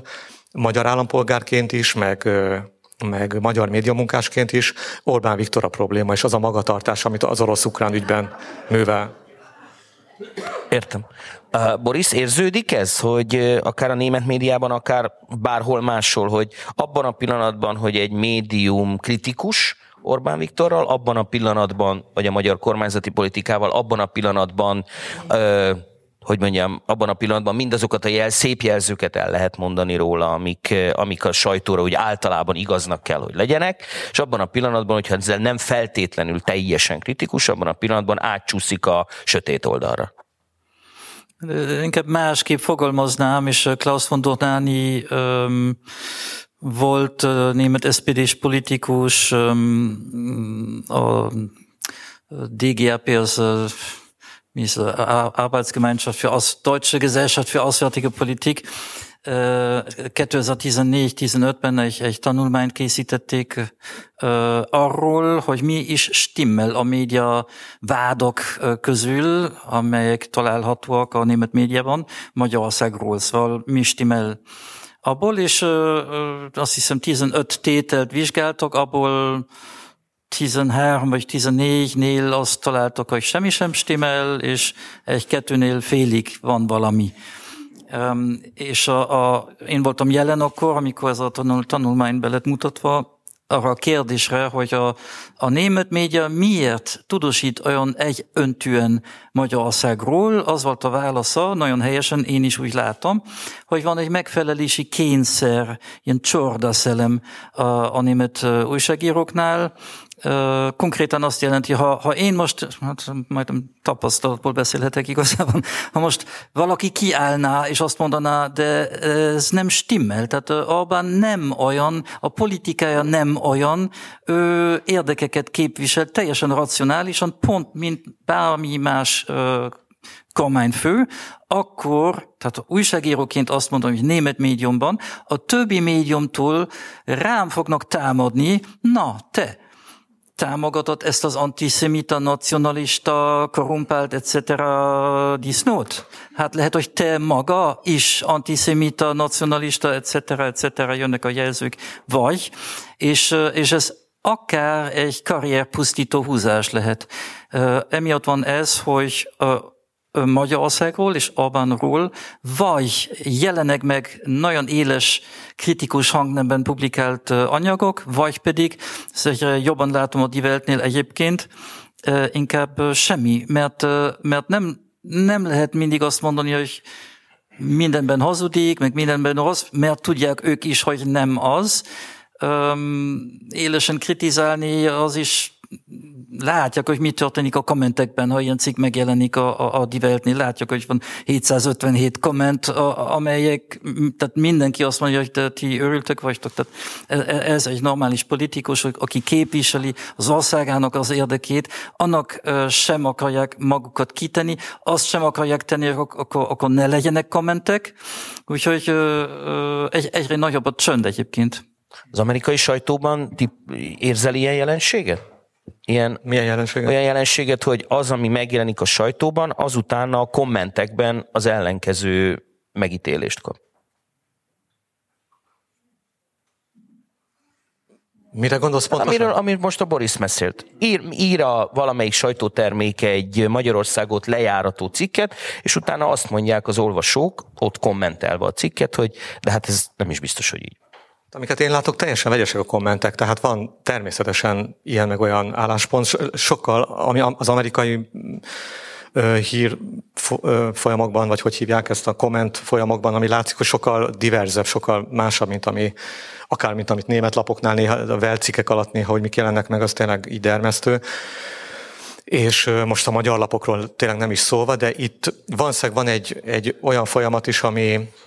magyar állampolgárként is, meg magyar médiamunkásként is Orbán Viktor a probléma, és az a magatartás, amit az orosz-ukrán ügyben művel. Értem. Boris, érződik ez, hogy akár a német médiában, akár bárhol máshol, hogy abban a pillanatban, hogy egy médium kritikus Orbán Viktorral, abban a pillanatban, vagy a magyar kormányzati politikával, abban a pillanatban, mindazokat a szép jelzőket el lehet mondani róla, amik a sajtóra úgy általában igaznak kell, hogy legyenek, és abban a pillanatban, hogyha ezzel nem feltétlenül teljesen kritikus, abban a pillanatban átcsúszik a sötét oldalra. Inkább másképp fogalmaznám, és Klaus von Dornani volt német SPD-s politikus, a DGAP, az Arbeitsgemeinschaft für Deutsche Gesellschaft für Auswärtige Politik, 2014-15-ben egy tanulmányt készítették arról, hogy mi is stimmel a média vádok közül, amelyek találhatóak a német médiában, Magyarországról, szóval mi stimmel abból, és azt hiszem 15 tételt vizsgáltak, abból 13 vagy 14-nél azt találtak, hogy semmi sem stimmel, és egy-kettőnél félig van valami. És én voltam jelen akkor, amikor ez a tanulmány be lett mutatva, arra a kérdésre, hogy a német média miért tudósít olyan egyöntűen Magyarországról, az volt a válasza, nagyon helyesen én is úgy látom, hogy van egy megfelelési kényszer, ilyen csordaszellem a német újságíróknál. Konkrétan azt jelenti, ha én most, majdnem tapasztalatból beszélhetek igazából, ha most valaki kiállná és azt mondaná, de ez nem stimmel, tehát Orbán nem olyan, a politikája nem olyan, ő érdekeket képvisel teljesen racionálisan, pont mint bármi más kormányfő, akkor, tehát újságíróként azt mondom, hogy német médiumban, a többi médiumtól rám fognak támadni, na te, támogatott ezt az antiszemita, nacionalista, korrumpált, etc. disznót. Hát lehet, hogy te maga is antiszemita, nacionalista, etc. jönnek a jelzők, vagy, és ez akár egy karrierpusztító húzás lehet. Emiatt van ez, hogy Magyarországról és Orbánról, vagy jelenek meg nagyon éles, kritikus hangnemben publikált anyagok, vagy pedig, jobban látom a Die Weltnél egyébként, inkább semmi, mert nem lehet mindig azt mondani, hogy mindenben hazudik, meg mindenben rossz, mert tudják ők is, hogy nem az. Élesen kritizálni az is, látják, hogy mi történik a kommentekben, ha ilyen cikk megjelenik a Die Weltnél. Látják, hogy van 757 komment, amelyek, tehát mindenki azt mondja, hogy ti örültök vagytok. Tehát ez egy normális politikus, aki képviseli az országának az érdekét, annak sem akarják magukat kitenni, azt sem akarják tenni, akkor ne legyenek kommentek. Úgyhogy egyre nagyobb a csönd egyébként. Az amerikai sajtóban érzel ilyen jelenséget? Milyen jelenséget? Olyan jelenséget, hogy az, ami megjelenik a sajtóban, azután a kommentekben az ellenkező megítélést kap. Mire gondolsz pontosan? Amiről most a Boris beszélt. Ír a valamelyik sajtóterméke egy Magyarországot lejárató cikket, és utána azt mondják az olvasók, ott kommentelve a cikket, hogy de hát ez nem is biztos, hogy így. Amiket én látok, teljesen vegyesek a kommentek, tehát van természetesen ilyen meg olyan álláspont, sokkal, ami az amerikai hír folyamokban, vagy hogy hívják ezt a komment folyamokban, ami látszik, hogy sokkal diverzebb, sokkal másabb, mint ami, akár mint amit német lapoknál néha, a velcikek alatt néha, hogy mik jelennek meg, az tényleg így dermesztő. És most a magyar lapokról tényleg nem is szólva, de itt van egy olyan folyamat is,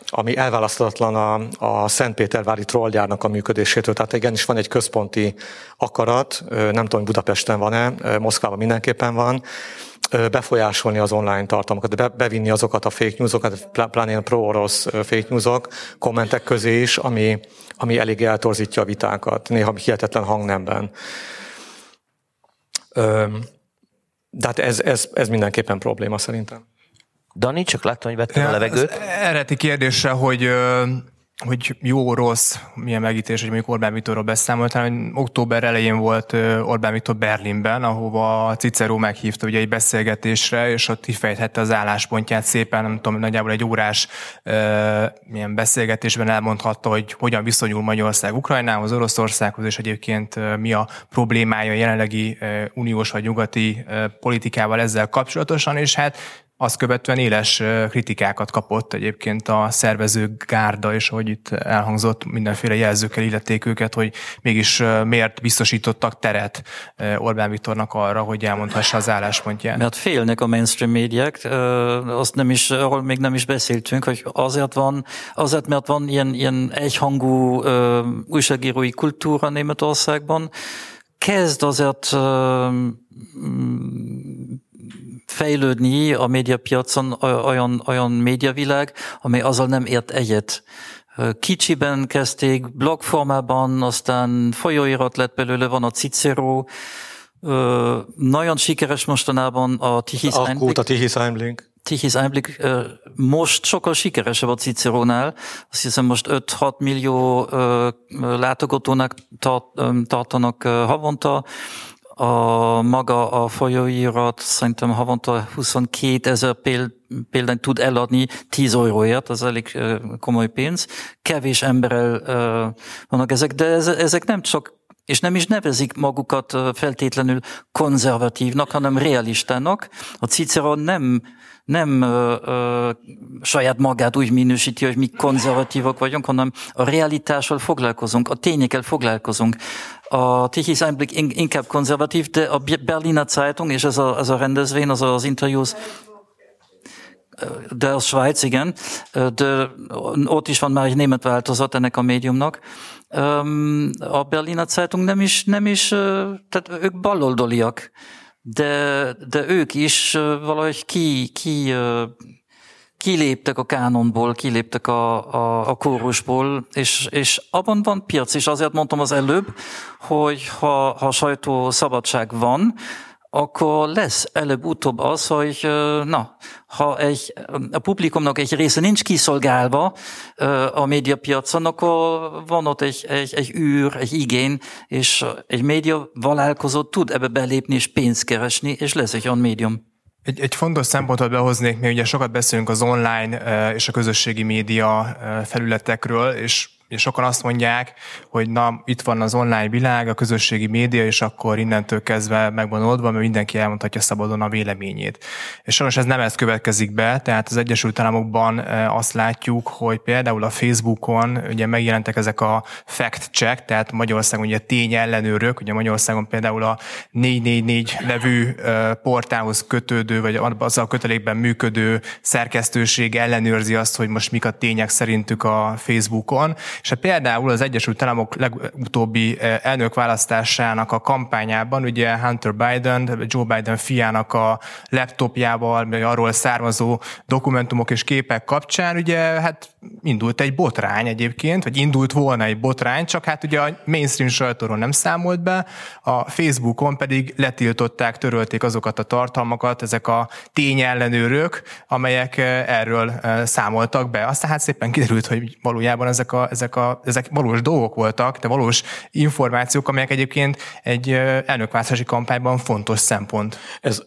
ami elválaszthatatlan a Szentpétervári trollgyárnak a működésétől. Tehát igenis van egy központi akarat, nem tudom, Budapesten van-e, Moszkvában mindenképpen van, befolyásolni az online tartalmakat, bevinni azokat a fake newsokat, pláne pro-orosz fake newsok, kommentek közé is, ami elég eltorzítja a vitákat, néha hihetetlen hangnemben. De hát ez mindenképpen probléma szerintem. Dani, csak láttam, hogy vettem a levegőt. Eredeti kérdésre, hogy jó-rossz, milyen megítés, hogy mondjuk Orbán Viktorról beszámolt, hanem október elején volt Orbán Viktor Berlinben, ahova Cicero meghívta ugye egy beszélgetésre, és ott kifejthette az álláspontját szépen, nem tudom, nagyjából egy órás ilyen beszélgetésben elmondhatta, hogy hogyan viszonyul Magyarország Ukrajnához, Oroszországhoz, és egyébként mi a problémája a jelenlegi uniós vagy nyugati politikával ezzel kapcsolatosan, és hát azt követően éles kritikákat kapott egyébként a szervező gárda, és ahogy itt elhangzott, mindenféle jelzőkkel illették őket, hogy mégis miért biztosítottak teret Orbán Viktornak arra, hogy elmondhassa az álláspontját. Mert félnek a mainstream médiák, arról még nem is beszéltünk, hogy azért mert van ilyen egyhangú újságírói kultúra Németországban, kezd azért fejlődni a médiapiacon olyan médiavilág, amely azzal nem ért egyet. Kicsiben kezdték, blogformában, aztán folyóirat lett belőle, van a Cicero, nagyon sikeres mostanában a Tichys Einblick most sokkal sikeresebb a Cicerónál. Azt hiszem most 5-6 millió látogatónak tartanak havonta. A maga a folyóirat szerintem havonta 22 000 példányt tud eladni 10 euróért, az elég komoly pénz. Kevés emberrel vannak ezek, de ezek nem csak, és nem is nevezik magukat feltétlenül konzervatívnak, hanem realistának. A Cicero nem saját magát úgy minősíti, hogy mi konzervatívak vagyunk, hanem a realitással foglalkozunk, a tényekkel foglalkozunk. A Tichys Einblick inkább konzervatív, de a Berliner Zeitung és az a rendezvény, az interjúz, de a Svájc, igen, de ott is van már egy német változat ennek a médiumnak. A Berliner Zeitung nem is, tehát ők baloldaliak, de ők is valahogy kiléptek a kánonból, kiléptek a kórusból, és abban van piac is. Azért mondtam az előbb, hogy ha sajtószabadság van, akkor lesz előbb-utóbb az, hogy a publikumnak egy része nincs kiszolgálva a médiapiacon, akkor van ott egy űr, egy igény, és egy média vállalkozó tud ebbe belépni és pénzt keresni, és lesz egy olyan médium. Egy fontos szempontot behoznék, mert ugye sokat beszélünk az online és a közösségi média felületekről, és sokan azt mondják, hogy na, itt van az online világ, a közösségi média, és akkor innentől kezdve meg van oldva, mert mindenki elmondhatja szabadon a véleményét. És sajnos ez nem ezt következik be, tehát az Egyesült Államokban azt látjuk, hogy például a Facebookon ugye megjelentek ezek a fact-check, tehát Magyarországon ugye tényellenőrök, ugye Magyarországon például a 444 nevű portálhoz kötődő, vagy azzal kötelékben működő szerkesztőség ellenőrzi azt, hogy most mik a tények szerintük a Facebookon, és például az Egyesült Államok legutóbbi elnökválasztásának a kampányában ugye Hunter Biden, Joe Biden fiának a laptopjával, vagy arról származó dokumentumok és képek kapcsán ugye hát indult egy botrány egyébként, vagy indult volna egy botrány, csak hát ugye a mainstream sajtóról nem számolt be, a Facebookon pedig letiltották, törölték azokat a tartalmakat, ezek a tényellenőrök, amelyek erről számoltak be. Aztán hát szépen kiderült, hogy valójában ezek a ezek valós dolgok voltak, de valós információk, amelyek egyébként egy elnökválasztási kampányban fontos szempont.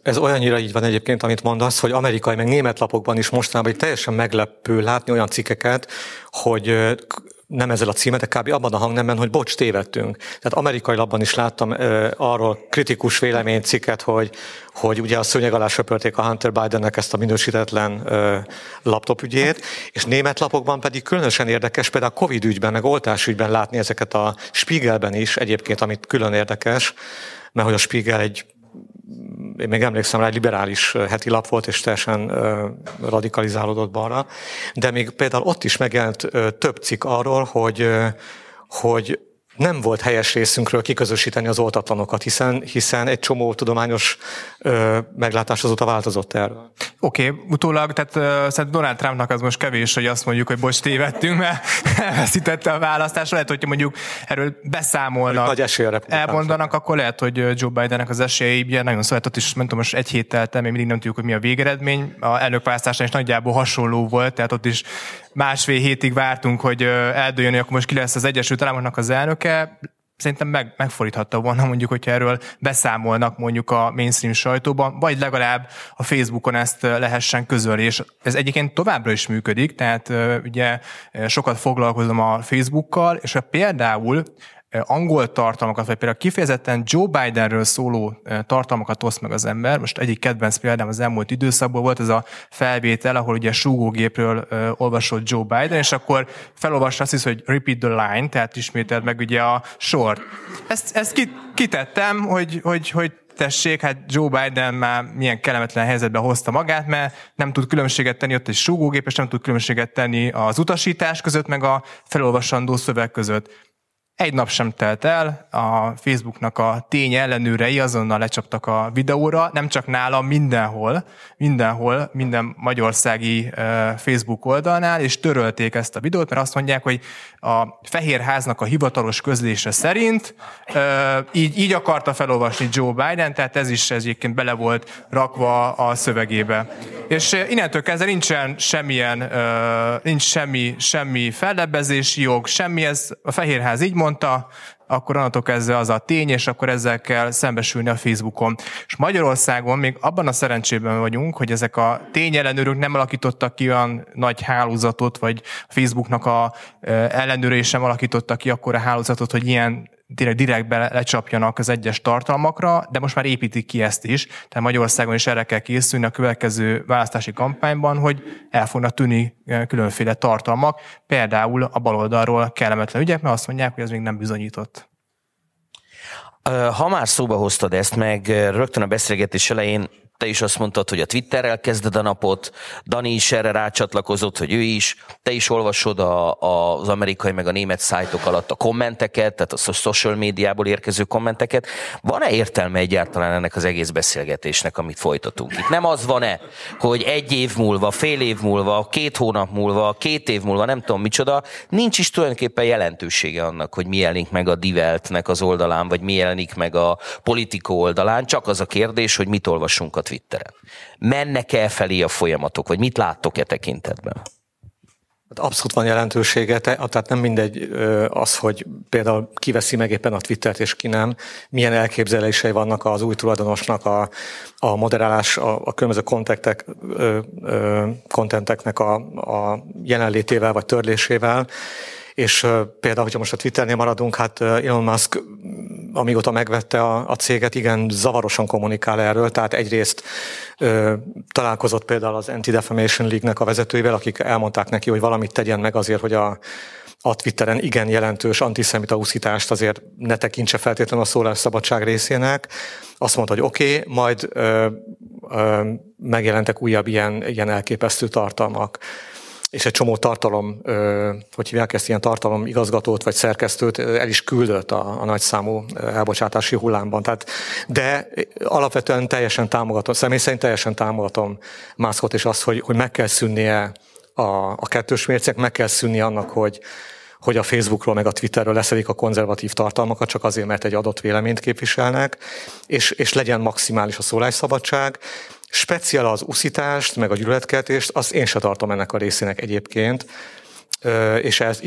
Ez olyannyira így van egyébként, amit mondasz, hogy amerikai, meg német lapokban is mostanában egy teljesen meglepő látni olyan cikkeket, hogy nem ezzel a címet, de kb. Abban a hangnemben, hogy bocs, tévedtünk. Tehát amerikai labban is láttam arról kritikus véleménycikket, hogy ugye a szőnyeg alá söpörték a Hunter Bidennek ezt a minősítetlen laptopügyét, és német lapokban pedig különösen érdekes például a Covid ügyben, meg oltásügyben látni ezeket a Spiegelben is egyébként, amit külön érdekes, mert hogy a Spiegel én még emlékszem rá, egy liberális heti lap volt, és teljesen radikalizálódott balra. De még például ott is megjelent több cikk arról, hogy nem volt helyes részünkről kiközösíteni az oltatlanokat, hiszen egy csomó tudományos meglátás azóta változott erről. Oké, utólag, tehát szerintem Donald Trumpnak az most kevés, hogy azt mondjuk, hogy bocs, tévedtünk, mert elveszítette a választást. Lehet, hogy mondjuk erről beszámolnak, nagy esélye elmondanak, akkor lehet, hogy Joe Bidennek az esélye ugye nagyon szólított, és mondtam, most egy hét telt el, még mindig nem tudjuk, hogy mi a végeredmény. A elnökválasztásnál is nagyjából hasonló volt, tehát ott is másfél hétig vártunk, hogy eldőljön, hogy akkor most ki lesz az Egyesült Államoknak az elnöke. Szerintem megfordíthatta volna mondjuk, hogyha erről beszámolnak mondjuk a mainstream sajtóban, vagy legalább a Facebookon ezt lehessen közölni. És ez egyébként továbbra is működik, tehát ugye sokat foglalkozom a Facebookkal, és például angol tartalmakat, vagy például kifejezetten Joe Bidenről szóló tartalmakat oszt meg az ember. Most egyik kedvenc példám az elmúlt időszakból volt ez a felvétel, ahol ugye súgógépről olvasott Joe Biden, és akkor felolvasta azt hisz, hogy repeat the line, tehát ismételd meg ugye a sort. Ezt kitettem, hogy tessék, hát Joe Biden már milyen kellemetlen helyzetbe hozta magát, mert nem tud különbséget tenni ott egy súgógép, és nem tud különbséget tenni az utasítás között, meg a felolvasandó szöveg között. Egy nap sem telt el, a Facebooknak a tény ellenőrei azonnal lecsaptak a videóra, nem csak nálam, mindenhol, minden magyarországi Facebook oldalnál, és törölték ezt a videót, mert azt mondják, hogy a Fehérháznak a hivatalos közlése szerint így akarta felolvasni Joe Biden, tehát ez is egyébként bele volt rakva a szövegébe. És innentől kezdve nincsen semmi fellebbezési jog, semmi, ez a Fehérház így mondta, akkor onnantól kezdve az a tény, és akkor ezzel kell szembesülni a Facebookon. És Magyarországon még abban a szerencsében vagyunk, hogy ezek a tényellenőrök nem alakítottak ki olyan nagy hálózatot, vagy Facebooknak a ellenőrei sem alakítottak ki akkora hálózatot, hogy ilyen direktbe lecsapjanak az egyes tartalmakra, de most már építik ki ezt is. Tehát Magyarországon is erre kell készülni a következő választási kampányban, hogy el fognak tűnni különféle tartalmak, például a baloldalról kellemetlen ügyek, mert azt mondják, hogy ez még nem bizonyított. Ha már szóba hoztad ezt, meg rögtön a beszélgetés elején te is azt mondtad, hogy a Twitterrel kezded a napot, Dani is erre rácsatlakozott, hogy ő is, te is olvasod az amerikai meg a német szájtok alatt a kommenteket, tehát a social médiából érkező kommenteket. Van-e értelme egyáltalán ennek az egész beszélgetésnek, amit folytatunk itt? Nem az van-e, hogy egy év múlva, fél év múlva, 2 hónap múlva, 2 év múlva, nem tudom micsoda, nincs is tulajdonképpen jelentősége annak, hogy mi jelenik meg a Diveltnek az oldalán, vagy mi jelenik meg a Politico oldalán, csak az a kérdés, hogy mit olvasunk a Twitteren. Mennek-e felé a folyamatok, vagy mit láttok-e tekintetben? Abszolút van jelentősége, tehát nem mindegy az, hogy például kiveszi meg éppen a Twittert és ki nem, milyen elképzelései vannak az új tulajdonosnak a moderálás, a különböző kontenteknek a jelenlétével vagy törlésével. És például, hogyha most a Twitternél maradunk, hát Elon Musk, amióta megvette a céget, igen, zavarosan kommunikál erről, tehát egyrészt találkozott például az Anti-Defamation League-nek a vezetőivel, akik elmondták neki, hogy valamit tegyen meg azért, hogy a Twitteren igen jelentős antiszemita úszítást azért ne tekintse feltétlenül a szólásszabadság részének. Azt mondta, hogy oké, majd megjelentek újabb ilyen elképesztő tartalmak. És egy csomó tartalom, hogy hívják ezt, ilyen tartalom igazgatót vagy szerkesztőt el is küldött a nagyszámú elbocsátási hullámban. Tehát, de alapvetően teljesen támogatom, személy szerint teljesen támogatom Muskot, és azt, hogy meg kell szűnnie a kettős mércének, meg kell szűnnie annak, hogy a Facebookról meg a Twitterről leszedik a konzervatív tartalmakat, csak azért, mert egy adott véleményt képviselnek, és legyen maximális a szólásszabadság. Speciál az uszítást, meg a gyűlöletkeltést, azt én se tartom ennek a részének egyébként. és ez,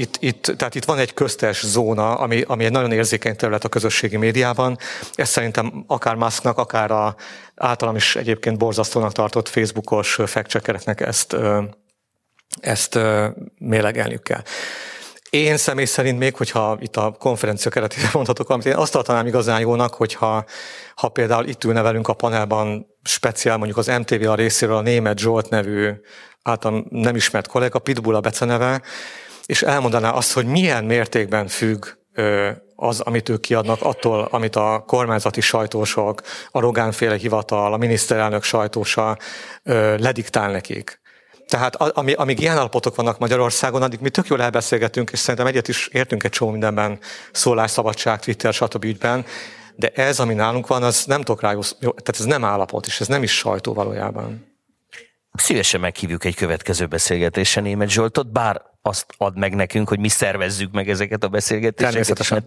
tehát itt van egy köztes zóna, ami egy nagyon érzékeny terület a közösségi médiában. Ez szerintem akár Musknak, akár általam is egyébként borzasztónak tartott Facebookos fact-checkereknek ezt mélegelniük kell. Én személy szerint még, hogyha itt a konferencia keretében mondhatok valamit, én azt tartanám igazán jónak, hogyha például itt ülne velünk a panelban speciál mondjuk az MTV-a részéről a Németh Zsolt nevű általán nem ismert kolléga, Pitbull a beceneve, és elmondaná azt, hogy milyen mértékben függ az, amit ők kiadnak, attól, amit a kormányzati sajtósok, a Rogánféle hivatal, a miniszterelnök sajtósa lediktál nekik. Tehát amíg ilyen állapotok vannak Magyarországon, addig mi tök jól elbeszélgetünk, és szerintem egyet is értünk egy csomó mindenben, szólásszabadság, Twitter, stb. Ügyben, de ez, ami nálunk van, az nem tudok rá jó, tehát ez nem állapot, és ez nem is sajtó valójában. Szívesen meghívjuk egy következő beszélgetésre Németh Zsoltot, bár azt add meg nekünk, hogy mi szervezzük meg ezeket a beszélgetéseket. Természetesen.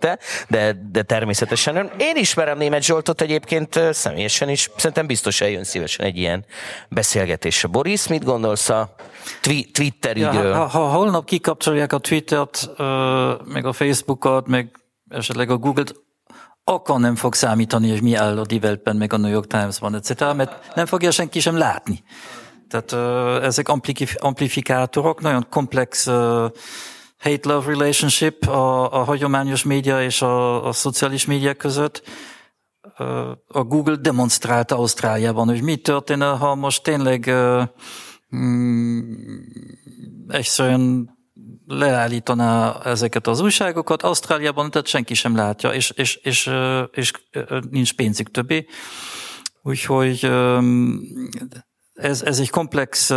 De természetesen. Én ismerem Németh Zsoltot egyébként személyesen is. Szerintem biztos eljön szívesen egy ilyen beszélgetésre. Boris, mit gondolsz a Twitter ügyről? Ja, ha holnap kikapcsolják a Twittert, meg a Facebookot, meg esetleg a Google-t, akkor nem fog számítani, és mi áll a Die Weltben, meg a New York Times-ban, etc. Mert nem fogja senki sem látni. Tehát ezek amplifikátorok, nagyon komplex hate-love relationship a hagyományos média és a szociális média között. A Google demonstrálta Ausztráliában, hogy mi történne, ha most tényleg egyszerűen leállítaná ezeket az újságokat. Ausztráliában tehát senki sem látja, és nincs pénzük többé. Úgyhogy... Ez egy komplex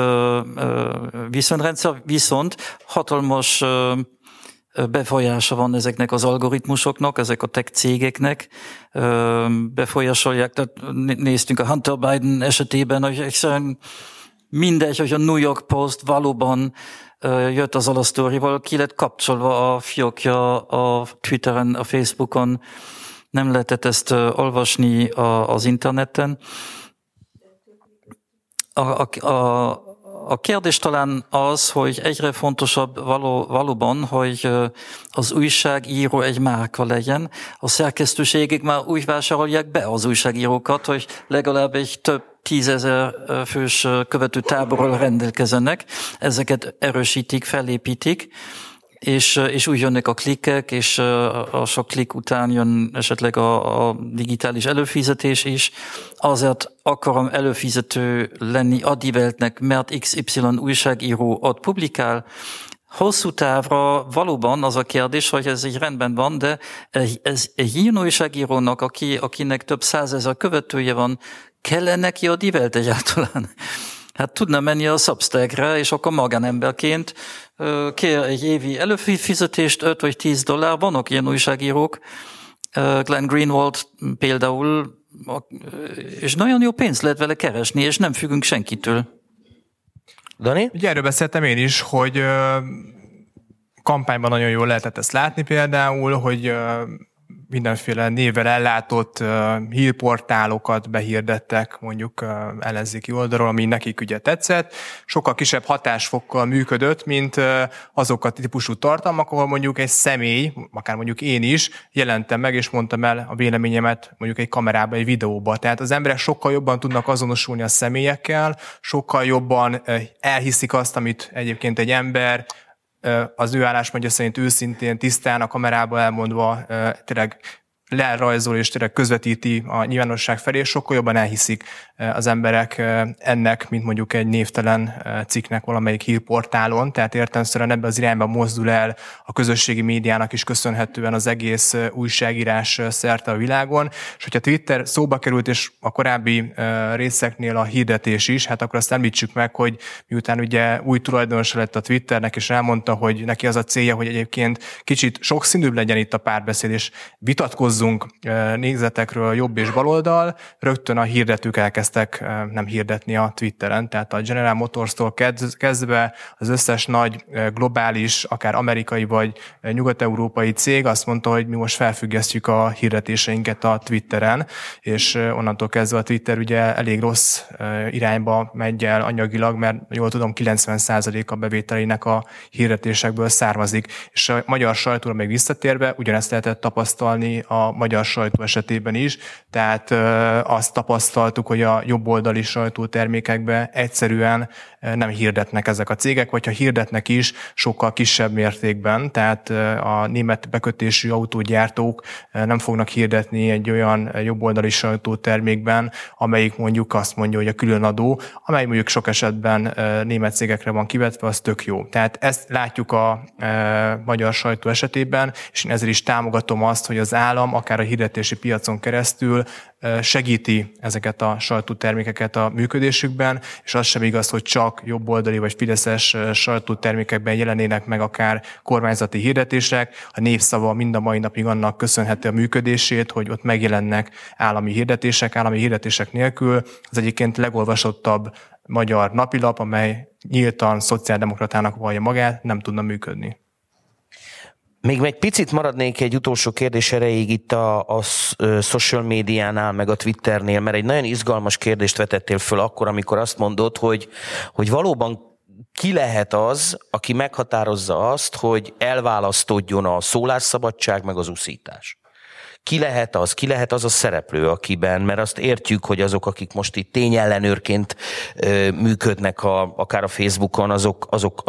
viszonyrendszer, viszont hatalmas befolyása van ezeknek az algoritmusoknak, ezek a tech cégeknek befolyásolják. Tehát néztünk a Hunter Biden esetében, hogy egyszerűen mindegy, hogy a New York Post valóban jött azzal a sztorival, ki lett kapcsolva a fiókja a Twitteren, a Facebookon, nem lehetett ezt olvasni az interneten. A kérdés talán az, hogy egyre fontosabb valóban, hogy az újságíró egy márka legyen. A szerkesztőségek már úgy vásárolják be az újságírókat, hogy legalább egy több 10 000 fős követőtáborral rendelkeznek. Ezeket erősítik, felépítik, és úgy jönnek a klikkek, és a sok klik után jön esetleg a digitális előfizetés is. Azért akarom előfizető lenni a Die Weltnek, mert XY újságíró ott publikál. Hosszú távra valóban az a kérdés, hogy ez így rendben van, de ez egy ilyen újságírónak, akinek több 100 000 követője van, kellene ki a Die Welt egyáltalán? Hát tudna menni a Substackre, és akkor magánemberként kér egy évi előfizetést, $5 vagy $10. Vannak ilyen újságírók, Glenn Greenwald például, és nagyon jó pénzt lehet vele keresni, és nem függünk senkitől. Dani? Ugye erről beszéltem én is, hogy kampányban nagyon jól lehetett ezt látni például, hogy mindenféle névvel ellátott hírportálokat behirdettek mondjuk ellenzéki oldalról, ami nekik ugye tetszett. Sokkal kisebb hatásfokkal működött, mint azok a típusú tartalmak, ahol mondjuk egy személy, akár mondjuk én is, jelentem meg és mondtam el a véleményemet mondjuk egy kamerába, egy videóba. Tehát az emberek sokkal jobban tudnak azonosulni a személyekkel, sokkal jobban elhiszik azt, amit egyébként egy ember, az ő álláspontja szerint őszintén, tisztán, a kamerába elmondva tényleg lerajzol és tényleg közvetíti a nyilvánosság felé, sokkal jobban elhiszik az emberek ennek, mint mondjuk egy névtelen cikknek valamelyik hírportálon, tehát értelemszerűen ebbe az irányba mozdul el a közösségi médiának is köszönhetően az egész újságírás szerte a világon, és hogyha Twitter szóba került, és a korábbi részeknél a hirdetés is, hát akkor azt említsük meg, hogy miután ugye új tulajdonosa lett a Twitternek, és elmondta, hogy neki az a célja, hogy egyébként kicsit sokszínűbb legyen itt a párbeszéd, és vitatkozzunk vitatkozzunk nézetekről jobb és baloldal, rögtön a hirdetők elkezdtek nem hirdetni a Twitteren, tehát a General Motorstól kezdve az összes nagy globális, akár amerikai vagy nyugat-európai cég azt mondta, hogy mi most felfüggesztjük a hirdetéseinket a Twitteren, és onnantól kezdve a Twitter ugye elég rossz irányba megy el anyagilag, mert jól tudom 90% a bevételének a hirdetésekből származik. És a magyar sajtóra még visszatérve ugyanezt lehetett tapasztalni a magyar sajtó esetében is, tehát azt tapasztaltuk, hogy a jobboldali sajtótermékekbe egyszerűen nem hirdetnek ezek a cégek, vagy ha hirdetnek is, sokkal kisebb mértékben, tehát a német bekötésű autógyártók nem fognak hirdetni egy olyan jobboldali sajtótermékben, amelyik mondjuk azt mondja, hogy a különadó, amely mondjuk sok esetben német cégekre van kivetve, az tök jó. Tehát ezt látjuk a magyar sajtó esetében, és én ezért is támogatom azt, hogy az állam akár a hirdetési piacon keresztül segíti ezeket a sajtótermékeket a működésükben, és az sem igaz, hogy csak jobboldali vagy fideszes sajtótermékekben jelenének meg akár kormányzati hirdetések. A Népszava mind a mai napig annak köszönheti a működését, hogy ott megjelennek állami hirdetések nélkül. Az egyébként legolvasottabb magyar napilap, amely nyíltan szociáldemokratának vallja magát, nem tudna működni. Még egy picit maradnék egy utolsó kérdés erejéig itt a social médiánál, meg a Twitternél, mert egy nagyon izgalmas kérdést vetettél föl akkor, amikor azt mondod, hogy valóban ki lehet az, aki meghatározza azt, hogy elválasztódjon a szólásszabadság, meg az uszítás. Ki lehet az a szereplő, akiben, mert azt értjük, hogy azok, akik most itt tényellenőrként működnek akár a Facebookon,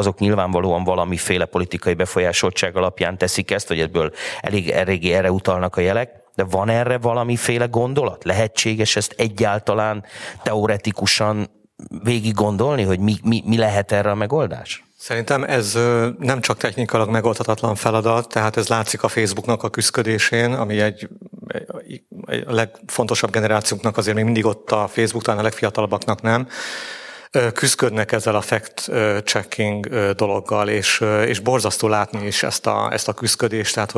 azok nyilvánvalóan valamiféle politikai befolyásoltság alapján teszik ezt, vagy ebből elég erre utalnak a jelek, de van erre valamiféle gondolat? Lehetséges ezt egyáltalán teoretikusan végig gondolni, hogy mi lehet erre a megoldás? Szerintem ez nem csak technikailag megoldhatatlan feladat, tehát ez látszik a Facebooknak a küszködésén, ami egy a legfontosabb generációknak azért még mindig ott a Facebook, talán a legfiatalabbaknak nem. Küszködnek ezzel a fact-checking dologgal, és borzasztó látni is ezt a küszködést, tehát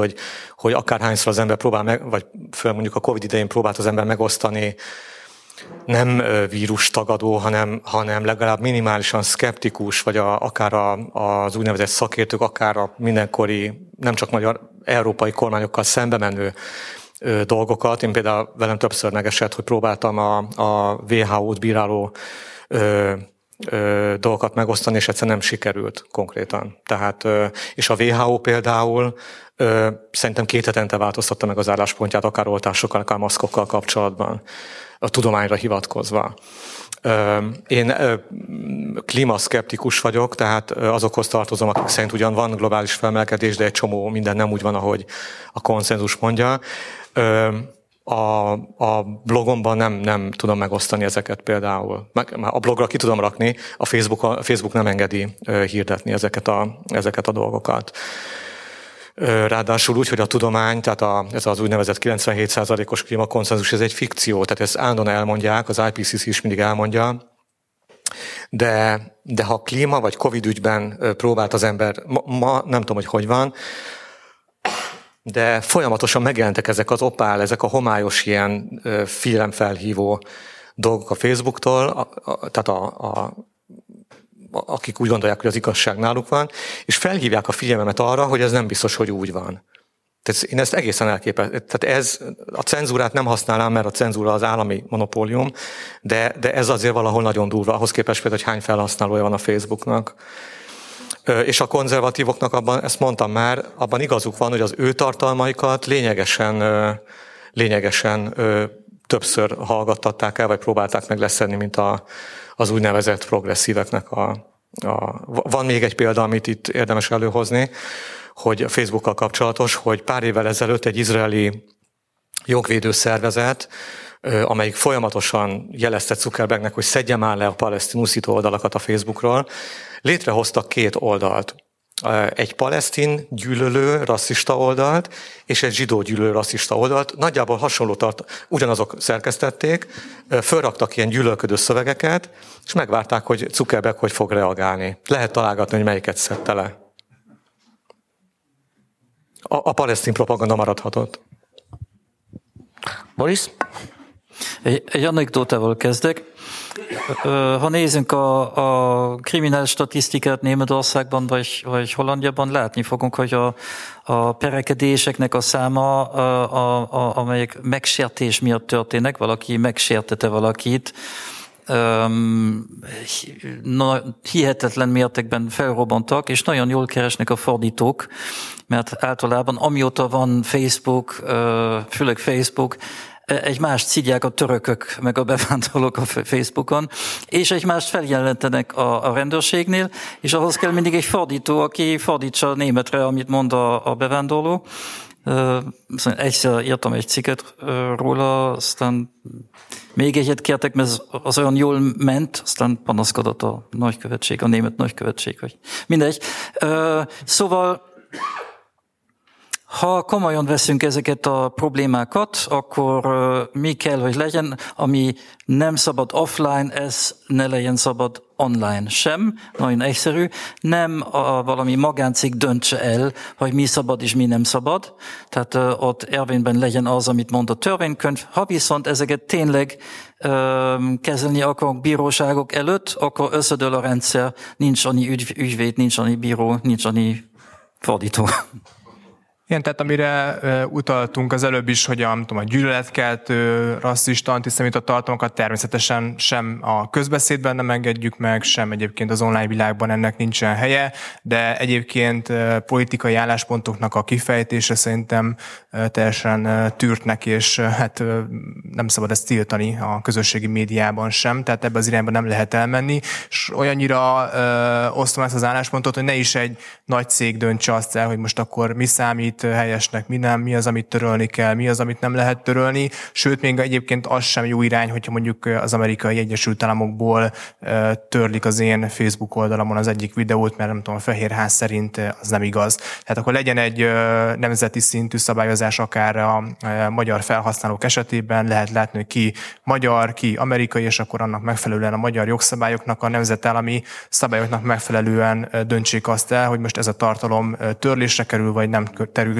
hogy akárhányszor az ember próbál meg, vagy föl mondjuk a Covid idején próbált az ember megosztani, nem vírustagadó, hanem legalább minimálisan szkeptikus, vagy akár az úgynevezett szakértők, akár a mindenkori, nem csak magyar, európai kormányokkal szembe menő dolgokat. Én például velem többször megesett, hogy próbáltam a WHO-t bíráló dolgokat megosztani, és egyszerűen nem sikerült konkrétan. Tehát, és a WHO például szerintem 2 hetente változtatta meg az álláspontját, akár oltásokkal, akár maszkokkal kapcsolatban, a tudományra hivatkozva. Én klímaszkeptikus vagyok, tehát azokhoz tartozom, akik szerint ugyan van globális felmelegedés, de egy csomó minden nem úgy van, ahogy a konszenzus mondja. A blogomban nem tudom megosztani ezeket például. A blogra ki tudom rakni, a Facebook nem engedi hirdetni ezeket a dolgokat. Ráadásul úgy, hogy a tudomány, tehát ez az úgynevezett 97%-os klímakonszenzus, ez egy fikció, tehát ezt állandóan elmondják, az IPCC is mindig elmondja, de ha klíma vagy Covid ügyben próbált az ember, ma nem tudom, hogy van, de folyamatosan megjelentek ezek az opál, ezek a homályos ilyen félelemfelhívó dolgok a Facebooktól, akik úgy gondolják, hogy az igazság náluk van, és felhívják a figyelmemet arra, hogy ez nem biztos, hogy úgy van. Tehát én ezt egészen tehát ez a cenzúrát nem használám, mert a cenzúra az állami monopólium, de ez azért valahol nagyon durva, ahhoz képest például, hogy hány felhasználója van a Facebooknak. És a konzervatívoknak abban, ezt mondtam már, abban igazuk van, hogy az ő tartalmaikat lényegesen többször hallgattatták el, vagy próbálták meg leszedni, mint az úgynevezett progresszíveknek. Van még egy példa, amit itt érdemes előhozni, hogy a Facebookkal kapcsolatos, hogy pár évvel ezelőtt egy izraeli jogvédő szervezet, amelyik folyamatosan jelezte Zuckerbergnek, hogy szedje már le a palesztin uszító oldalakat a Facebookról, létrehoztak 2 oldalt. Egy palesztin gyűlölő, rasszista oldalt, és egy zsidó gyűlölő, rasszista oldalt. Nagyjából ugyanazok szerkesztették, fölraktak ilyen gyűlölködő szövegeket, és megvárták, hogy Zuckerberg hogy fog reagálni. Lehet találgatni, hogy melyiket szedte le. A palesztin propaganda maradhatott. Boris? Egy anekdotával kezdek. Ha nézzünk a kriminális statisztikát Németországban vagy Hollandiában, látni fogunk, hogy a perekedéseknek a száma, amelyek megsértés miatt történnek, valaki megsértette valakit, hihetetlen mértékben felrobbantak, és nagyon jól keresnek a fordítók, mert általában amióta van Facebook, főleg Facebook, egymást szidják a törökök, meg a bevándorlók a Facebookon, és egymást feljelentenek a rendőrségnél, és ahhoz kell mindig egy fordító, aki fordítsa a németre, amit mond a bevándorló. Egyszer írtam egy cikket róla, aztán még egyet kértek, mert az olyan jól ment, aztán panaszkodott a nagykövetség, a német nagykövetség, vagy mindegy. Szóval, ha komolyan veszünk ezeket a problémákat, akkor mi kell, hogy legyen, ami nem szabad offline, ez ne legyen szabad online sem, nagyon egyszerű, nem valami magáncég döntse el, hogy mi szabad és mi nem szabad, tehát ott érvényben legyen az, amit mond a törvénykönyv, ha viszont ezeket tényleg kezelni akarunk bíróságok előtt, akkor összedől a rendszer, nincs annyi ügyvéd, nincs annyi bíró, nincs annyi fordító. Igen, tehát amire utaltunk az előbb is, hogy a gyűlöletkeltő, rasszista, antiszemita tartalmakat természetesen sem a közbeszédben nem engedjük meg, sem egyébként az online világban ennek nincsen helye, de egyébként politikai álláspontoknak a kifejtése szerintem teljesen tűrtnek, és hát nem szabad ezt tiltani a közösségi médiában sem, tehát ebbe az irányba nem lehet elmenni, és olyannyira osztom ezt az álláspontot, hogy ne is egy nagy cég döntse azt el, hogy most akkor mi számít helyesnek, mi nem, mi az, amit törölni kell, mi az, amit nem lehet törölni, sőt, még egyébként az sem jó irány, hogyha mondjuk az amerikai Egyesült Államokból törlik az én Facebook oldalamon az egyik videót, mert nem tudom, a Fehérház szerint az nem igaz. Tehát akkor legyen egy nemzeti szintű szabályozás akár a magyar felhasználók esetében, lehet látni, hogy ki magyar, ki amerikai, és akkor annak megfelelően a magyar jogszabályoknak, a nemzetállami szabályoknak megfelelően döntsék azt el, hogy most ez a tartalom törlésre kerül, vagy nem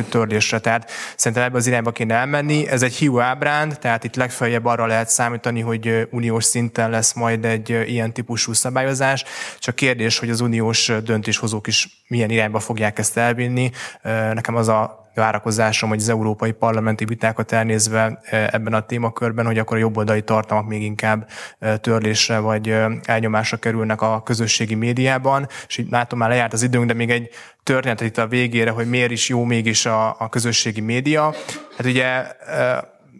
törlésre. Tehát szerintem ebbe az irányba kéne elmenni. Ez egy hiú ábránd, tehát itt legfeljebb arra lehet számítani, hogy uniós szinten lesz majd egy ilyen típusú szabályozás. Csak kérdés, hogy az uniós döntéshozók is milyen irányba fogják ezt elvinni. Nekem az a várakozásom, hogy az európai parlamenti vitákat elnézve ebben a témakörben, hogy akkor a jobboldali tartalmak még inkább törlésre vagy elnyomásra kerülnek a közösségi médiában, és így látom, már lejárt az időnk, de még egy történetet itt a végére, hogy miért is jó mégis a közösségi média. Hát ugye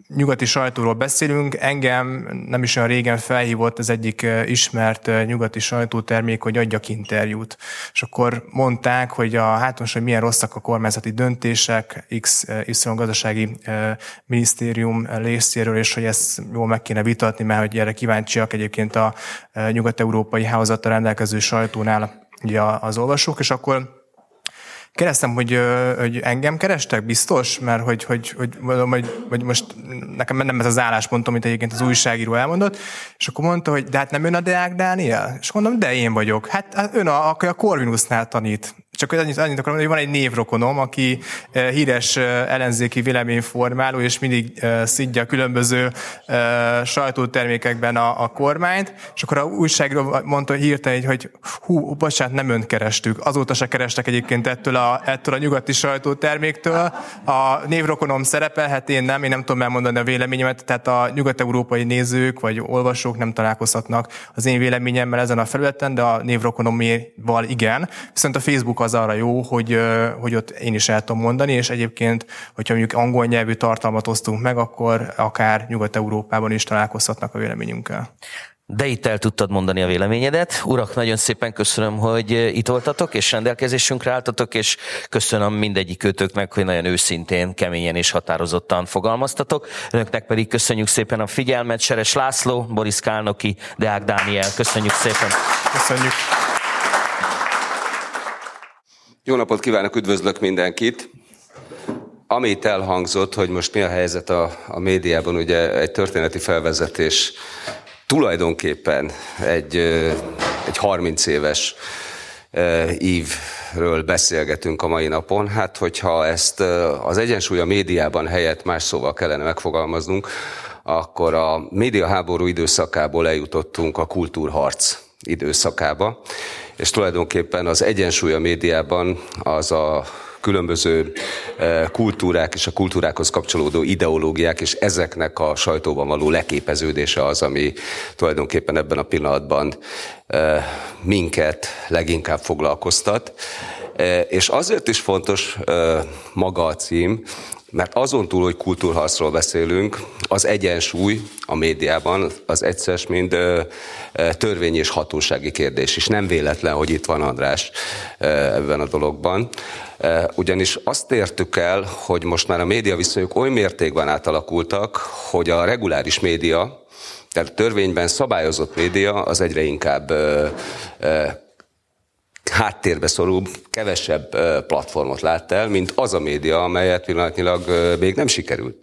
nyugati sajtóról beszélünk, engem nem is olyan régen felhívott az egyik ismert nyugati sajtótermék, hogy adjak interjút. És akkor mondták, hogy most, hogy milyen rosszak a kormányzati döntések, XY gazdasági minisztérium részéről, és hogy ezt jól meg kéne vitatni, mert hogy erre kíváncsiak egyébként a nyugat-európai hálózattal rendelkező sajtónál ugye az olvasók, és akkor kérdeztem, hogy engem kerestek, biztos, mert hogy most nekem nem ez az álláspontom, amit egyébként az újságíró elmondott, és akkor mondta, hogy de hát nem ön a Deák Dániel? És mondom, de én vagyok. Hát ön a Corvinusnál tanít. Csak annyit akarom mondani, hogy van egy névrokonom, aki híres ellenzéki véleményformáló, és mindig szidja a különböző sajtótermékekben a kormányt, és akkor a újságról mondta, hogy hirtelen, hogy bocsánat, nem önt kerestük. Azóta se kerestek egyébként ettől a nyugati sajtóterméktől. A névrokonom szerepelhet, én nem tudom elmondani a véleményemet, tehát a nyugat-európai nézők vagy olvasók nem találkozhatnak az én véleményemmel ezen a felületen, de a névrokonommal igen. Viszont a Facebook az arra jó, hogy ott én is el tudom mondani, és egyébként, hogyha mondjuk angol nyelvű tartalmat osztunk meg, akkor akár Nyugat-Európában is találkozhatnak a véleményünkkel. De itt el tudtad mondani a véleményedet. Urak, nagyon szépen köszönöm, hogy itt voltatok, és rendelkezésünkre álltatok, és köszönöm mindegyikőtöknek, hogy nagyon őszintén, keményen és határozottan fogalmaztatok. Önöknek pedig köszönjük szépen a figyelmet. Seres László, Boris Kálnoki, Deák Dániel. Köszönjük szépen. Köszönjük. Jó napot kívánok, üdvözlök mindenkit! Amit elhangzott, hogy most mi a helyzet a médiában, ugye egy történeti felvezetés tulajdonképpen egy 30 éves ív életről beszélgetünk a mai napon. Hát, hogyha ezt az egyensúly a médiában helyett más szóval kellene megfogalmaznunk, akkor a médiaháború időszakából eljutottunk a kultúrharc időszakába, és tulajdonképpen az egyensúly a médiában az a különböző kultúrák és a kultúrákhoz kapcsolódó ideológiák, és ezeknek a sajtóban való leképeződése az, ami tulajdonképpen ebben a pillanatban minket leginkább foglalkoztat. És azért is fontos maga a cím, mert azon túl, hogy kultúrharcról beszélünk, az egyensúly a médiában az egyszer mind törvény és hatósági kérdés is. Nem véletlen, hogy itt van András ebben a dologban. Ugyanis azt értük el, hogy most már a média viszonyok oly mértékben átalakultak, hogy a reguláris média, tehát a törvényben szabályozott média az egyre inkább háttérbe szorul, kevesebb platformot lát el, mint az a média, amelyet pillanatnyilag még nem sikerült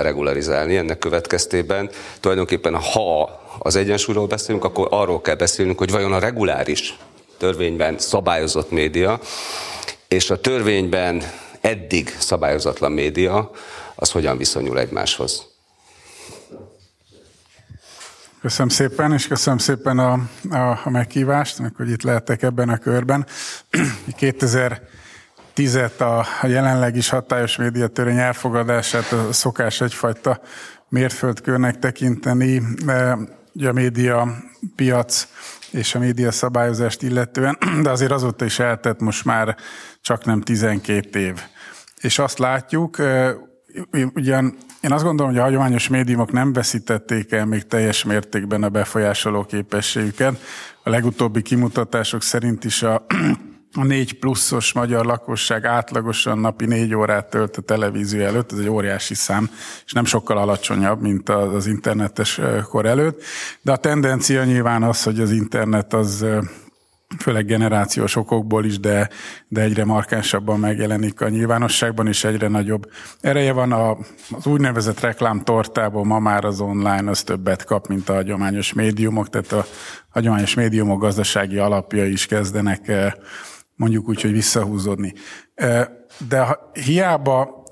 regularizálni ennek következtében. Tulajdonképpen ha az egyensúlyról beszélünk, akkor arról kell beszélnünk, hogy vajon a reguláris törvényben szabályozott média és a törvényben eddig szabályozatlan média, az hogyan viszonyul egymáshoz. Köszönöm szépen, és köszönöm szépen a meghívást, amikor itt lehettek ebben a körben. 2010-et a jelenleg is hatályos médiatörvény elfogadását a szokás egyfajta mérföldkörnek tekinteni, a média piac és a média szabályozást illetően, de azért azóta is eltett most már csak nem 12 év. És azt látjuk, ugyan én azt gondolom, hogy a hagyományos médiumok nem veszítették el még teljes mértékben a befolyásoló képességüket. A legutóbbi kimutatások szerint is a 4+-os magyar lakosság átlagosan napi 4 órát tölt a televízió előtt, ez egy óriási szám, és nem sokkal alacsonyabb, mint az internetes kor előtt. De a tendencia nyilván az, hogy az internet az főleg generációs okokból is, de egyre markánsabban megjelenik a nyilvánosságban, és egyre nagyobb ereje van. Az úgynevezett reklámtortából ma már az online az többet kap, mint a hagyományos médiumok, tehát a hagyományos médiumok gazdasági alapjai is kezdenek mondjuk úgy, hogy visszahúzódni. De hiába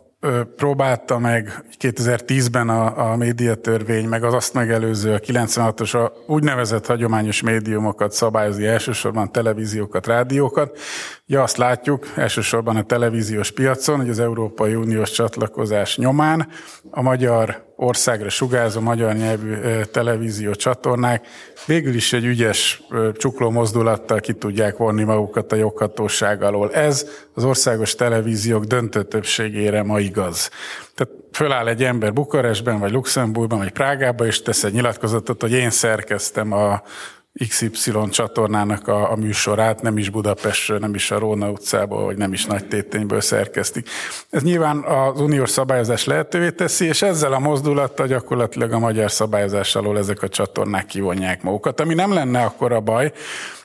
próbálta meg 2010-ben a médiatörvény, meg az azt megelőző a 96-os úgynevezett hagyományos médiumokat szabályozni, elsősorban televíziókat, rádiókat. Ugye azt látjuk elsősorban a televíziós piacon, hogy az Európai Uniós csatlakozás nyomán a magyar országra sugárzó magyar nyelvű televízió csatornák végül is egy ügyes csukló mozdulattal ki tudják vonni magukat a joghatóság alól. Ez az országos televíziók döntő többségére ma igaz. Tehát föláll egy ember Bukarestben, vagy Luxemburgban, vagy Prágában, és tesz egy nyilatkozatot, hogy én szerkeztem a XY csatornának a műsorát, nem is Budapestről, nem is a Róna utcából, vagy nem is Nagytétényből szerkesztik. Ez nyilván az uniós szabályozás lehetővé teszi, és ezzel a mozdulattal gyakorlatilag a magyar szabályozás alól ezek a csatornák kivonják magukat, ami nem lenne akkora baj,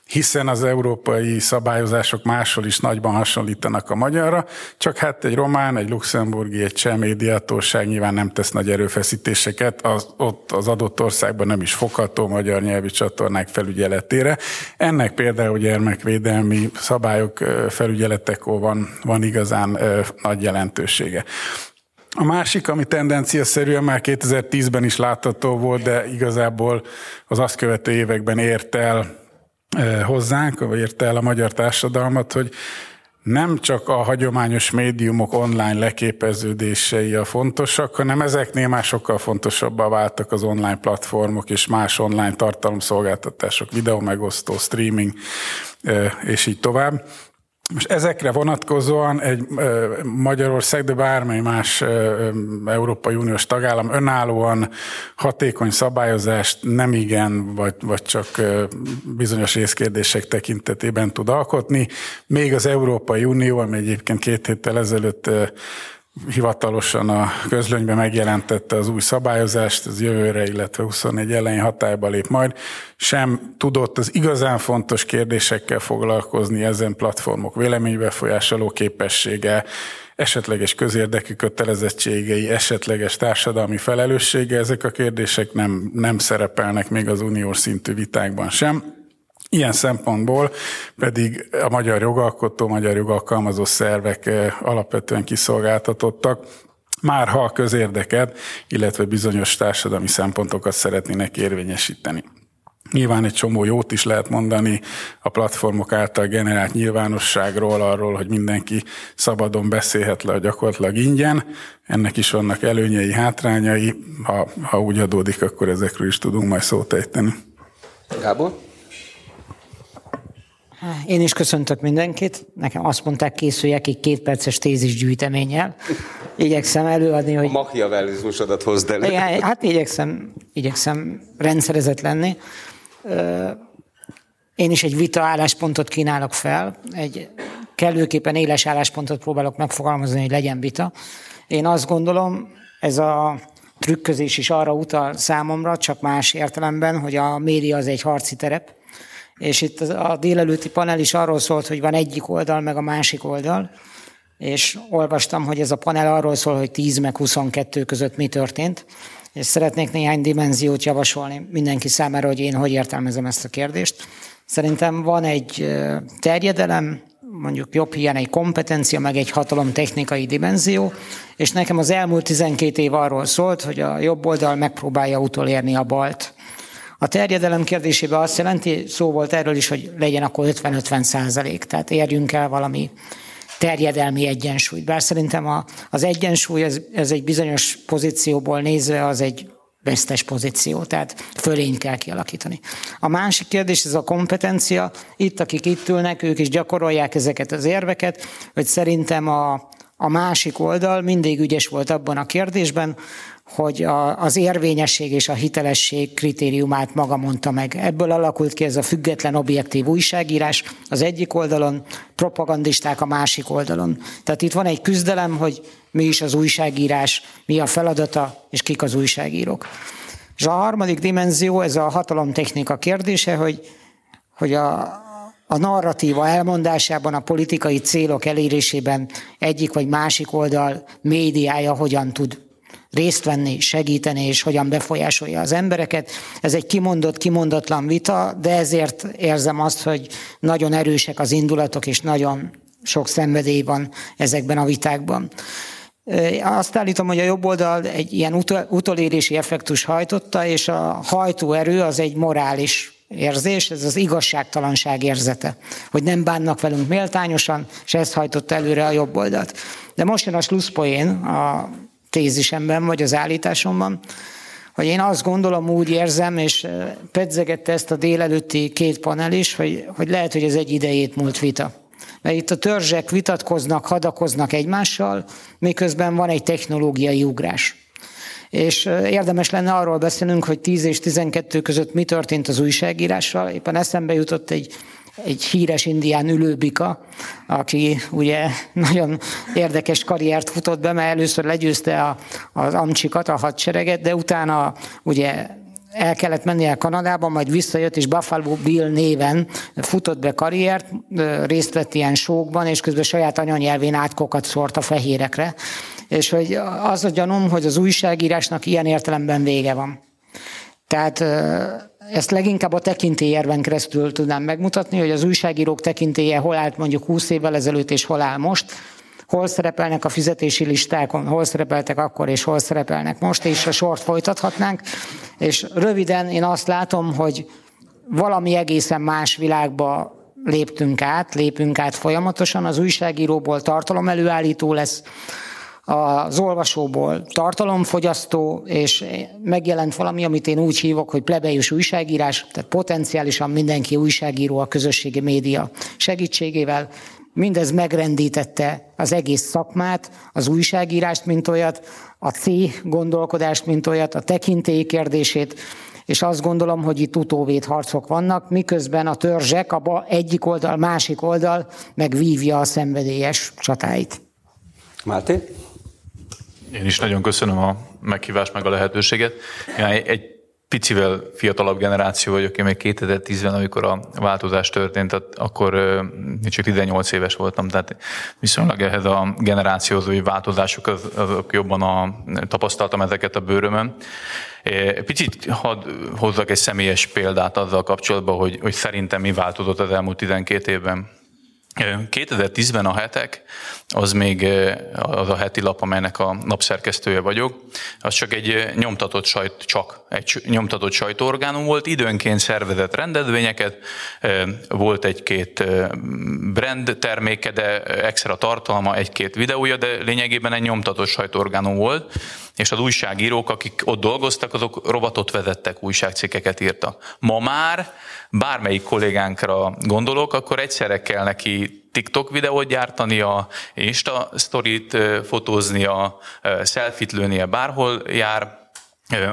hiszen az európai szabályozások máshol is nagyban hasonlítanak a magyarra, csak hát egy román, egy luxemburgi, egy cseh médiahatóság nyilván nem tesz nagy erőfeszítéseket, ott az adott országban nem is fogható magyar nyelvi csatornák felügyeletére. Ennek például gyermekvédelmi szabályok felügyeletekor van igazán nagy jelentősége. A másik, ami tendenciaszerűen már 2010-ben is látható volt, de igazából az azt követő években ért el hozzánk, vagy érte el a magyar társadalmat, hogy nem csak a hagyományos médiumok online leképeződései a fontosak, hanem ezeknél már sokkal fontosabbá váltak az online platformok és más online tartalomszolgáltatások, videómegosztó, streaming és így tovább. Most ezekre vonatkozóan egy Magyarország, de bármely más Európai Uniós tagállam önállóan hatékony szabályozást nem igen, vagy csak bizonyos részkérdések tekintetében tud alkotni. Még az Európai Unió, ami egyébként 2 héttel ezelőtt hivatalosan a közlönyben megjelentette az új szabályozást, az jövőre, illetve 24 elején hatályba lép majd, sem tudott az igazán fontos kérdésekkel foglalkozni, ezen platformok véleménybefolyásoló képessége, esetleges közérdekű kötelezettségei, esetleges társadalmi felelőssége, ezek a kérdések nem szerepelnek még az uniós szintű vitákban sem. Ilyen szempontból pedig a magyar jogalkotó, magyar jogalkalmazó szervek alapvetően kiszolgáltatottak, már ha a közérdeket, illetve bizonyos társadalmi szempontokat szeretnének érvényesíteni. Nyilván egy csomó jót is lehet mondani a platformok által generált nyilvánosságról, arról, hogy mindenki szabadon beszélhet le, gyakorlatilag ingyen. Ennek is vannak előnyei, hátrányai. Ha úgy adódik, akkor ezekről is tudunk majd szót ejteni. Gábor? Én is köszöntök mindenkit. Nekem azt mondták, készüljek egy 2 perces tézisgyűjteménnyel. Igyekszem előadni, hogy... A machiavellizmusodat hozd elő. Igen, hát igyekszem rendszerezett lenni. Én is egy vita álláspontot kínálok fel, egy kellőképpen éles álláspontot próbálok megfogalmazni, hogy legyen vita. Én azt gondolom, ez a trükközés is arra utal számomra, csak más értelemben, hogy a média az egy harci terep, és itt a délelőtti panel is arról szólt, hogy van egyik oldal, meg a másik oldal, és olvastam, hogy ez a panel arról szól, hogy 10 meg 22 között mi történt, és szeretnék néhány dimenziót javasolni mindenki számára, hogy én hogy értelmezem ezt a kérdést. Szerintem van egy terjedelem, mondjuk jobb hiány egy kompetencia, meg egy hatalomtechnikai dimenzió, és nekem az elmúlt 12 év arról szólt, hogy a jobb oldal megpróbálja utolérni a balt. A terjedelem kérdésében azt jelenti, szó volt erről is, hogy legyen akkor 50-50%, tehát érjünk el valami terjedelmi egyensúlyt. Bár szerintem az egyensúly, ez egy bizonyos pozícióból nézve, az egy vesztes pozíció, tehát fölényt kell kialakítani. A másik kérdés, ez a kompetencia. Itt, akik itt ülnek, ők is gyakorolják ezeket az érveket, hogy szerintem a másik oldal mindig ügyes volt abban a kérdésben, hogy az érvényesség és a hitelesség kritériumát maga mondta meg. Ebből alakult ki ez a független objektív újságírás az egyik oldalon, propagandisták a másik oldalon. Tehát itt van egy küzdelem, hogy mi is az újságírás, mi a feladata, és kik az újságírók. És a harmadik dimenzió, ez a hatalomtechnika kérdése, hogy a narratíva elmondásában, a politikai célok elérésében egyik vagy másik oldal médiája hogyan tud részt venni, segíteni, és hogyan befolyásolja az embereket. Ez egy kimondott, kimondatlan vita, de ezért érzem azt, hogy nagyon erősek az indulatok, és nagyon sok szenvedély van ezekben a vitákban. Azt állítom, hogy a jobb oldal egy ilyen utolérési effektus hajtotta, és a hajtóerő az egy morális érzés, ez az igazságtalanság érzete, hogy nem bánnak velünk méltányosan, és ezt hajtotta előre a jobb oldalt. De most jön a slusszpoén, a tézisemben, vagy az állításomban, hogy én azt gondolom, úgy érzem, és pedzegette ezt a délelőtti 2 panel is, hogy lehet, hogy ez egy idejét múlt vita. Mert itt a törzsek vitatkoznak, hadakoznak egymással, miközben van egy technológiai ugrás. És érdemes lenne arról beszélnünk, hogy 10 és 12 között mi történt az újságírással. Éppen eszembe jutott egy híres indián ülőbika, aki ugye nagyon érdekes karriert futott be, mert először legyőzte az amcsikat, a hadsereget, de utána ugye el kellett mennie Kanadába, majd visszajött, és Buffalo Bill néven futott be karriert, részt vett ilyen showkban, és közben saját anyanyelvén átkokat szórt a fehérekre. És hogy az a gyanúm, hogy az újságírásnak ilyen értelemben vége van. Tehát ezt leginkább a tekintélyérven keresztül tudnám megmutatni, hogy az újságírók tekintélye hol állt mondjuk 20 évvel ezelőtt, és hol áll most, hol szerepelnek a fizetési listákon, hol szerepeltek akkor, és hol szerepelnek most, és a sort folytathatnánk. És röviden én azt látom, hogy valami egészen más világba lépünk át folyamatosan. Az újságíróból tartalomelőállító lesz, az olvasóból tartalomfogyasztó, és megjelent valami, amit én úgy hívok, hogy plebejus újságírás, tehát potenciálisan mindenki újságíró a közösségi média segítségével. Mindez megrendítette az egész szakmát, az újságírást, mint olyat, a C-gondolkodást, mint olyat, a tekintély kérdését, és azt gondolom, hogy itt utóvéd harcok vannak, miközben a törzsek, abba egyik oldal, másik oldal megvívja a szenvedélyes csatáit. Máté? Én is nagyon köszönöm a meghívást, meg a lehetőséget. Egy picivel fiatalabb generáció vagyok, én még 2010-ben, amikor a változás történt, akkor csak 18 éves voltam, tehát viszonylag ehhez a generációhoz, új változások, azok jobban tapasztaltam ezeket a bőrömön. Picit hadd hozzak egy személyes példát azzal kapcsolatban, hogy szerintem mi változott az elmúlt 12 évben. 2010-ben a Hetek, az még az a heti lap, amelynek a napszerkesztője vagyok, az csak egy nyomtatott sajtóorgánum volt, időnként szervezett rendezvényeket, volt egy-két brand terméke, de extra tartalma, egy-két videója, de lényegében egy nyomtatott sajtóorgánum volt, és az újságírók, akik ott dolgoztak, azok rovatot vezettek, újságcikkeket írtak. Ma már bármelyik kollégánkra gondolok, akkor egyszerre kell neki TikTok videót gyártania, Insta sztorit fotóznia, selfie-t lőnie, bárhol jár,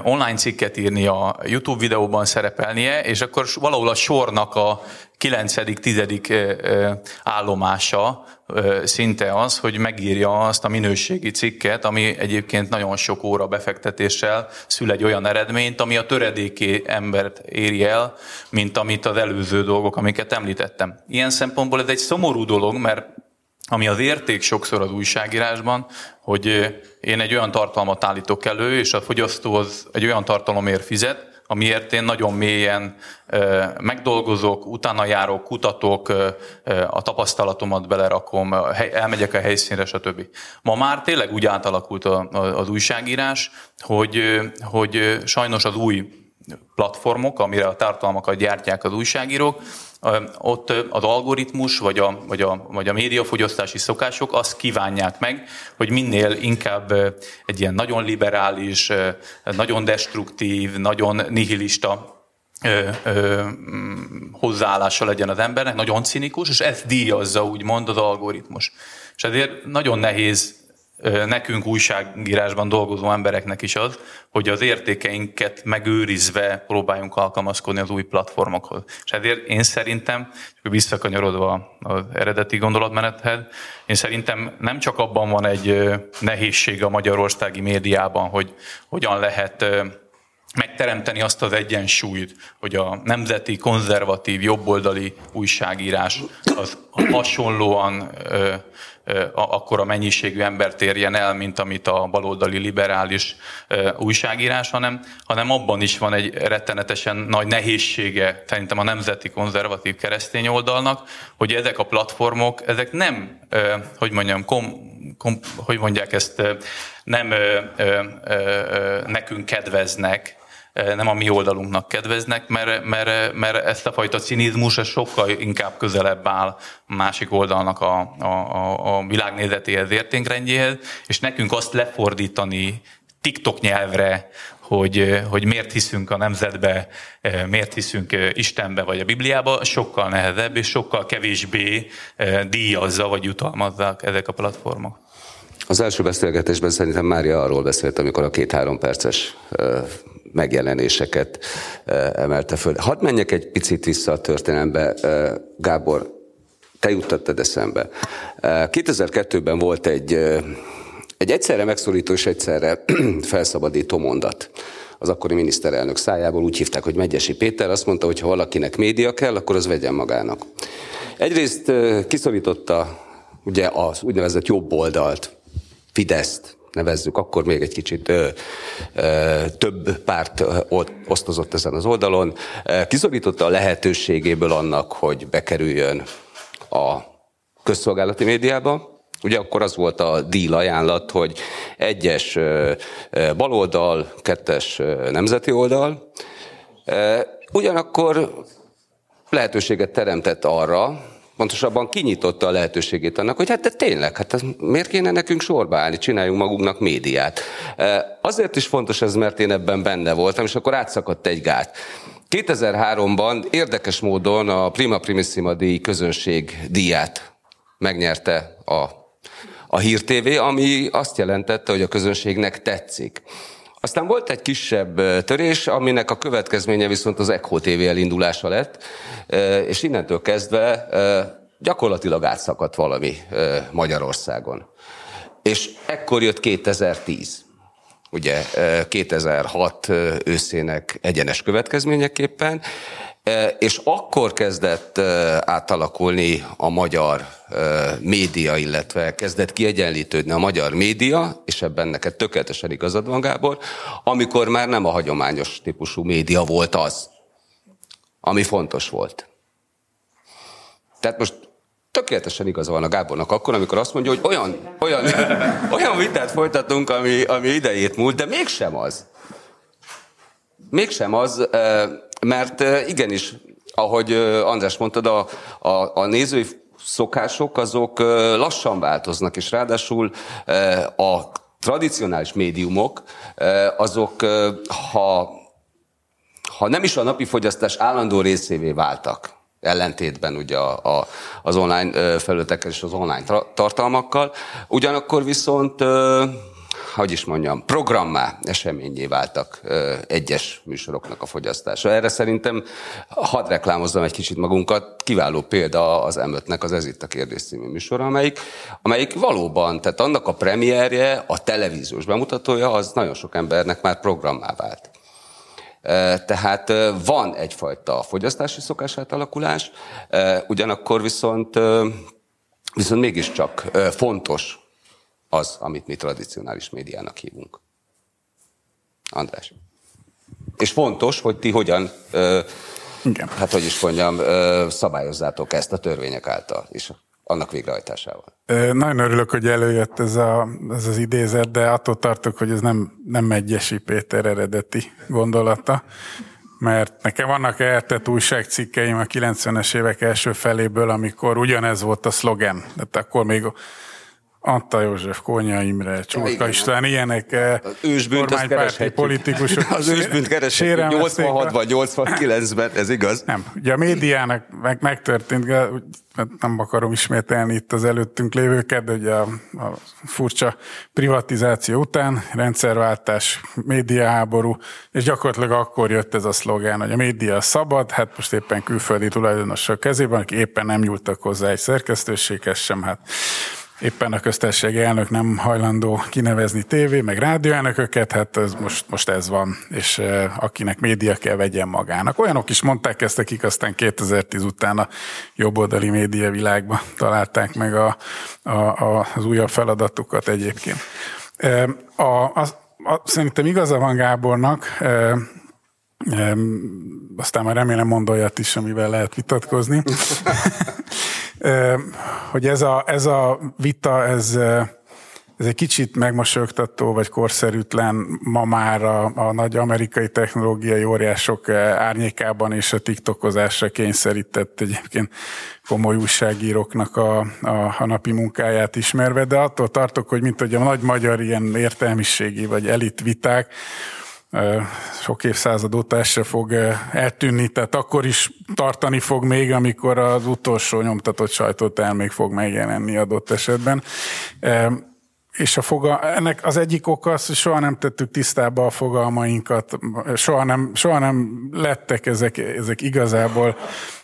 online cikket írnia, YouTube videóban szerepelnie, és akkor valahol a sornak a 9.-10. állomása szinte az, hogy megírja azt a minőségi cikket, ami egyébként nagyon sok óra befektetéssel szül egy olyan eredményt, ami a töredéki embert éri el, mint amit az előző dolgok, amiket említettem. Ilyen szempontból ez egy szomorú dolog, mert ami az érték sokszor az újságírásban, hogy én egy olyan tartalmat állítok elő, és a fogyasztóhoz egy olyan tartalomért fizet, amiért én nagyon mélyen megdolgozok, utána járok, kutatok, a tapasztalatomat belerakom, elmegyek a helyszínre, stb. Ma már tényleg úgy átalakult az újságírás, hogy sajnos az új platformok, amire a tartalmakat gyártják az újságírók, ott az algoritmus vagy a médiafogyasztási szokások azt kívánják meg, hogy minél inkább egy ilyen nagyon liberális, nagyon destruktív, nagyon nihilista hozzáállása legyen az embernek, nagyon cinikus, és ezt díjazza úgymond az algoritmus. És ezért nagyon nehéz nekünk újságírásban dolgozó embereknek is az, hogy az értékeinket megőrizve próbáljunk alkalmazkodni az új platformokhoz. És ezért én szerintem, visszakanyarodva az eredeti gondolatmenethez, én szerintem nem csak abban van egy nehézség a magyarországi médiában, hogy hogyan lehet megteremteni azt az egyensúlyt, hogy a nemzeti, konzervatív, jobboldali újságírás az hasonlóan akkora mennyiségű embert érjen el, mint amit a baloldali liberális újságírás, hanem abban is van egy rettenetesen nagy nehézsége szerintem a nemzeti konzervatív keresztény oldalnak, hogy ezek a platformok, ezek nem, nem nekünk kedveznek, nem a mi oldalunknak kedveznek, mert ezt a fajta cinizmus sokkal inkább közelebb áll másik oldalnak a világnézetéhez, értékrendjéhez, és nekünk azt lefordítani TikTok nyelvre, hogy miért hiszünk a nemzetbe, miért hiszünk Istenbe vagy a Bibliába, sokkal nehezebb és sokkal kevésbé díjazza vagy jutalmazzák ezek a platformok. Az első beszélgetésben szerintem Mária arról beszélt, amikor a 2-3 perces megjelenéseket emelte föl. Hadd menjek egy picit vissza a történelembe, Gábor, te juttattad eszembe. 2002-ben volt egy egyszerre megszólító és egyszerre felszabadító mondat az akkori miniszterelnök szájából, úgy hívták, hogy Megyesi Péter, azt mondta, hogy ha valakinek média kell, akkor az vegyen magának. Egyrészt kiszorította ugye az úgynevezett jobb oldalt, Fideszt nevezzük, akkor még egy kicsit több párt osztozott ezen az oldalon, kiszorította a lehetőségéből annak, hogy bekerüljön a közszolgálati médiába. Ugye akkor az volt a díl ajánlat, hogy 1-es baloldal, 2-es nemzeti oldal. Ugyanakkor lehetőséget teremtett arra, pontosabban kinyitotta a lehetőségét annak, hogy de tényleg, miért kéne nekünk sorba állni, csináljunk magunknak médiát. Azért is fontos ez, mert én ebben benne voltam, és akkor átszakadt egy gát. 2003-ban érdekes módon a Prima Primissima díj közönség díját megnyerte a Hír TV, ami azt jelentette, hogy a közönségnek tetszik. Aztán volt egy kisebb törés, aminek a következménye viszont az Echo TV elindulása lett, és innentől kezdve gyakorlatilag átszakadt valami Magyarországon. És ekkor jött 2010. ugye 2006 őszének egyenes következményeképpen, és akkor kezdett átalakulni a magyar média, illetve kezdett kiegyenlítődni a magyar média, és ebben neked tökéletesen igazad van, Gábor, amikor már nem a hagyományos típusú média volt az, ami fontos volt. Tehát most tökéletesen igaza van a Gábornak akkor, amikor azt mondja, hogy olyan vitát folytatunk, ami idejét múlt, de mégsem az. Mégsem az, mert igenis, ahogy András mondtad, a nézői szokások azok lassan változnak, és ráadásul a tradicionális médiumok azok, ha nem is a napi fogyasztás állandó részévé váltak, ellentétben ugye az online felületekkel és az online tartalmakkal, ugyanakkor viszont, hogy is mondjam, programmá, eseményé váltak egyes műsoroknak a fogyasztása. Erre szerintem, hadd reklámozzam egy kicsit magunkat, kiváló példa az M5-nek az Ez itt a kérdés című műsor, amelyik valóban, tehát annak a premierje, a televíziós bemutatója, az nagyon sok embernek már programmá vált. Tehát van egyfajta fogyasztási szokás átalakulás, ugyanakkor viszont mégiscsak fontos az, amit mi tradicionális médiának hívunk. András. És fontos, hogy ti hogyan, hát hogy is mondjam, szabályozzátok ezt a törvények által is. Annak végrehajtásával. Nagyon örülök, hogy előjött ez az idézet, de attól tartok, hogy ez nem Megyesi Péter eredeti gondolata, mert nekem vannak eltett újságcikkeim a 90-es évek első feléből, amikor ugyanez volt a szlogen. De akkor még Antal József, Kónya Imre, Csurka István, ilyenek kormánypárti politikusok. Az ősbűnt kereshetjük 86-ban, 89-ben, ez igaz? Nem, ugye a médiának megtörtént, nem akarom ismételni itt az előttünk lévőket, de ugye a furcsa privatizáció után, rendszerváltás, médiaháború, és gyakorlatilag akkor jött ez a szlogán, hogy a média szabad, hát most éppen külföldi tulajdonossal kezében, akik éppen nem nyúltak hozzá egy szerkesztőséghez sem, hát éppen a köztársasági elnök nem hajlandó kinevezni tévé, meg rádióelnököket, hát ez most ez van, és akinek média kell, vegyen magának. Olyanok is mondták ezt, akik aztán 2010 után a jobboldali média világban találták meg az újabb feladatukat egyébként. Szerintem igaza van Gábornak, aztán már remélem mond olyat is, amivel lehet vitatkozni, hogy ez a vita, ez egy kicsit megmosolyogtató, vagy korszerűtlen ma már a nagy amerikai technológiai óriások árnyékában és a tiktokozásra kényszerített egyébként komoly újságíróknak a napi munkáját ismerve, de attól tartok, hogy mint hogy a nagy magyar ilyen értelmiségi vagy elit viták, sok évszázad óta ez se fog eltűnni, tehát akkor is tartani fog még, amikor az utolsó nyomtatott sajtótermék még fog megjelenni adott esetben. És ennek az egyik oka az, hogy soha nem tettük tisztába a fogalmainkat, soha nem lettek ezek igazából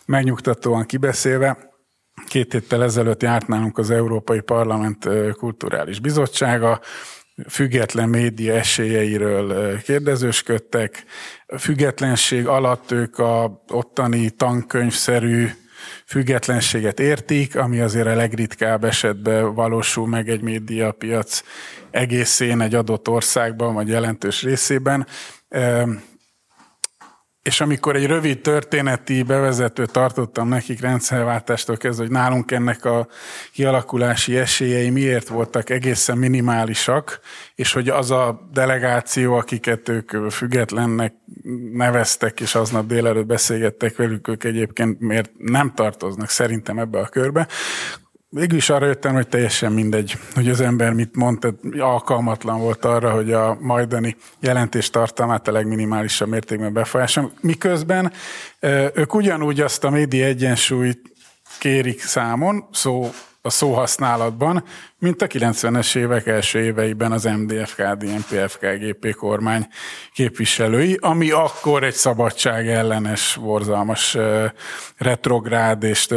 megnyugtatóan kibeszélve. 2 héttel ezelőtt járt nálunk az Európai Parlament Kulturális Bizottsága, független média esélyeiről kérdezősködtek. A függetlenség alatt ők a ottani tankönyvszerű függetlenséget értik, ami azért a legritkább esetben valósul meg egy médiapiac egészén egy adott országban, vagy jelentős részében. És amikor egy rövid történeti bevezetőt tartottam nekik rendszerváltástól kezdve, hogy nálunk ennek a kialakulási esélyei miért voltak egészen minimálisak, és hogy az a delegáció, akiket ők függetlennek neveztek, és aznap délelőtt beszélgettek velük, ők egyébként miért nem tartoznak szerintem ebbe a körbe. Végülis arra jöttem, hogy teljesen mindegy, hogy az ember mit mond, tehát alkalmatlan volt arra, hogy a majdani jelentés tartalmát a legminimálisabb mértékben befolyásom. Miközben ők ugyanúgy azt a média egyensúlyt kérik számon, szó a szóhasználatban, mint a 90-es évek első éveiben az MDFK-DNP-FKGP kormány képviselői, ami akkor egy szabadságellenes, borzalmas, retrográd és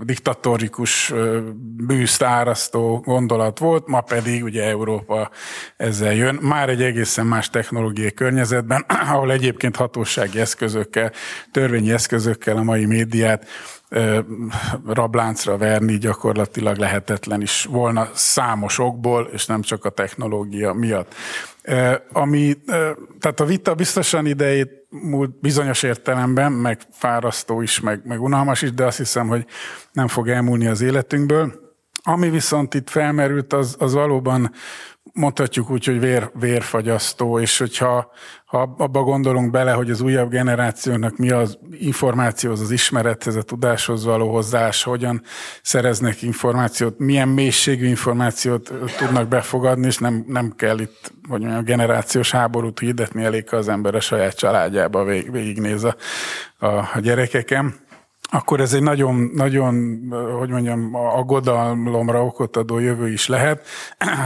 diktatórikus bűzt árasztó gondolat volt, ma pedig ugye Európa ezzel jön. Már egy egészen más technológiai környezetben, ahol egyébként hatósági eszközökkel, törvényi eszközökkel a mai médiát rabláncra verni gyakorlatilag lehetetlen is volna számos okból, és nem csak a technológia miatt. Tehát a vita biztosan idejét múlt bizonyos értelemben, meg fárasztó is, meg unalmas is, de azt hiszem, hogy nem fog elmúlni az életünkből. Ami viszont itt felmerült, az valóban mondhatjuk úgy, hogy vérfagyasztó, és hogyha abba gondolunk bele, hogy az újabb generációnak mi az információhoz, az ismerethez, a tudáshoz való hozzás, hogyan szereznek információt, milyen mélységű információt tudnak befogadni, és nem kell itt, hogy olyan generációs háborút hirdetni, elég, ha az ember a saját családjába végignéz a gyerekekem. Akkor ez egy nagyon, hogy mondjam, aggodalomra okot adó jövő is lehet.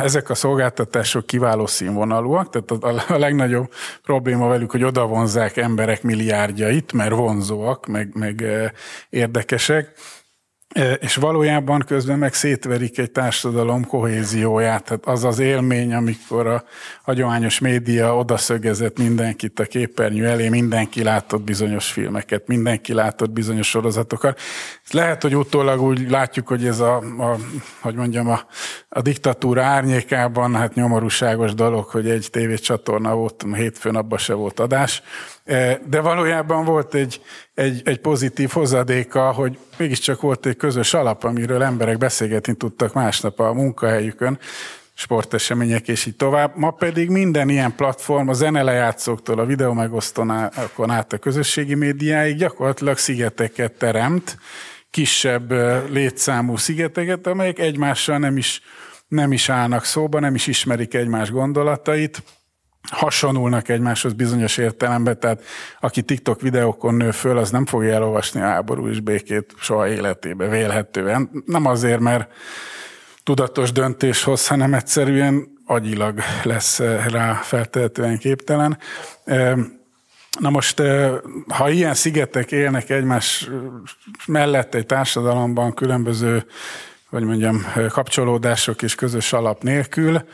Ezek a szolgáltatások kiváló színvonalúak, tehát a legnagyobb probléma velük, hogy oda vonzzák emberek milliárdjait, mert vonzóak, meg érdekesek, és valójában közben meg szétverik egy társadalom kohézióját. Tehát az az élmény, amikor a hagyományos média odaszögezett mindenkit a képernyő elé, mindenki látott bizonyos filmeket, mindenki látott bizonyos sorozatokat. Lehet, hogy utólag úgy látjuk, hogy ez a diktatúra árnyékában hát nyomorúságos dolog, hogy egy tévécsatorna volt, hétfőn abban se volt adás, de valójában volt egy pozitív hozadéka, hogy mégiscsak volt egy közös alap, amiről emberek beszélgetni tudtak másnap a munkahelyükön, sportesemények és így tovább. Ma pedig minden ilyen platform, a zenelejátszóktól a videómegosztókon át a közösségi médiáig gyakorlatilag szigeteket teremt, kisebb létszámú szigeteket, amelyek egymással nem is állnak szóba, nem is ismerik egymás gondolatait, hasonulnak egymáshoz bizonyos értelemben, tehát aki TikTok videókon nő föl, az nem fogja elolvasni a háború és békét soha életébe vélhetően. Nem azért, mert tudatos döntés hoz, hanem egyszerűen agyilag lesz rá feltehetően képtelen. Na most, ha ilyen szigetek élnek egymás mellett egy társadalomban különböző, hogy mondjam, kapcsolódások és közös alap nélkül,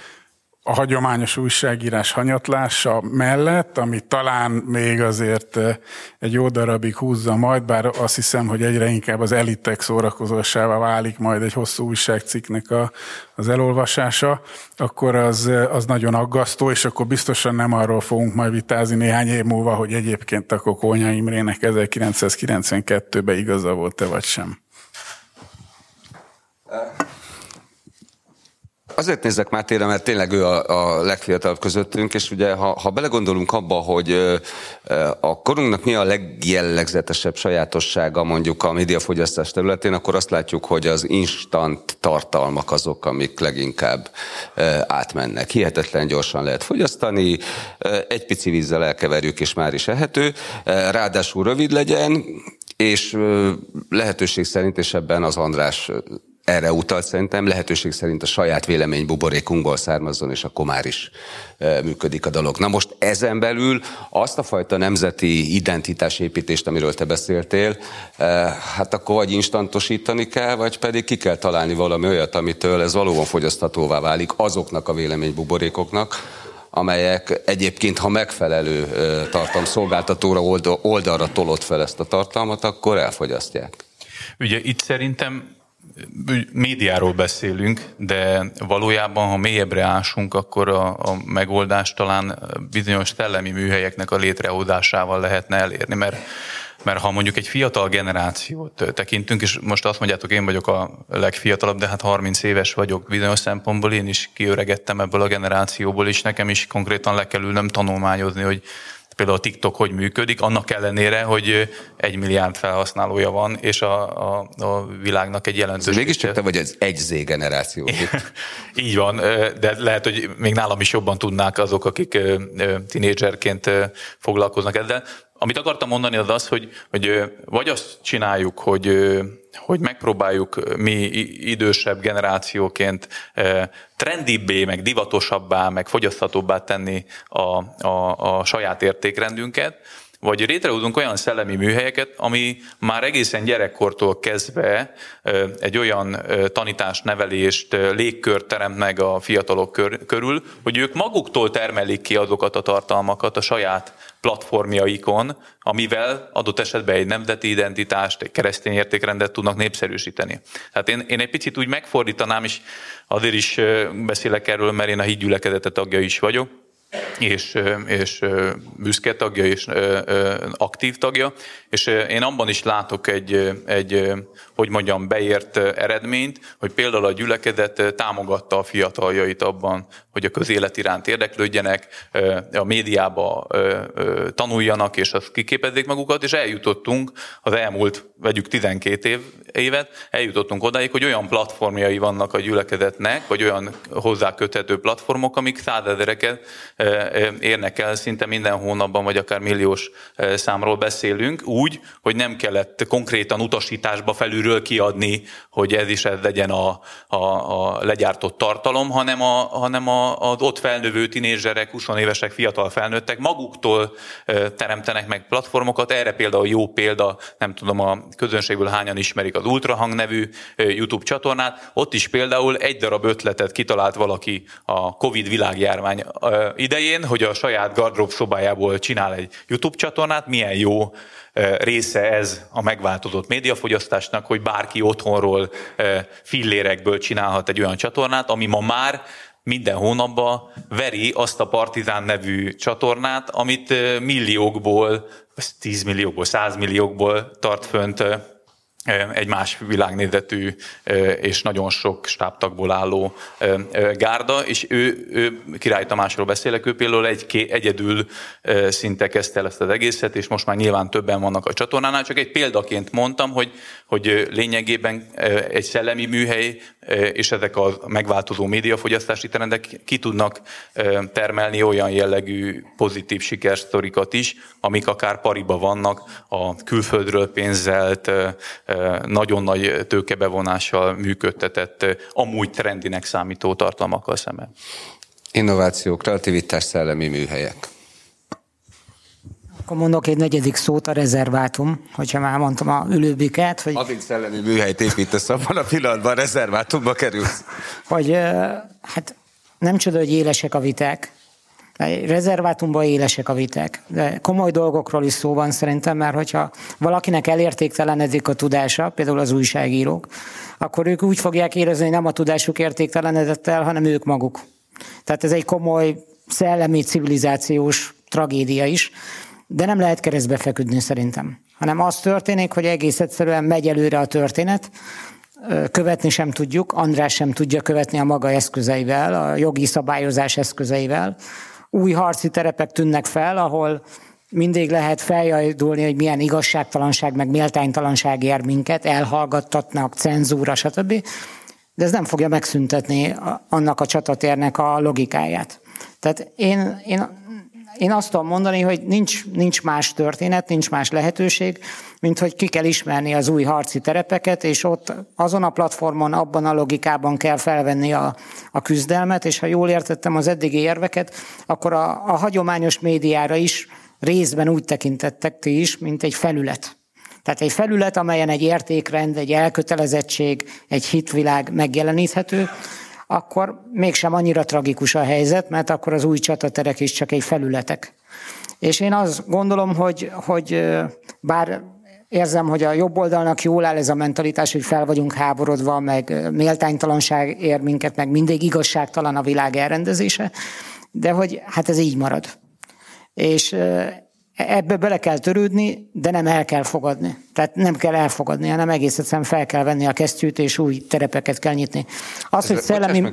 a hagyományos újságírás hanyatlása mellett, ami talán még azért egy jó darabig húzza majd, bár azt hiszem, hogy egyre inkább az elitek szórakozásává válik majd egy hosszú újságcikknek az elolvasása, akkor az nagyon aggasztó, és akkor biztosan nem arról fogunk majd vitázni néhány év múlva, hogy egyébként akkor Kónya Imrének 1992-ben igaza volt-e vagy sem. Azért nézek Mátéra, mert tényleg ő a legfiatalabb közöttünk, és ugye ha belegondolunk abba, hogy a korunknak mi a legjellegzetesebb sajátossága mondjuk a médiafogyasztás területén, akkor azt látjuk, hogy az instant tartalmak azok, amik leginkább átmennek. Hihetetlen gyorsan lehet fogyasztani, egy pici vízzel elkeverjük, és már is ehető, ráadásul rövid legyen, és lehetőség szerint, és ebben az András erre utalt szerintem, lehetőség szerint a saját vélemény buborékunkból származzon, és akkor már is működik a dolog. Na most ezen belül azt a fajta nemzeti identitásépítést, amiről te beszéltél, hát akkor vagy instantosítani kell, vagy pedig ki kell találni valami olyat, amitől ez valóban fogyaszthatóvá válik azoknak a vélemény buborékoknak, amelyek egyébként, ha megfelelő tartalomszolgáltatóra oldalra tolod fel ezt a tartalmat, akkor elfogyasztják. Ugye itt szerintem médiáról beszélünk, de valójában, ha mélyebbre ásunk, akkor a megoldást talán bizonyos szellemi műhelyeknek a létrehozásával lehetne elérni, mert ha mondjuk egy fiatal generációt tekintünk, és most azt mondjátok, én vagyok a legfiatalabb, de hát 30 éves vagyok, bizonyos szempontból én is kiöregettem ebből a generációból, és nekem is konkrétan le kell ülnöm tanulmányozni, hogy például a TikTok hogy működik, annak ellenére, hogy 1 milliárd felhasználója van, és a világnak egy jelentős... Mégiscsak te vagy az 1Z generáció. Így van, de lehet, hogy még nálam is jobban tudnák azok, akik tinédzserként foglalkoznak ezzel. Amit akartam mondani az, hogy vagy azt csináljuk, hogy hogy megpróbáljuk mi idősebb generációként trendibbé, meg divatosabbá, meg fogyaszthatóbbá tenni a saját értékrendünket, vagy létrehozunk olyan szellemi műhelyeket, ami már egészen gyerekkortól kezdve egy olyan tanítást, nevelést, légkört teremt meg a fiatalok körül, hogy ők maguktól termelik ki azokat a tartalmakat a saját platformjaikon, amivel adott esetben egy nemzeti identitást, egy keresztény értékrendet tudnak népszerűsíteni. Tehát én egy picit úgy megfordítanám, és azért is beszélek erről, mert én a Hit Gyülekezete tagja is vagyok, és büszke tagja, és aktív tagja, és én abban is látok egy hogy mondjam, beért eredményt, hogy például a gyülekezet támogatta a fiataljait abban, hogy a közélet iránt érdeklődjenek, a médiába tanuljanak, és azt kiképezzék magukat, és eljutottunk az elmúlt, vegyük 12 évet, eljutottunk odáig, hogy olyan platformjai vannak a gyülekezetnek, vagy olyan hozzá köthető platformok, amik 100 000-eket érnek el, szinte minden hónapban, vagy akár milliós számról beszélünk, úgy, hogy nem kellett konkrétan utasításba felülről kiadni, hogy ez is ez legyen a legyártott tartalom, hanem az ott felnövő tinédzserek, 20 évesek, fiatal felnőttek maguktól teremtenek meg platformokat. Erre például jó példa, nem tudom, a közönségből hányan ismerik az Ultrahang nevű YouTube csatornát, ott is például egy darab ötletet kitalált valaki a Covid világjárvány idején, hogy a saját gardrób szobájából csinál egy YouTube csatornát, milyen jó része ez a megváltozott médiafogyasztásnak, hogy bárki otthonról fillérekből csinálhat egy olyan csatornát, ami ma már minden hónapban veri azt a Partizán nevű csatornát, amit milliókból, 10 milliókból, 100 milliókból tart fönt egy más világnézetű és nagyon sok stábtagból álló gárda, és ő Király Tamásról beszélek, ő például egyedül szinte kezdte el ezt az egészet, és most már nyilván többen vannak a csatornánál, csak egy példaként mondtam, hogy lényegében egy szellemi műhely, és ezek a megváltozó médiafogyasztási trendek ki tudnak termelni olyan jellegű pozitív sikersztorikat is, amik akár pariba vannak a külföldről pénzelt, nagyon nagy tőkebevonással működtetett, amúgy trendinek számító tartalmakkal szemben. Innováció, kreativitás, szellemi műhelyek. Akkor mondok egy negyedik szót, a rezervátum, hogyha már mondtam a ülőbikát. Hogy... Addig szellemi műhelyt építesz, abban a pillanatban rezervátumba kerülsz. Hogy hát nem csoda, hogy élesek a viták. Rezervátumban élesek a viták. De komoly dolgokról is szó van szerintem, mert hogyha valakinek elértéktelenedik a tudása, például az újságírók, akkor ők úgy fogják érezni, hogy nem a tudásuk értéktelenedett el, hanem ők maguk. Tehát ez egy komoly szellemi, civilizációs tragédia is, de nem lehet keresztbe feküdni szerintem. Hanem az történik, hogy egész egyszerűen megy előre a történet, követni sem tudjuk, András sem tudja követni a maga eszközeivel, a jogi szabályozás eszközeivel. Új harci terepek tűnnek fel, ahol mindig lehet feljajdulni, hogy milyen igazságtalanság, meg méltánytalanság ér minket, elhallgattatnak, cenzúra, stb. De ez nem fogja megszüntetni annak a csatatérnek a logikáját. Tehát én azt tudom mondani, hogy nincs más történet, nincs más lehetőség, mint hogy ki kell ismerni az új harci terepeket, és ott azon a platformon, abban a logikában kell felvenni a küzdelmet, és ha jól értettem az eddigi érveket, akkor a hagyományos médiára is részben úgy tekintettek ti is, mint egy felület. Tehát egy felület, amelyen egy értékrend, egy elkötelezettség, egy hitvilág megjeleníthető, akkor mégsem annyira tragikus a helyzet, mert akkor az új csataterek is csak egy felületek. És én azt gondolom, hogy bár érzem, hogy a jobb oldalnak jól áll ez a mentalitás, hogy fel vagyunk háborodva, meg méltánytalanság ér minket, meg mindig igazságtalan a világ elrendezése, de hogy hát ez így marad. És ebbe bele kell törődni, de nem el kell fogadni. Tehát nem kell elfogadni, hanem egész egyszerűen fel kell venni a kesztyűt, és új terepeket kell nyitni.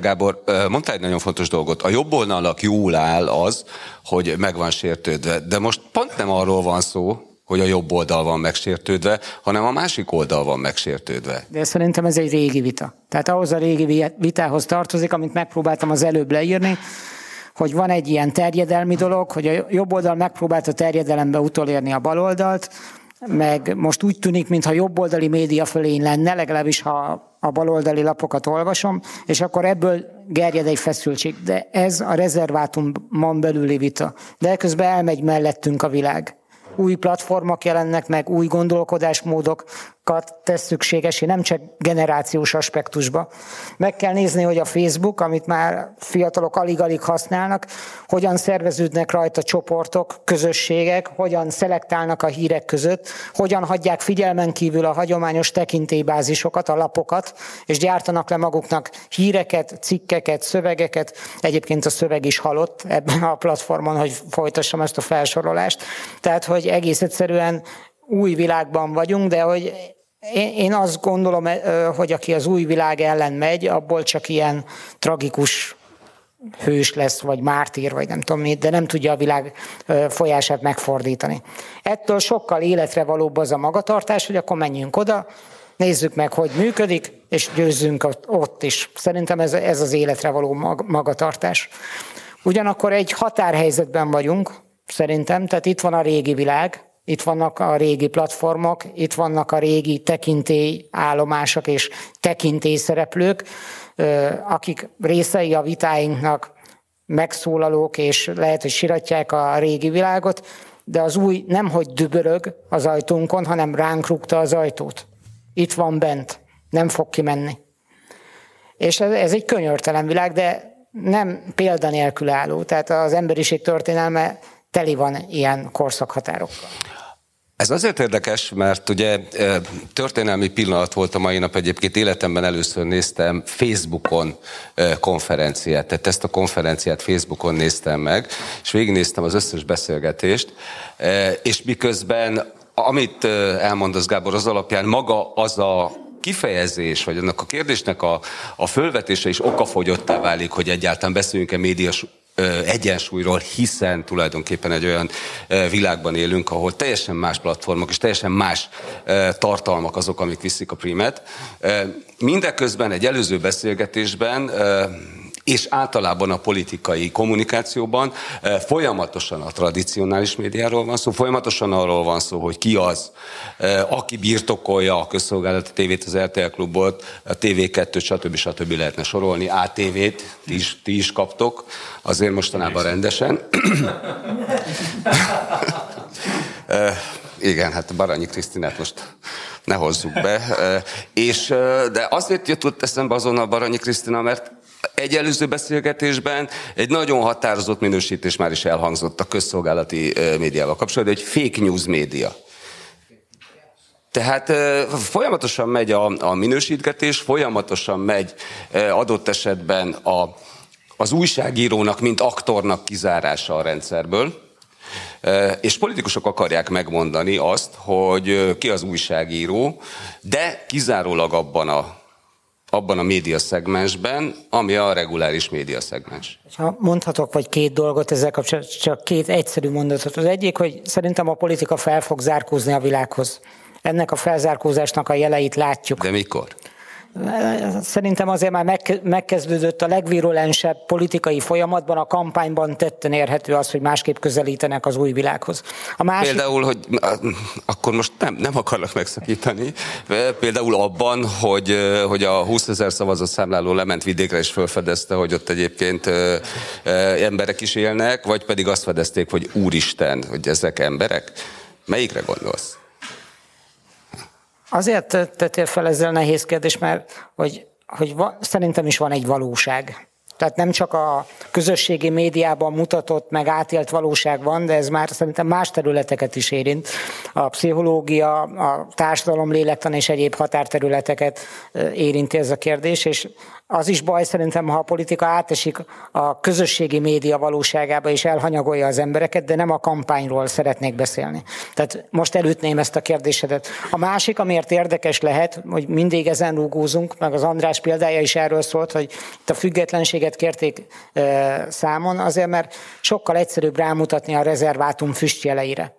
Gábor, mondtál egy nagyon fontos dolgot. A jobb oldalnak jól áll az, hogy meg van sértődve. De most pont nem arról van szó, hogy a jobb oldal van megsértődve, hanem a másik oldal van megsértődve. De szerintem ez egy régi vita. Tehát ahhoz a régi vitához tartozik, amit megpróbáltam az előbb leírni, hogy van egy ilyen terjedelmi dolog, hogy a jobb oldal megpróbálta terjedelembe utolérni a baloldalt, meg most úgy tűnik, mintha jobboldali média fölény lenne, legalábbis ha a baloldali lapokat olvasom, és akkor ebből gerjed egy feszültség. De ez a rezervátumban belüli vita. De közben elmegy mellettünk a világ. Új platformok jelennek meg, új gondolkodásmódokat tesz szükségesé, nem csak generációs aspektusba. Meg kell nézni, hogy a Facebook, amit már fiatalok alig-alig használnak, hogyan szerveződnek rajta csoportok, közösségek, hogyan szelektálnak a hírek között, hogyan hagyják figyelmen kívül a hagyományos tekintélybázisokat, a lapokat, és gyártanak le maguknak híreket, cikkeket, szövegeket. Egyébként a szöveg is halott ebben a platformon, hogy folytassam ezt a felsorolást. Tehát, hogy egész egyszerűen új világban vagyunk, de hogy én azt gondolom, hogy aki az új világ ellen megy, abból csak ilyen tragikus hős lesz, vagy mártír, vagy nem tudom mit, de nem tudja a világ folyását megfordítani. Ettől sokkal életre valóbb az a magatartás, hogy akkor menjünk oda, nézzük meg, hogy működik, és győzzünk ott is. Szerintem ez az életre való magatartás. Ugyanakkor egy határhelyzetben vagyunk, szerintem, tehát itt van a régi világ, itt vannak a régi platformok, itt vannak a régi tekintélyállomások és tekintélyszereplők, akik részei a vitáinknak, megszólalók, és lehet, hogy siratják a régi világot, de az új nemhogy dübörög az ajtónkon, hanem ránk rúgta az ajtót. Itt van bent, nem fog kimenni. És ez egy könyörtelen világ, de nem példanélkül álló, tehát az emberiség történelme teli van ilyen korszakhatárokkal. Ez azért érdekes, mert ugye történelmi pillanat volt a mai nap, egyébként életemben először néztem Facebookon konferenciát, tehát ezt a konferenciát Facebookon néztem meg, és végignéztem az összes beszélgetést, és miközben, amit elmondasz Gábor, az alapján maga az a kifejezés, vagy annak a kérdésnek a fölvetése is okafogyottá válik, hogy egyáltalán beszéljünk-e médiás egyensúlyról, hiszen tulajdonképpen egy olyan világban élünk, ahol teljesen más platformok és teljesen más tartalmak azok, amik viszik a prímet. Mindeközben egy előző beszélgetésben és általában a politikai kommunikációban folyamatosan a tradicionális médiáról van szó, folyamatosan arról van szó, hogy ki az, aki birtokolja a közszolgálati tévét, az RTL klubot, a TV2-t, stb. Lehetne sorolni, ATV-t, ti is kaptok, azért mostanában rendesen. Igen, hát Baranyi Krisztinát most ne hozzuk be. De azért jutott eszembe azonnal Baranyi Krisztina, mert egy előző beszélgetésben egy nagyon határozott minősítés már is elhangzott a közszolgálati médiával kapcsolatban, hogy fake news média. Tehát folyamatosan megy a minősítgetés, folyamatosan megy adott esetben az újságírónak, mint aktornak kizárása a rendszerből, és politikusok akarják megmondani azt, hogy ki az újságíró, de kizárólag abban a média szegmensben, ami a reguláris média szegmens. Ha mondhatok, vagy két dolgot ezzel kapcsolatban, csak két egyszerű mondatot. Az egyik, hogy szerintem a politika fel fog zárkózni a világhoz. Ennek a felzárkózásnak a jeleit látjuk. De mikor? Szerintem azért már megkezdődött a legvirulensebb politikai folyamatban, a kampányban tetten érhető az, hogy másképp közelítenek az új világhoz. Például, hogy akkor most nem akarlak megszakítani, például abban, hogy a 20 000 szavazatszámláló lement vidékre és felfedezte, hogy ott egyébként emberek is élnek, vagy pedig azt fedezték, hogy úristen, hogy ezek emberek? Melyikre gondolsz? Azért tettél fel ezzel nehéz kérdés, mert szerintem is van egy valóság. Tehát nem csak a közösségi médiában mutatott, meg átélt valóság van, de ez már szerintem más területeket is érint. A pszichológia, a társadalom, lélektan és egyéb határterületeket érinti ez a kérdés, és az is baj szerintem, ha a politika átesik a közösségi média valóságába és elhanyagolja az embereket, de nem a kampányról szeretnék beszélni. Tehát most elütném ezt a kérdésedet. A másik, amiért érdekes lehet, hogy mindig ezen rúgózunk, meg az András példája is erről szólt, hogy itt a függetlenséget kérték számon, azért mert sokkal egyszerűbb rámutatni a rezervátum füstjeleire.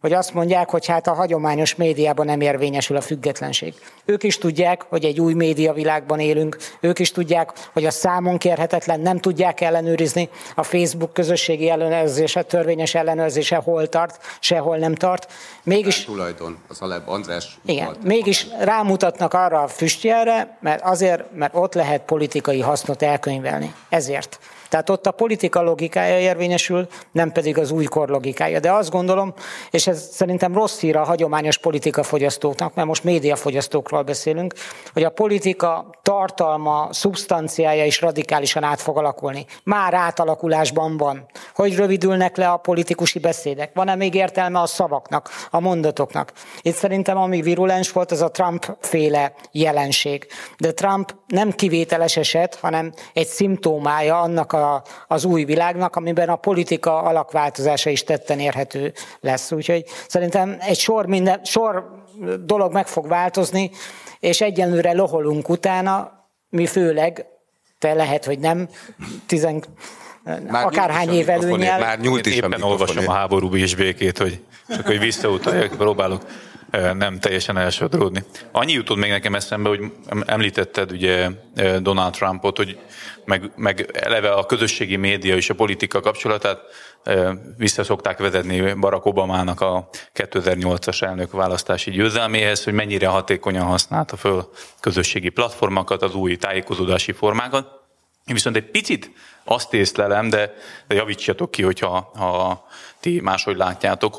hogy azt mondják, hogy hát a hagyományos médiában nem érvényesül a függetlenség. Ők is tudják, hogy egy új médiavilágban élünk, ők is tudják, hogy a számon kérhetetlen, nem tudják ellenőrizni, a Facebook közösségi ellenőrzése, törvényes ellenőrzése hol tart, sehol nem tart. Mégis tulajdon, az Aleb András. Igen, mégis rámutatnak arra a füstjelre, mert ott lehet politikai hasznot elkönyvelni. Ezért. Tehát ott a politika logikája érvényesül, nem pedig az újkor logikája. De azt gondolom, és ez szerintem rossz hír a hagyományos politikafogyasztóknak, mert most médiafogyasztókról beszélünk, hogy a politika tartalma, szubstanciája is radikálisan át fog alakulni. Már átalakulásban van. Hogy rövidülnek le a politikusi beszédek? Van-e még értelme a szavaknak, a mondatoknak? Itt szerintem ami virulens volt, az a Trump-féle jelenség. De Trump nem kivételes eset, hanem egy szimptomája annak az új világnak, amiben a politika alakváltozása is tetten érhető lesz. Úgyhogy szerintem egy sor dolog meg fog változni, és egyenlőre loholunk utána, mi főleg, te lehet, hogy nem, akárhány év előnyel. Már nyújt is éppen olvasom a Háború és békét, hogy csak hogy visszautaljak, próbálok nem teljesen elsodródni. Annyi jutott még nekem eszembe, hogy említetted ugye Donald Trumpot, hogy meg eleve a közösségi média és a politika kapcsolatát vissza szokták vezetni Barack Obamának a 2008-as elnökválasztási győzelméhez, hogy mennyire hatékonyan használta föl közösségi platformokat, az új tájékozódási formákat. Viszont egy picit azt észlelem, de javítsatok ki, hogyha ti máshogy látjátok,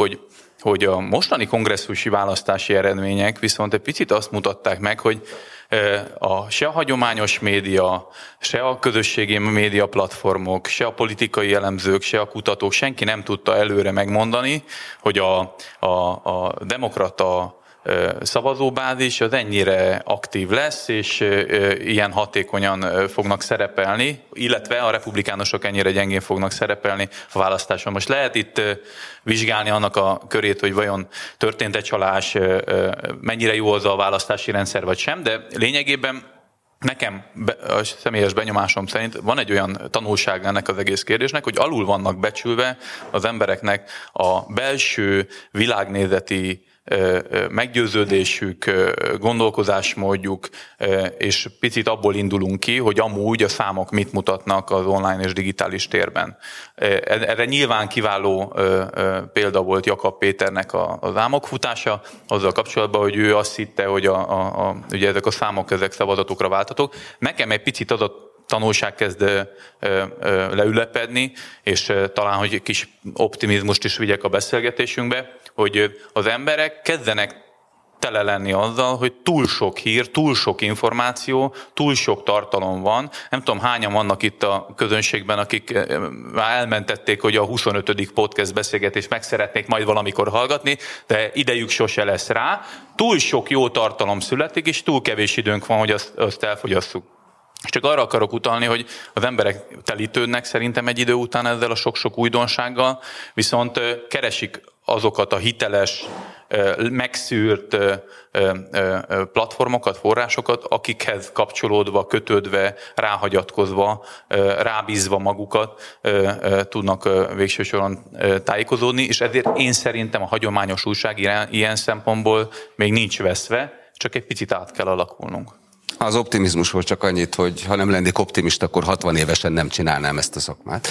hogy a mostani kongresszusi választási eredmények viszont egy picit azt mutatták meg, hogy se a hagyományos média, se a közösségi média platformok, se a politikai elemzők, se a kutatók, senki nem tudta előre megmondani, hogy a demokrata szavazóbázis az ennyire aktív lesz, és ilyen hatékonyan fognak szerepelni, illetve a republikánusok ennyire gyengén fognak szerepelni a választáson. Most lehet itt vizsgálni annak a körét, hogy vajon történt-e csalás, mennyire jó az a választási rendszer, vagy sem, de lényegében nekem a személyes benyomásom szerint van egy olyan tanulság ennek az egész kérdésnek, hogy alul vannak becsülve az embereknek a belső világnézeti meggyőződésük, gondolkozásmódjuk, és picit abból indulunk ki, hogy amúgy a számok mit mutatnak az online és digitális térben. Erre nyilván kiváló példa volt Jakab Péternek az álmokfutása, azzal kapcsolatban, hogy ő azt hitte, hogy ugye ezek a számok, ezek szavazatokra váltatók. Nekem egy picit az a tanulság kezd leülepedni, és talán, hogy kis optimizmust is vigyek a beszélgetésünkbe, hogy az emberek kezdenek tele lenni azzal, hogy túl sok hír, túl sok információ, túl sok tartalom van. Nem tudom, hányan vannak itt a közönségben, akik már elmentették, hogy a 25. podcast beszélgetést meg szeretnék majd valamikor hallgatni, de idejük sose lesz rá. Túl sok jó tartalom születik, és túl kevés időnk van, hogy azt elfogyasszuk. És csak arra akarok utalni, hogy az emberek telítődnek szerintem egy idő után ezzel a sok-sok újdonsággal, viszont keresik azokat a hiteles, megszűrt platformokat, forrásokat, akikhez kapcsolódva, kötődve, ráhagyatkozva, rábízva magukat tudnak végső soron tájékozódni, és ezért én szerintem a hagyományos újság ilyen szempontból még nincs veszve, csak egy picit át kell alakulnunk. Az optimizmus volt csak annyit, hogy ha nem lennék optimista, akkor 60 évesen nem csinálnám ezt a szakmát.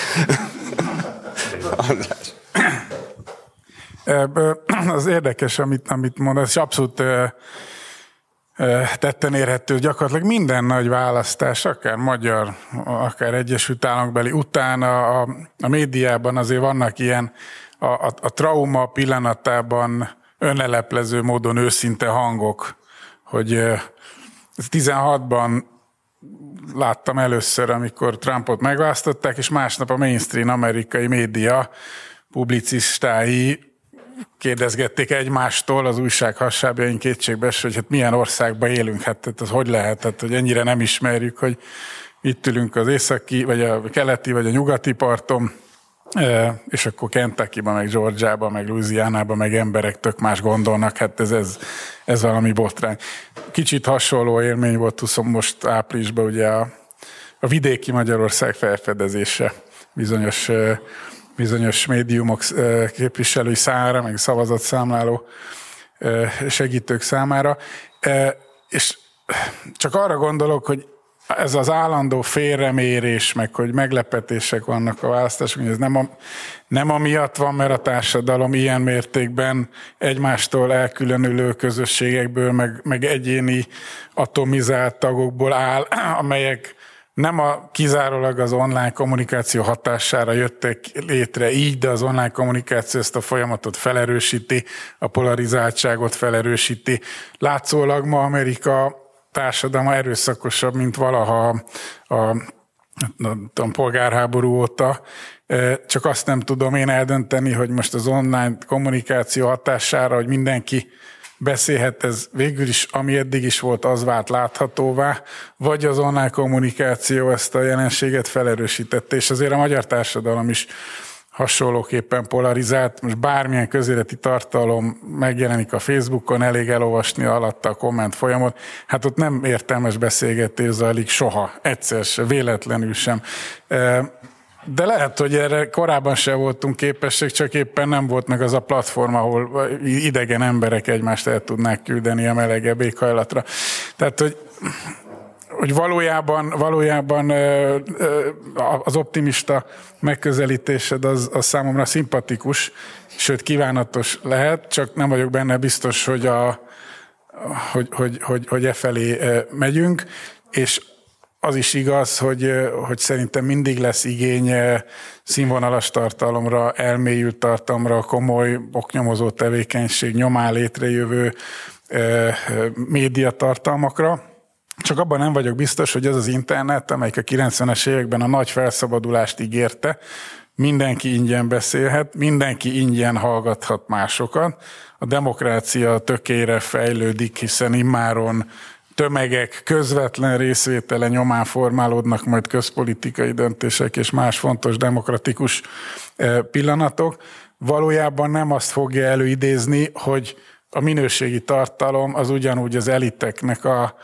Az érdekes, amit mondasz, és abszolút tetten érhető, gyakorlatilag minden nagy választás, akár magyar, akár Egyesült Államokbeli után a médiában azért vannak ilyen a trauma pillanatában önleleplező módon őszinte hangok, hogy 16-ban láttam először, amikor Trumpot megválasztották, és másnap a mainstream amerikai média publicistái kérdezgették egymástól az újság hasábjain kétségbeesve, hogy hát milyen országban élünk, hát ez hogy lehet, hát, hogy ennyire nem ismerjük, hogy itt ülünk az északi, vagy a keleti, vagy a nyugati parton, és akkor Kentuckyban, meg Georgiában, meg Louisianában, meg emberek tök más gondolnak, hát ez valami botrány. Kicsit hasonló élmény volt most áprilisban ugye a vidéki Magyarország felfedezése bizonyos bizonyos médiumok képviselői számára, meg szavazatszámláló segítők számára. És csak arra gondolok, hogy ez az állandó félremérés, meg hogy meglepetések vannak a választások, ez nem amiatt van, mert a társadalom ilyen mértékben egymástól elkülönülő közösségekből, meg egyéni atomizált tagokból áll, amelyek nem kizárólag az online kommunikáció hatására jöttek létre így, de az online kommunikáció ezt a folyamatot felerősíti, a polarizáltságot felerősíti. Látszólag ma Amerika társadalma erőszakosabb, mint valaha a polgárháború óta. Csak azt nem tudom én eldönteni, hogy most az online kommunikáció hatására, hogy mindenki beszélhet, ez végül is, ami eddig is volt, az vált láthatóvá, vagy az online kommunikáció ezt a jelenséget felerősítette, és azért a magyar társadalom is hasonlóképpen polarizált. Most bármilyen közéleti tartalom megjelenik a Facebookon, elég elolvasni alatta a komment folyamot. Hát ott nem értelmes beszélgetés zajlik soha, egyszer se, véletlenül sem. De lehet, hogy erre korábban sem voltunk képesek, csak éppen nem volt meg az a platform, ahol idegen emberek egymást el tudnák küldeni a melegebb éghajlatra. Tehát, hogy valójában az optimista megközelítésed az számomra szimpatikus, sőt kívánatos lehet, csak nem vagyok benne biztos, hogy e felé megyünk, és az is igaz, hogy szerintem mindig lesz igény színvonalas tartalomra, elmélyült tartalomra, komoly oknyomozó tevékenység nyomán létrejövő médiatartalmakra. Csak abban nem vagyok biztos, hogy ez az internet, amelyik a 90-es években a nagy felszabadulást ígérte, mindenki ingyen beszélhet, mindenki ingyen hallgathat másokat. A demokrácia tökére fejlődik, hiszen immáron tömegek közvetlen részvétele nyomán formálódnak majd közpolitikai döntések és más fontos demokratikus pillanatok. Valójában nem azt fogja előidézni, hogy a minőségi tartalom az ugyanúgy az eliteknek a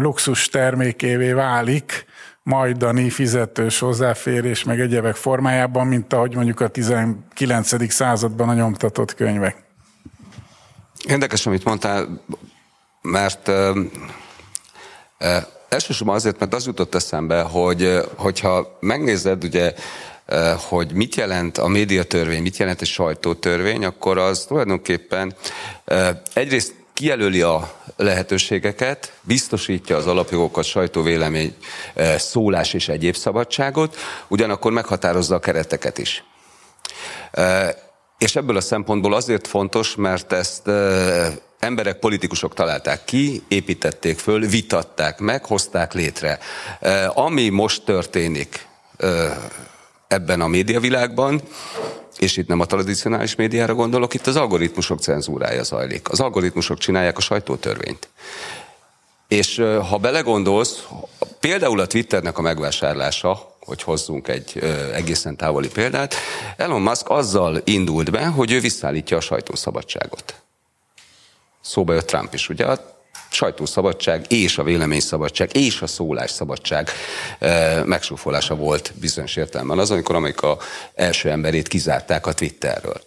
luxus termékévé válik, majdani fizetős hozzáférés meg egyebek formájában, mint ahogy mondjuk a 19. században a nyomtatott könyvek. Érdekes, amit mondtál, mert elsősorban azért, mert az jutott eszembe, hogyha megnézed, ugye, hogy mit jelent a médiatörvény, mit jelent a sajtótörvény, akkor az tulajdonképpen egyrészt kijelöli a lehetőségeket, biztosítja az alapjogokat, sajtóvélemény, szólás és egyéb szabadságot, ugyanakkor meghatározza a kereteket is. És ebből a szempontból azért fontos, mert ezt emberek, politikusok találták ki, építették föl, vitatták meg, hozták létre. Ami most történik ebben a médiavilágban, és itt nem a tradicionális médiára gondolok, itt az algoritmusok cenzúrája zajlik. Az algoritmusok csinálják a sajtótörvényt. És ha belegondolsz, például a Twitternek a megvásárlása, hogy hozzunk egy egészen távoli példát, Elon Musk azzal indult be, hogy ő visszaállítja a sajtószabadságot. Szóba jött Trump is, ugye? A sajtószabadság és a véleményszabadság és a szólásszabadság megsúfolása volt bizonyos értelemben az, amikor Amerika első emberét kizárták a Twitterről.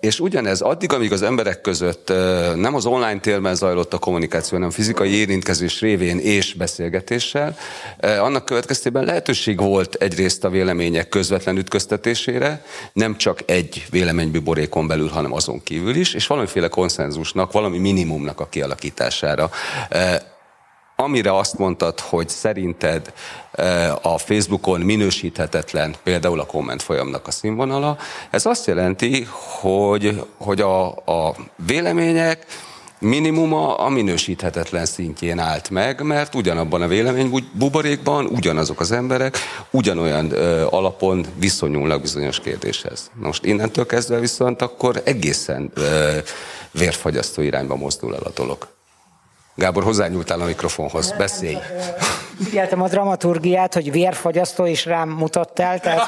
És ugyanez addig, amíg az emberek között nem az online térben zajlott a kommunikáció, hanem fizikai érintkezés révén és beszélgetéssel, annak következtében lehetőség volt egyrészt a vélemények közvetlen ütköztetésére, nem csak egy véleménybuborékon belül, hanem azon kívül is, és valamiféle konszenzusnak, valami minimumnak a kialakítására. Amire azt mondtad, hogy szerinted a Facebookon minősíthetetlen például a komment folyamnak a színvonala, ez azt jelenti, hogy a vélemények minimuma a minősíthetetlen szintjén állt meg, mert ugyanabban a véleménybuborékban ugyanazok az emberek ugyanolyan alapon viszonyulnak bizonyos kérdéshez. Most innentől kezdve viszont akkor egészen vérfagyasztó irányba mozdul el a dolog. Gábor, hozzányúltál a mikrofonhoz, beszélj! Figyeltem a dramaturgiát, hogy vérfagyasztó, és rám mutattál, tehát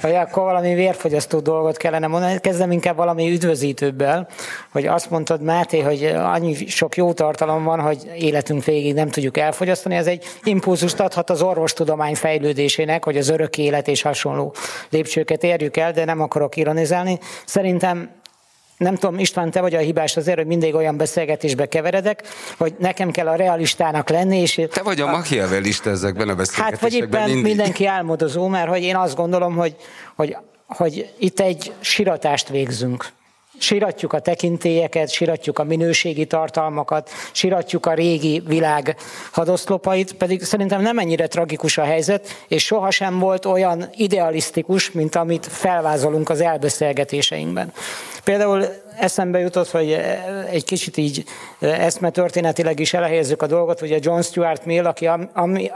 hogy Vagy akkor valami vérfogyasztó dolgot kellene mondani. Kezdem inkább valami üdvözítőbbel, hogy azt mondtad, Máté, hogy annyi sok jó tartalom van, hogy életünk végig nem tudjuk elfogyasztani. Ez egy impulzust adhat az orvostudomány fejlődésének, hogy az örök élet és hasonló lépcsőket érjük el, de nem akarok ironizálni. Szerintem nem tudom, István, te vagy a hibás azért, hogy mindig olyan beszélgetésbe keveredek, hogy nekem kell a realistának lenni. És te vagy a machiavellista ezekben a beszélgetésekben. Hát vagy éppen mindig. Mindenki álmodozó, mert hogy én azt gondolom, hogy itt egy siratást végzünk. Siratjuk a tekintélyeket, siratjuk a minőségi tartalmakat, siratjuk a régi világ hadoszlopait, pedig szerintem nem ennyire tragikus a helyzet, és sohasem volt olyan idealisztikus, mint amit felvázolunk az elbeszélgetéseinkben. Például eszembe jutott, hogy egy kicsit így eszmetörténetileg is elhelyezzük a dolgot, hogy a John Stuart Mill, aki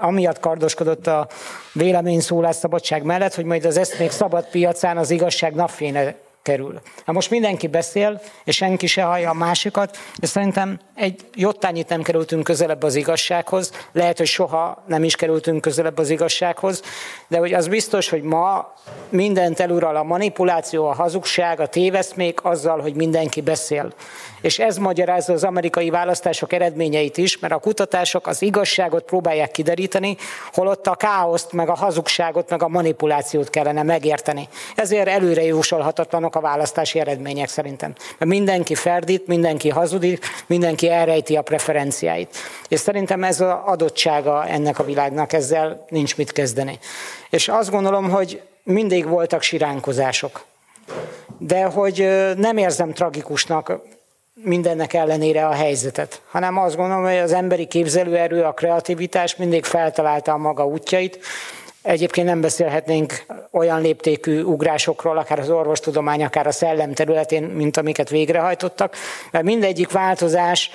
amiatt kardoskodott a véleményszólás szabadság mellett, hogy majd az eszmék szabad piacán az igazság napfényre kerül. Na most mindenki beszél, és senki se hallja a másikat, de szerintem egy jottányit nem kerültünk közelebb az igazsághoz, lehet, hogy soha nem is kerültünk közelebb az igazsághoz, de hogy az biztos, hogy ma mindent elural a manipuláció, a hazugság, a téveszmék azzal, hogy mindenki beszél. És ez magyarázza az amerikai választások eredményeit is, mert a kutatások az igazságot próbálják kideríteni, holott a káoszt, meg a hazugságot, meg a manipulációt kellene megérteni. Ezért előrejósolhatatlanok a választási eredmények szerintem. Mert mindenki ferdít, mindenki hazudik, mindenki elrejti a preferenciáit. És szerintem ez az adottsága ennek a világnak, ezzel nincs mit kezdeni. És azt gondolom, hogy mindig voltak siránkozások. De hogy nem érzem tragikusnak mindennek ellenére a helyzetet, hanem azt gondolom, hogy az emberi képzelőerő, a kreativitás mindig feltalálta a maga útjait. Egyébként nem beszélhetnénk olyan léptékű ugrásokról, akár az orvostudomány, akár a szellem területén, mint amiket végrehajtottak, mert mindegyik változás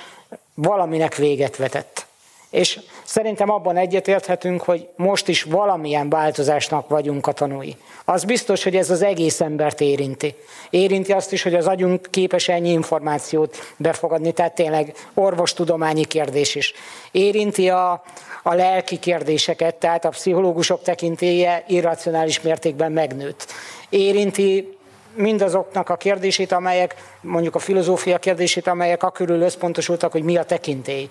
valaminek véget vetett. És szerintem abban egyetérthetünk, hogy most is valamilyen változásnak vagyunk a tanúi. Az biztos, hogy ez az egész embert érinti. Érinti azt is, hogy az agyunk képes ennyi információt befogadni, tehát tényleg orvostudományi kérdés is. Érinti a lelki kérdéseket, tehát a pszichológusok tekintélye irracionális mértékben megnőtt. Érinti mindazoknak a kérdését, amelyek, mondjuk a filozófia kérdését, amelyek akörül összpontosultak, hogy mi a tekintély.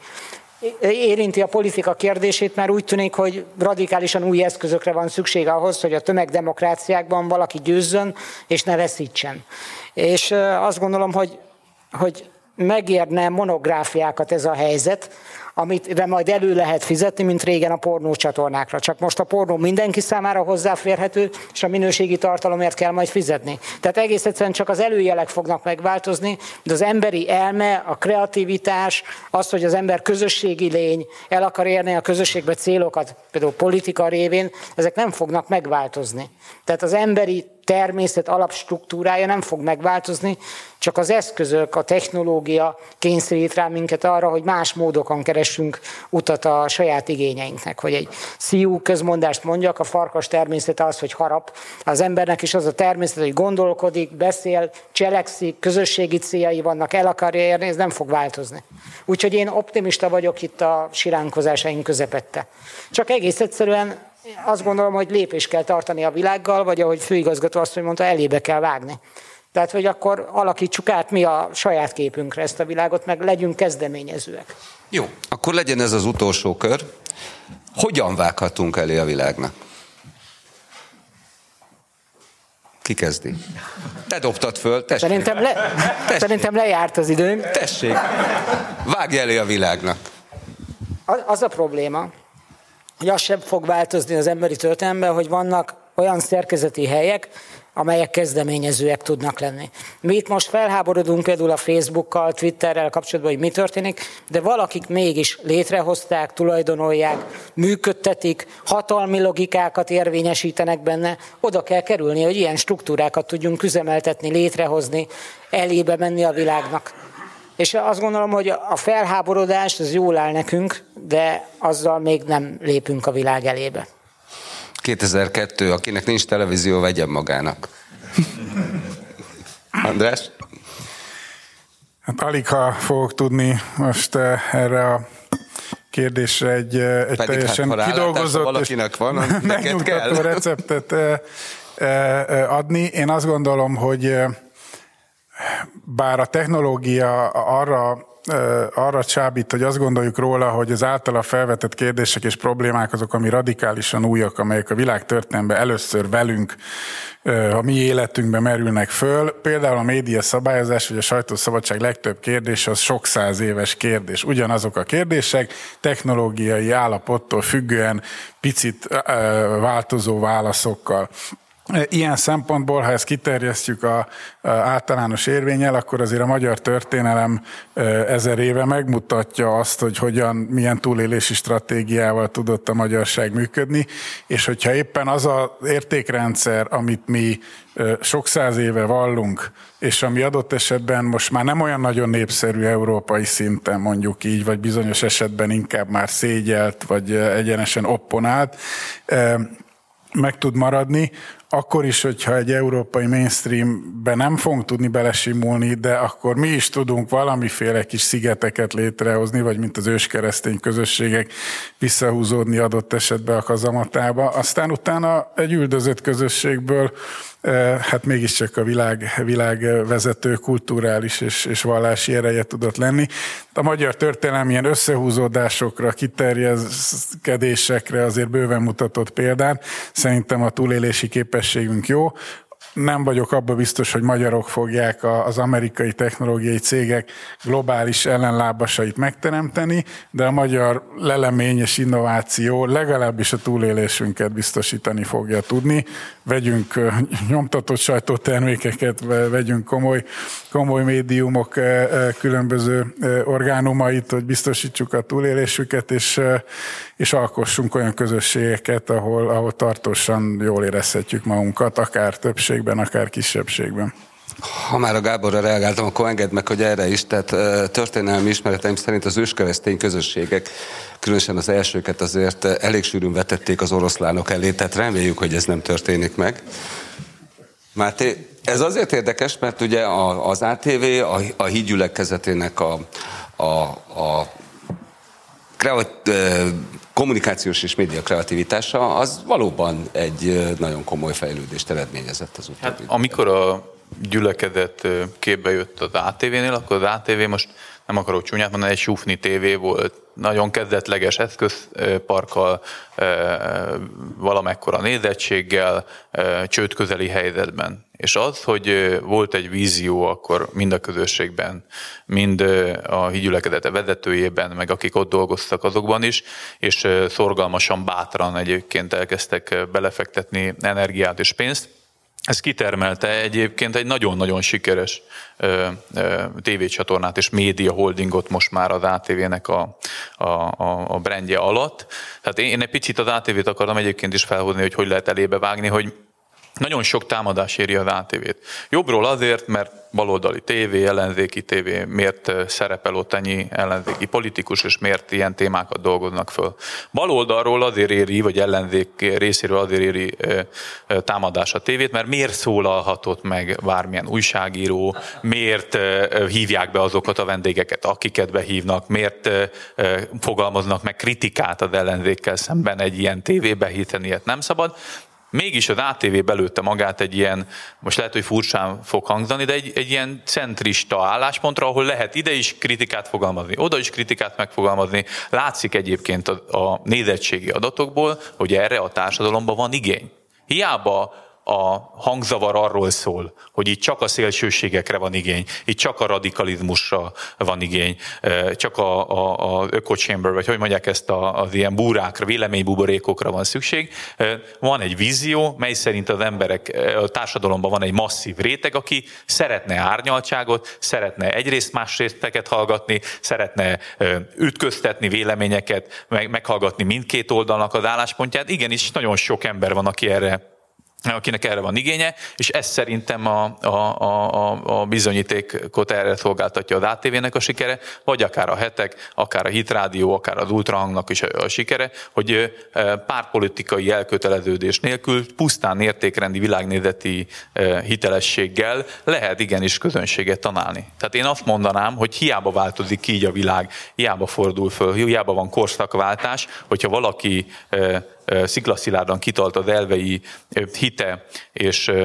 Érinti a politika kérdését, mert úgy tűnik, hogy radikálisan új eszközökre van szükség ahhoz, hogy a tömegdemokráciákban valaki győzzön és ne veszítsen. És azt gondolom, hogy megérne monográfiákat ez a helyzet, amit majd elő lehet fizetni, mint régen a pornócsatornákra. Csak most a pornó mindenki számára hozzáférhető, és a minőségi tartalomért kell majd fizetni. Tehát egész egyszerűen csak az előjelek fognak megváltozni, de az emberi elme, a kreativitás, az, hogy az ember közösségi lény, el akar érni a közösségbe célokat, például politika révén, ezek nem fognak megváltozni. Tehát az emberi természet alapstruktúrája nem fog megváltozni, csak az eszközök, a technológia kényszerít rá minket arra, hogy más módokon keressünk utat a saját igényeinknek. Hogy egy szíjú közmondást mondjak, a farkas természete az, hogy harap. Az embernek is az a természet, hogy gondolkodik, beszél, cselekszik, közösségi céljai vannak, el akarja érni, ez nem fog változni. Úgyhogy én optimista vagyok itt a siránkozásaink közepette. Csak egész egyszerűen azt gondolom, hogy lépést kell tartani a világgal, vagy ahogy főigazgató azt mondta, elébe kell vágni. Tehát, hogy akkor alakítsuk át mi a saját képünkre ezt a világot, meg legyünk kezdeményezőek. Jó, akkor legyen ez az utolsó kör. Hogyan vághatunk elé a világnak? Ki kezdi? Te dobtad föl, tessék. Szerintem lejárt az időm. Tessék, vágj elé a világnak. Az a probléma, hogy az sem fog változni az emberi történelemben, hogy vannak olyan szerkezeti helyek, amelyek kezdeményezőek tudnak lenni. Mi itt most felháborodunk például a Facebookkal, Twitterrel kapcsolatban, hogy mi történik, de valakik mégis létrehozták, tulajdonolják, működtetik, hatalmi logikákat érvényesítenek benne. Oda kell kerülni, hogy ilyen struktúrákat tudjunk üzemeltetni, létrehozni, elébe menni a világnak. És azt gondolom, hogy a felháborodás az jól áll nekünk, de azzal még nem lépünk a világ elébe. 2002, akinek nincs televízió, vegyen magának. András? Hát aligha fogok tudni most erre a kérdésre egy teljesen kidolgozott és megnyugtató receptet adni. Én azt gondolom, hogy bár a technológia arra csábít, hogy azt gondoljuk róla, hogy az általa felvetett kérdések és problémák azok, ami radikálisan újak, amelyek a világtörténelemben először velünk, a mi életünkben merülnek föl. Például a média szabályozás, vagy a sajtószabadság legtöbb kérdése az sok száz éves kérdés. Ugyanazok a kérdések, technológiai állapottól függően picit változó válaszokkal. Ilyen szempontból, ha ezt kiterjesztjük az általános érvénnyel, akkor azért a magyar történelem 1000 éve megmutatja azt, hogy milyen túlélési stratégiával tudott a magyarság működni, és hogyha éppen az az értékrendszer, amit mi sok száz éve vallunk, és ami adott esetben most már nem olyan nagyon népszerű európai szinten, mondjuk így, vagy bizonyos esetben inkább már szégyelt, vagy egyenesen opponált, meg tud maradni, akkor is, hogyha egy európai mainstreambe nem fogunk tudni belesimulni, de akkor mi is tudunk valamiféle kis szigeteket létrehozni, vagy mint az őskeresztény közösségek visszahúzódni adott esetben a kazamatába. Aztán utána egy üldözött közösségből hát mégiscsak a világ vezető kulturális és vallási ereje tudott lenni. A magyar történelem ilyen összehúzódásokra, kiterjeszkedésekre azért bőven mutatott példán. Szerintem a túlélési képességünk jó. Nem vagyok abban biztos, hogy magyarok fogják az amerikai technológiai cégek globális ellenlábasait megteremteni, de a magyar lelemény és innováció legalábbis a túlélésünket biztosítani fogja tudni. Vegyünk nyomtatott sajtótermékeket, vegyünk komoly médiumok különböző orgánumait, hogy biztosítsuk a túlélésüket, és alkossunk olyan közösségeket, ahol tartósan jól érezhetjük magunkat, akár többségben, akár kisebbségben. Ha már a Gáborra reagáltam, akkor engedd meg, hogy erre is. Tehát történelmi ismereteim szerint az őskeresztény közösségek, különösen az elsőket azért elég sűrűn vetették az oroszlánok elé, tehát reméljük, hogy ez nem történik meg. Máté, ez azért érdekes, mert ugye az ATV a Hit Gyülekezetének a kommunikációs és média kreativitása az valóban egy nagyon komoly fejlődést eredményezett az utóbbi. Hát, amikor a gyülekezet képbe jött az ATV-nél, akkor az ATV, most nem akarok csúnyát mondani, egy súfni tévé volt. Nagyon kezdetleges eszközparkkal, valamekkora nézettséggel, csődközeli helyzetben. És az, hogy volt egy vízió akkor mind a közösségben, mind a Hit Gyülekezete vezetőjében, meg akik ott dolgoztak azokban is, és szorgalmasan, bátran egyébként elkezdtek belefektetni energiát és pénzt, ez kitermelte egyébként egy nagyon-nagyon sikeres tévécsatornát és média holdingot most már az ATV-nek a brandje alatt. Tehát én egy picit az ATV-t akartam egyébként is felhozni, hogy lehet elébe vágni, hogy nagyon sok támadás éri az ATV-t. Jobbról azért, mert baloldali tévé, ellenzéki tévé, miért szerepel ott ennyi ellenzéki politikus, és miért ilyen témákat dolgoznak föl. Baloldalról azért éri, vagy ellenzék részéről azért éri támadás a tévét, mert miért szólalhatott meg bármilyen újságíró, miért hívják be azokat a vendégeket, akiket behívnak, miért fogalmaznak meg kritikát az ellenzékkel szemben egy ilyen tévébe, hiszen ilyet nem szabad. Mégis az ATV belőtte magát egy ilyen, most lehet, hogy furcsán fog hangzani, de egy ilyen centrista álláspontra, ahol lehet ide is kritikát fogalmazni, oda is kritikát megfogalmazni. Látszik egyébként a nézettségi adatokból, hogy erre a társadalomban van igény. Hiába a hangzavar arról szól, hogy itt csak a szélsőségekre van igény, itt csak a radikalizmusra van igény, csak az ökochamber, vagy hogy mondják ezt az ilyen búrákra, véleménybuborékokra van szükség. Van egy vízió, mely szerint az emberek, a társadalomban van egy masszív réteg, aki szeretne árnyaltságot, szeretne egyrészt más részteket hallgatni, szeretne ütköztetni véleményeket, meghallgatni mindkét oldalnak az álláspontját. Igenis, nagyon sok ember van, akinek erre van igénye, és ez szerintem a bizonyítékot erre szolgáltatja az ATV-nek a sikere, vagy akár a Hetek, akár a Hit Rádió, akár az Ultrahangnak is a sikere, hogy pártpolitikai elköteleződés nélkül pusztán értékrendi világnézeti hitelességgel lehet igenis közönséget tanálni. Tehát én azt mondanám, hogy hiába változik így a világ, hiába fordul föl, hiába van korszakváltás, hogyha valaki sziklaszilárdan kitart az elvei hite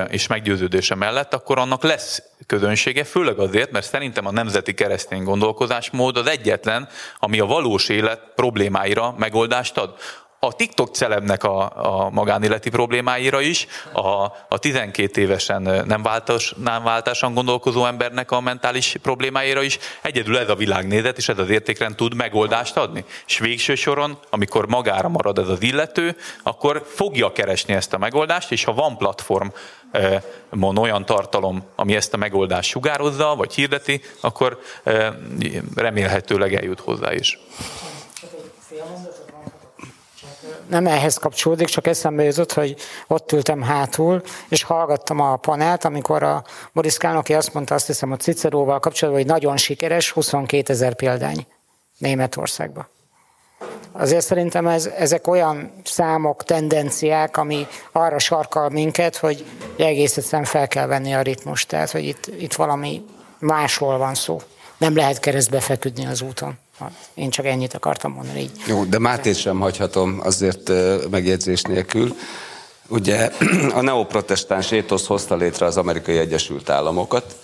és meggyőződése mellett, akkor annak lesz közönsége, főleg azért, mert szerintem a nemzeti keresztény gondolkozásmód az egyetlen, ami a valós élet problémáira megoldást ad. A TikTok celebnek a magánéleti problémáira is, a 12 évesen nem váltásan gondolkozó embernek a mentális problémáira is, egyedül ez a világnézet és ez az értékrend tud megoldást adni. És végső soron, amikor magára marad ez az illető, akkor fogja keresni ezt a megoldást, és ha van platformon olyan tartalom, ami ezt a megoldást sugározza, vagy hirdeti, akkor remélhetőleg eljut hozzá is. Nem ehhez kapcsolódik, csak eszembe jutott, hogy ott ültem hátul, és hallgattam a panelt, amikor a Boris Kálnoki azt mondta, azt hiszem a Ciceróval kapcsolatban, hogy nagyon sikeres, 22 000 példány Németországban. Azért szerintem ezek olyan számok, tendenciák, ami arra sarkal minket, hogy egész egyszerűen fel kell venni a ritmust, tehát hogy itt valami másról van szó. Nem lehet keresztbe feküdni az úton. Én csak ennyit akartam mondani így. Jó, de Mátét sem hagyhatom azért megjegyzés nélkül. Ugye a neoprotestáns étosz hozta létre az Amerikai Egyesült Államokat,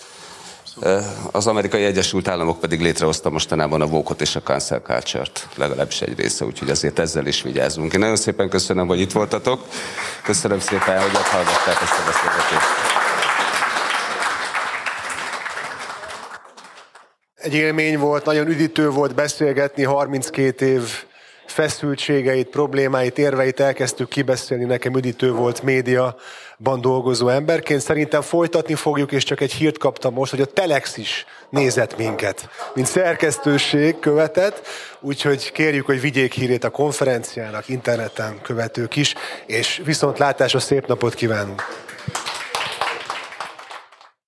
az Amerikai Egyesült Államok pedig létrehozta mostanában a woke-ot és a cancel culture-t, legalábbis egy része, úgyhogy azért ezzel is vigyázzunk. Én nagyon szépen köszönöm, hogy itt voltatok, köszönöm szépen, hogy ott hallgatták ezt a beszélgetést. Egy élmény volt, nagyon üdítő volt beszélgetni, 32 év feszültségeit, problémáit, érveit elkezdtük kibeszélni, nekem üdítő volt médiaban dolgozó emberként. Szerintem folytatni fogjuk, és csak egy hírt kaptam most, hogy a Telex is nézett minket, mint szerkesztőség követett, úgyhogy kérjük, hogy vigyék hírét a konferenciának, interneten követők is, és viszontlátásra, szép napot kívánunk!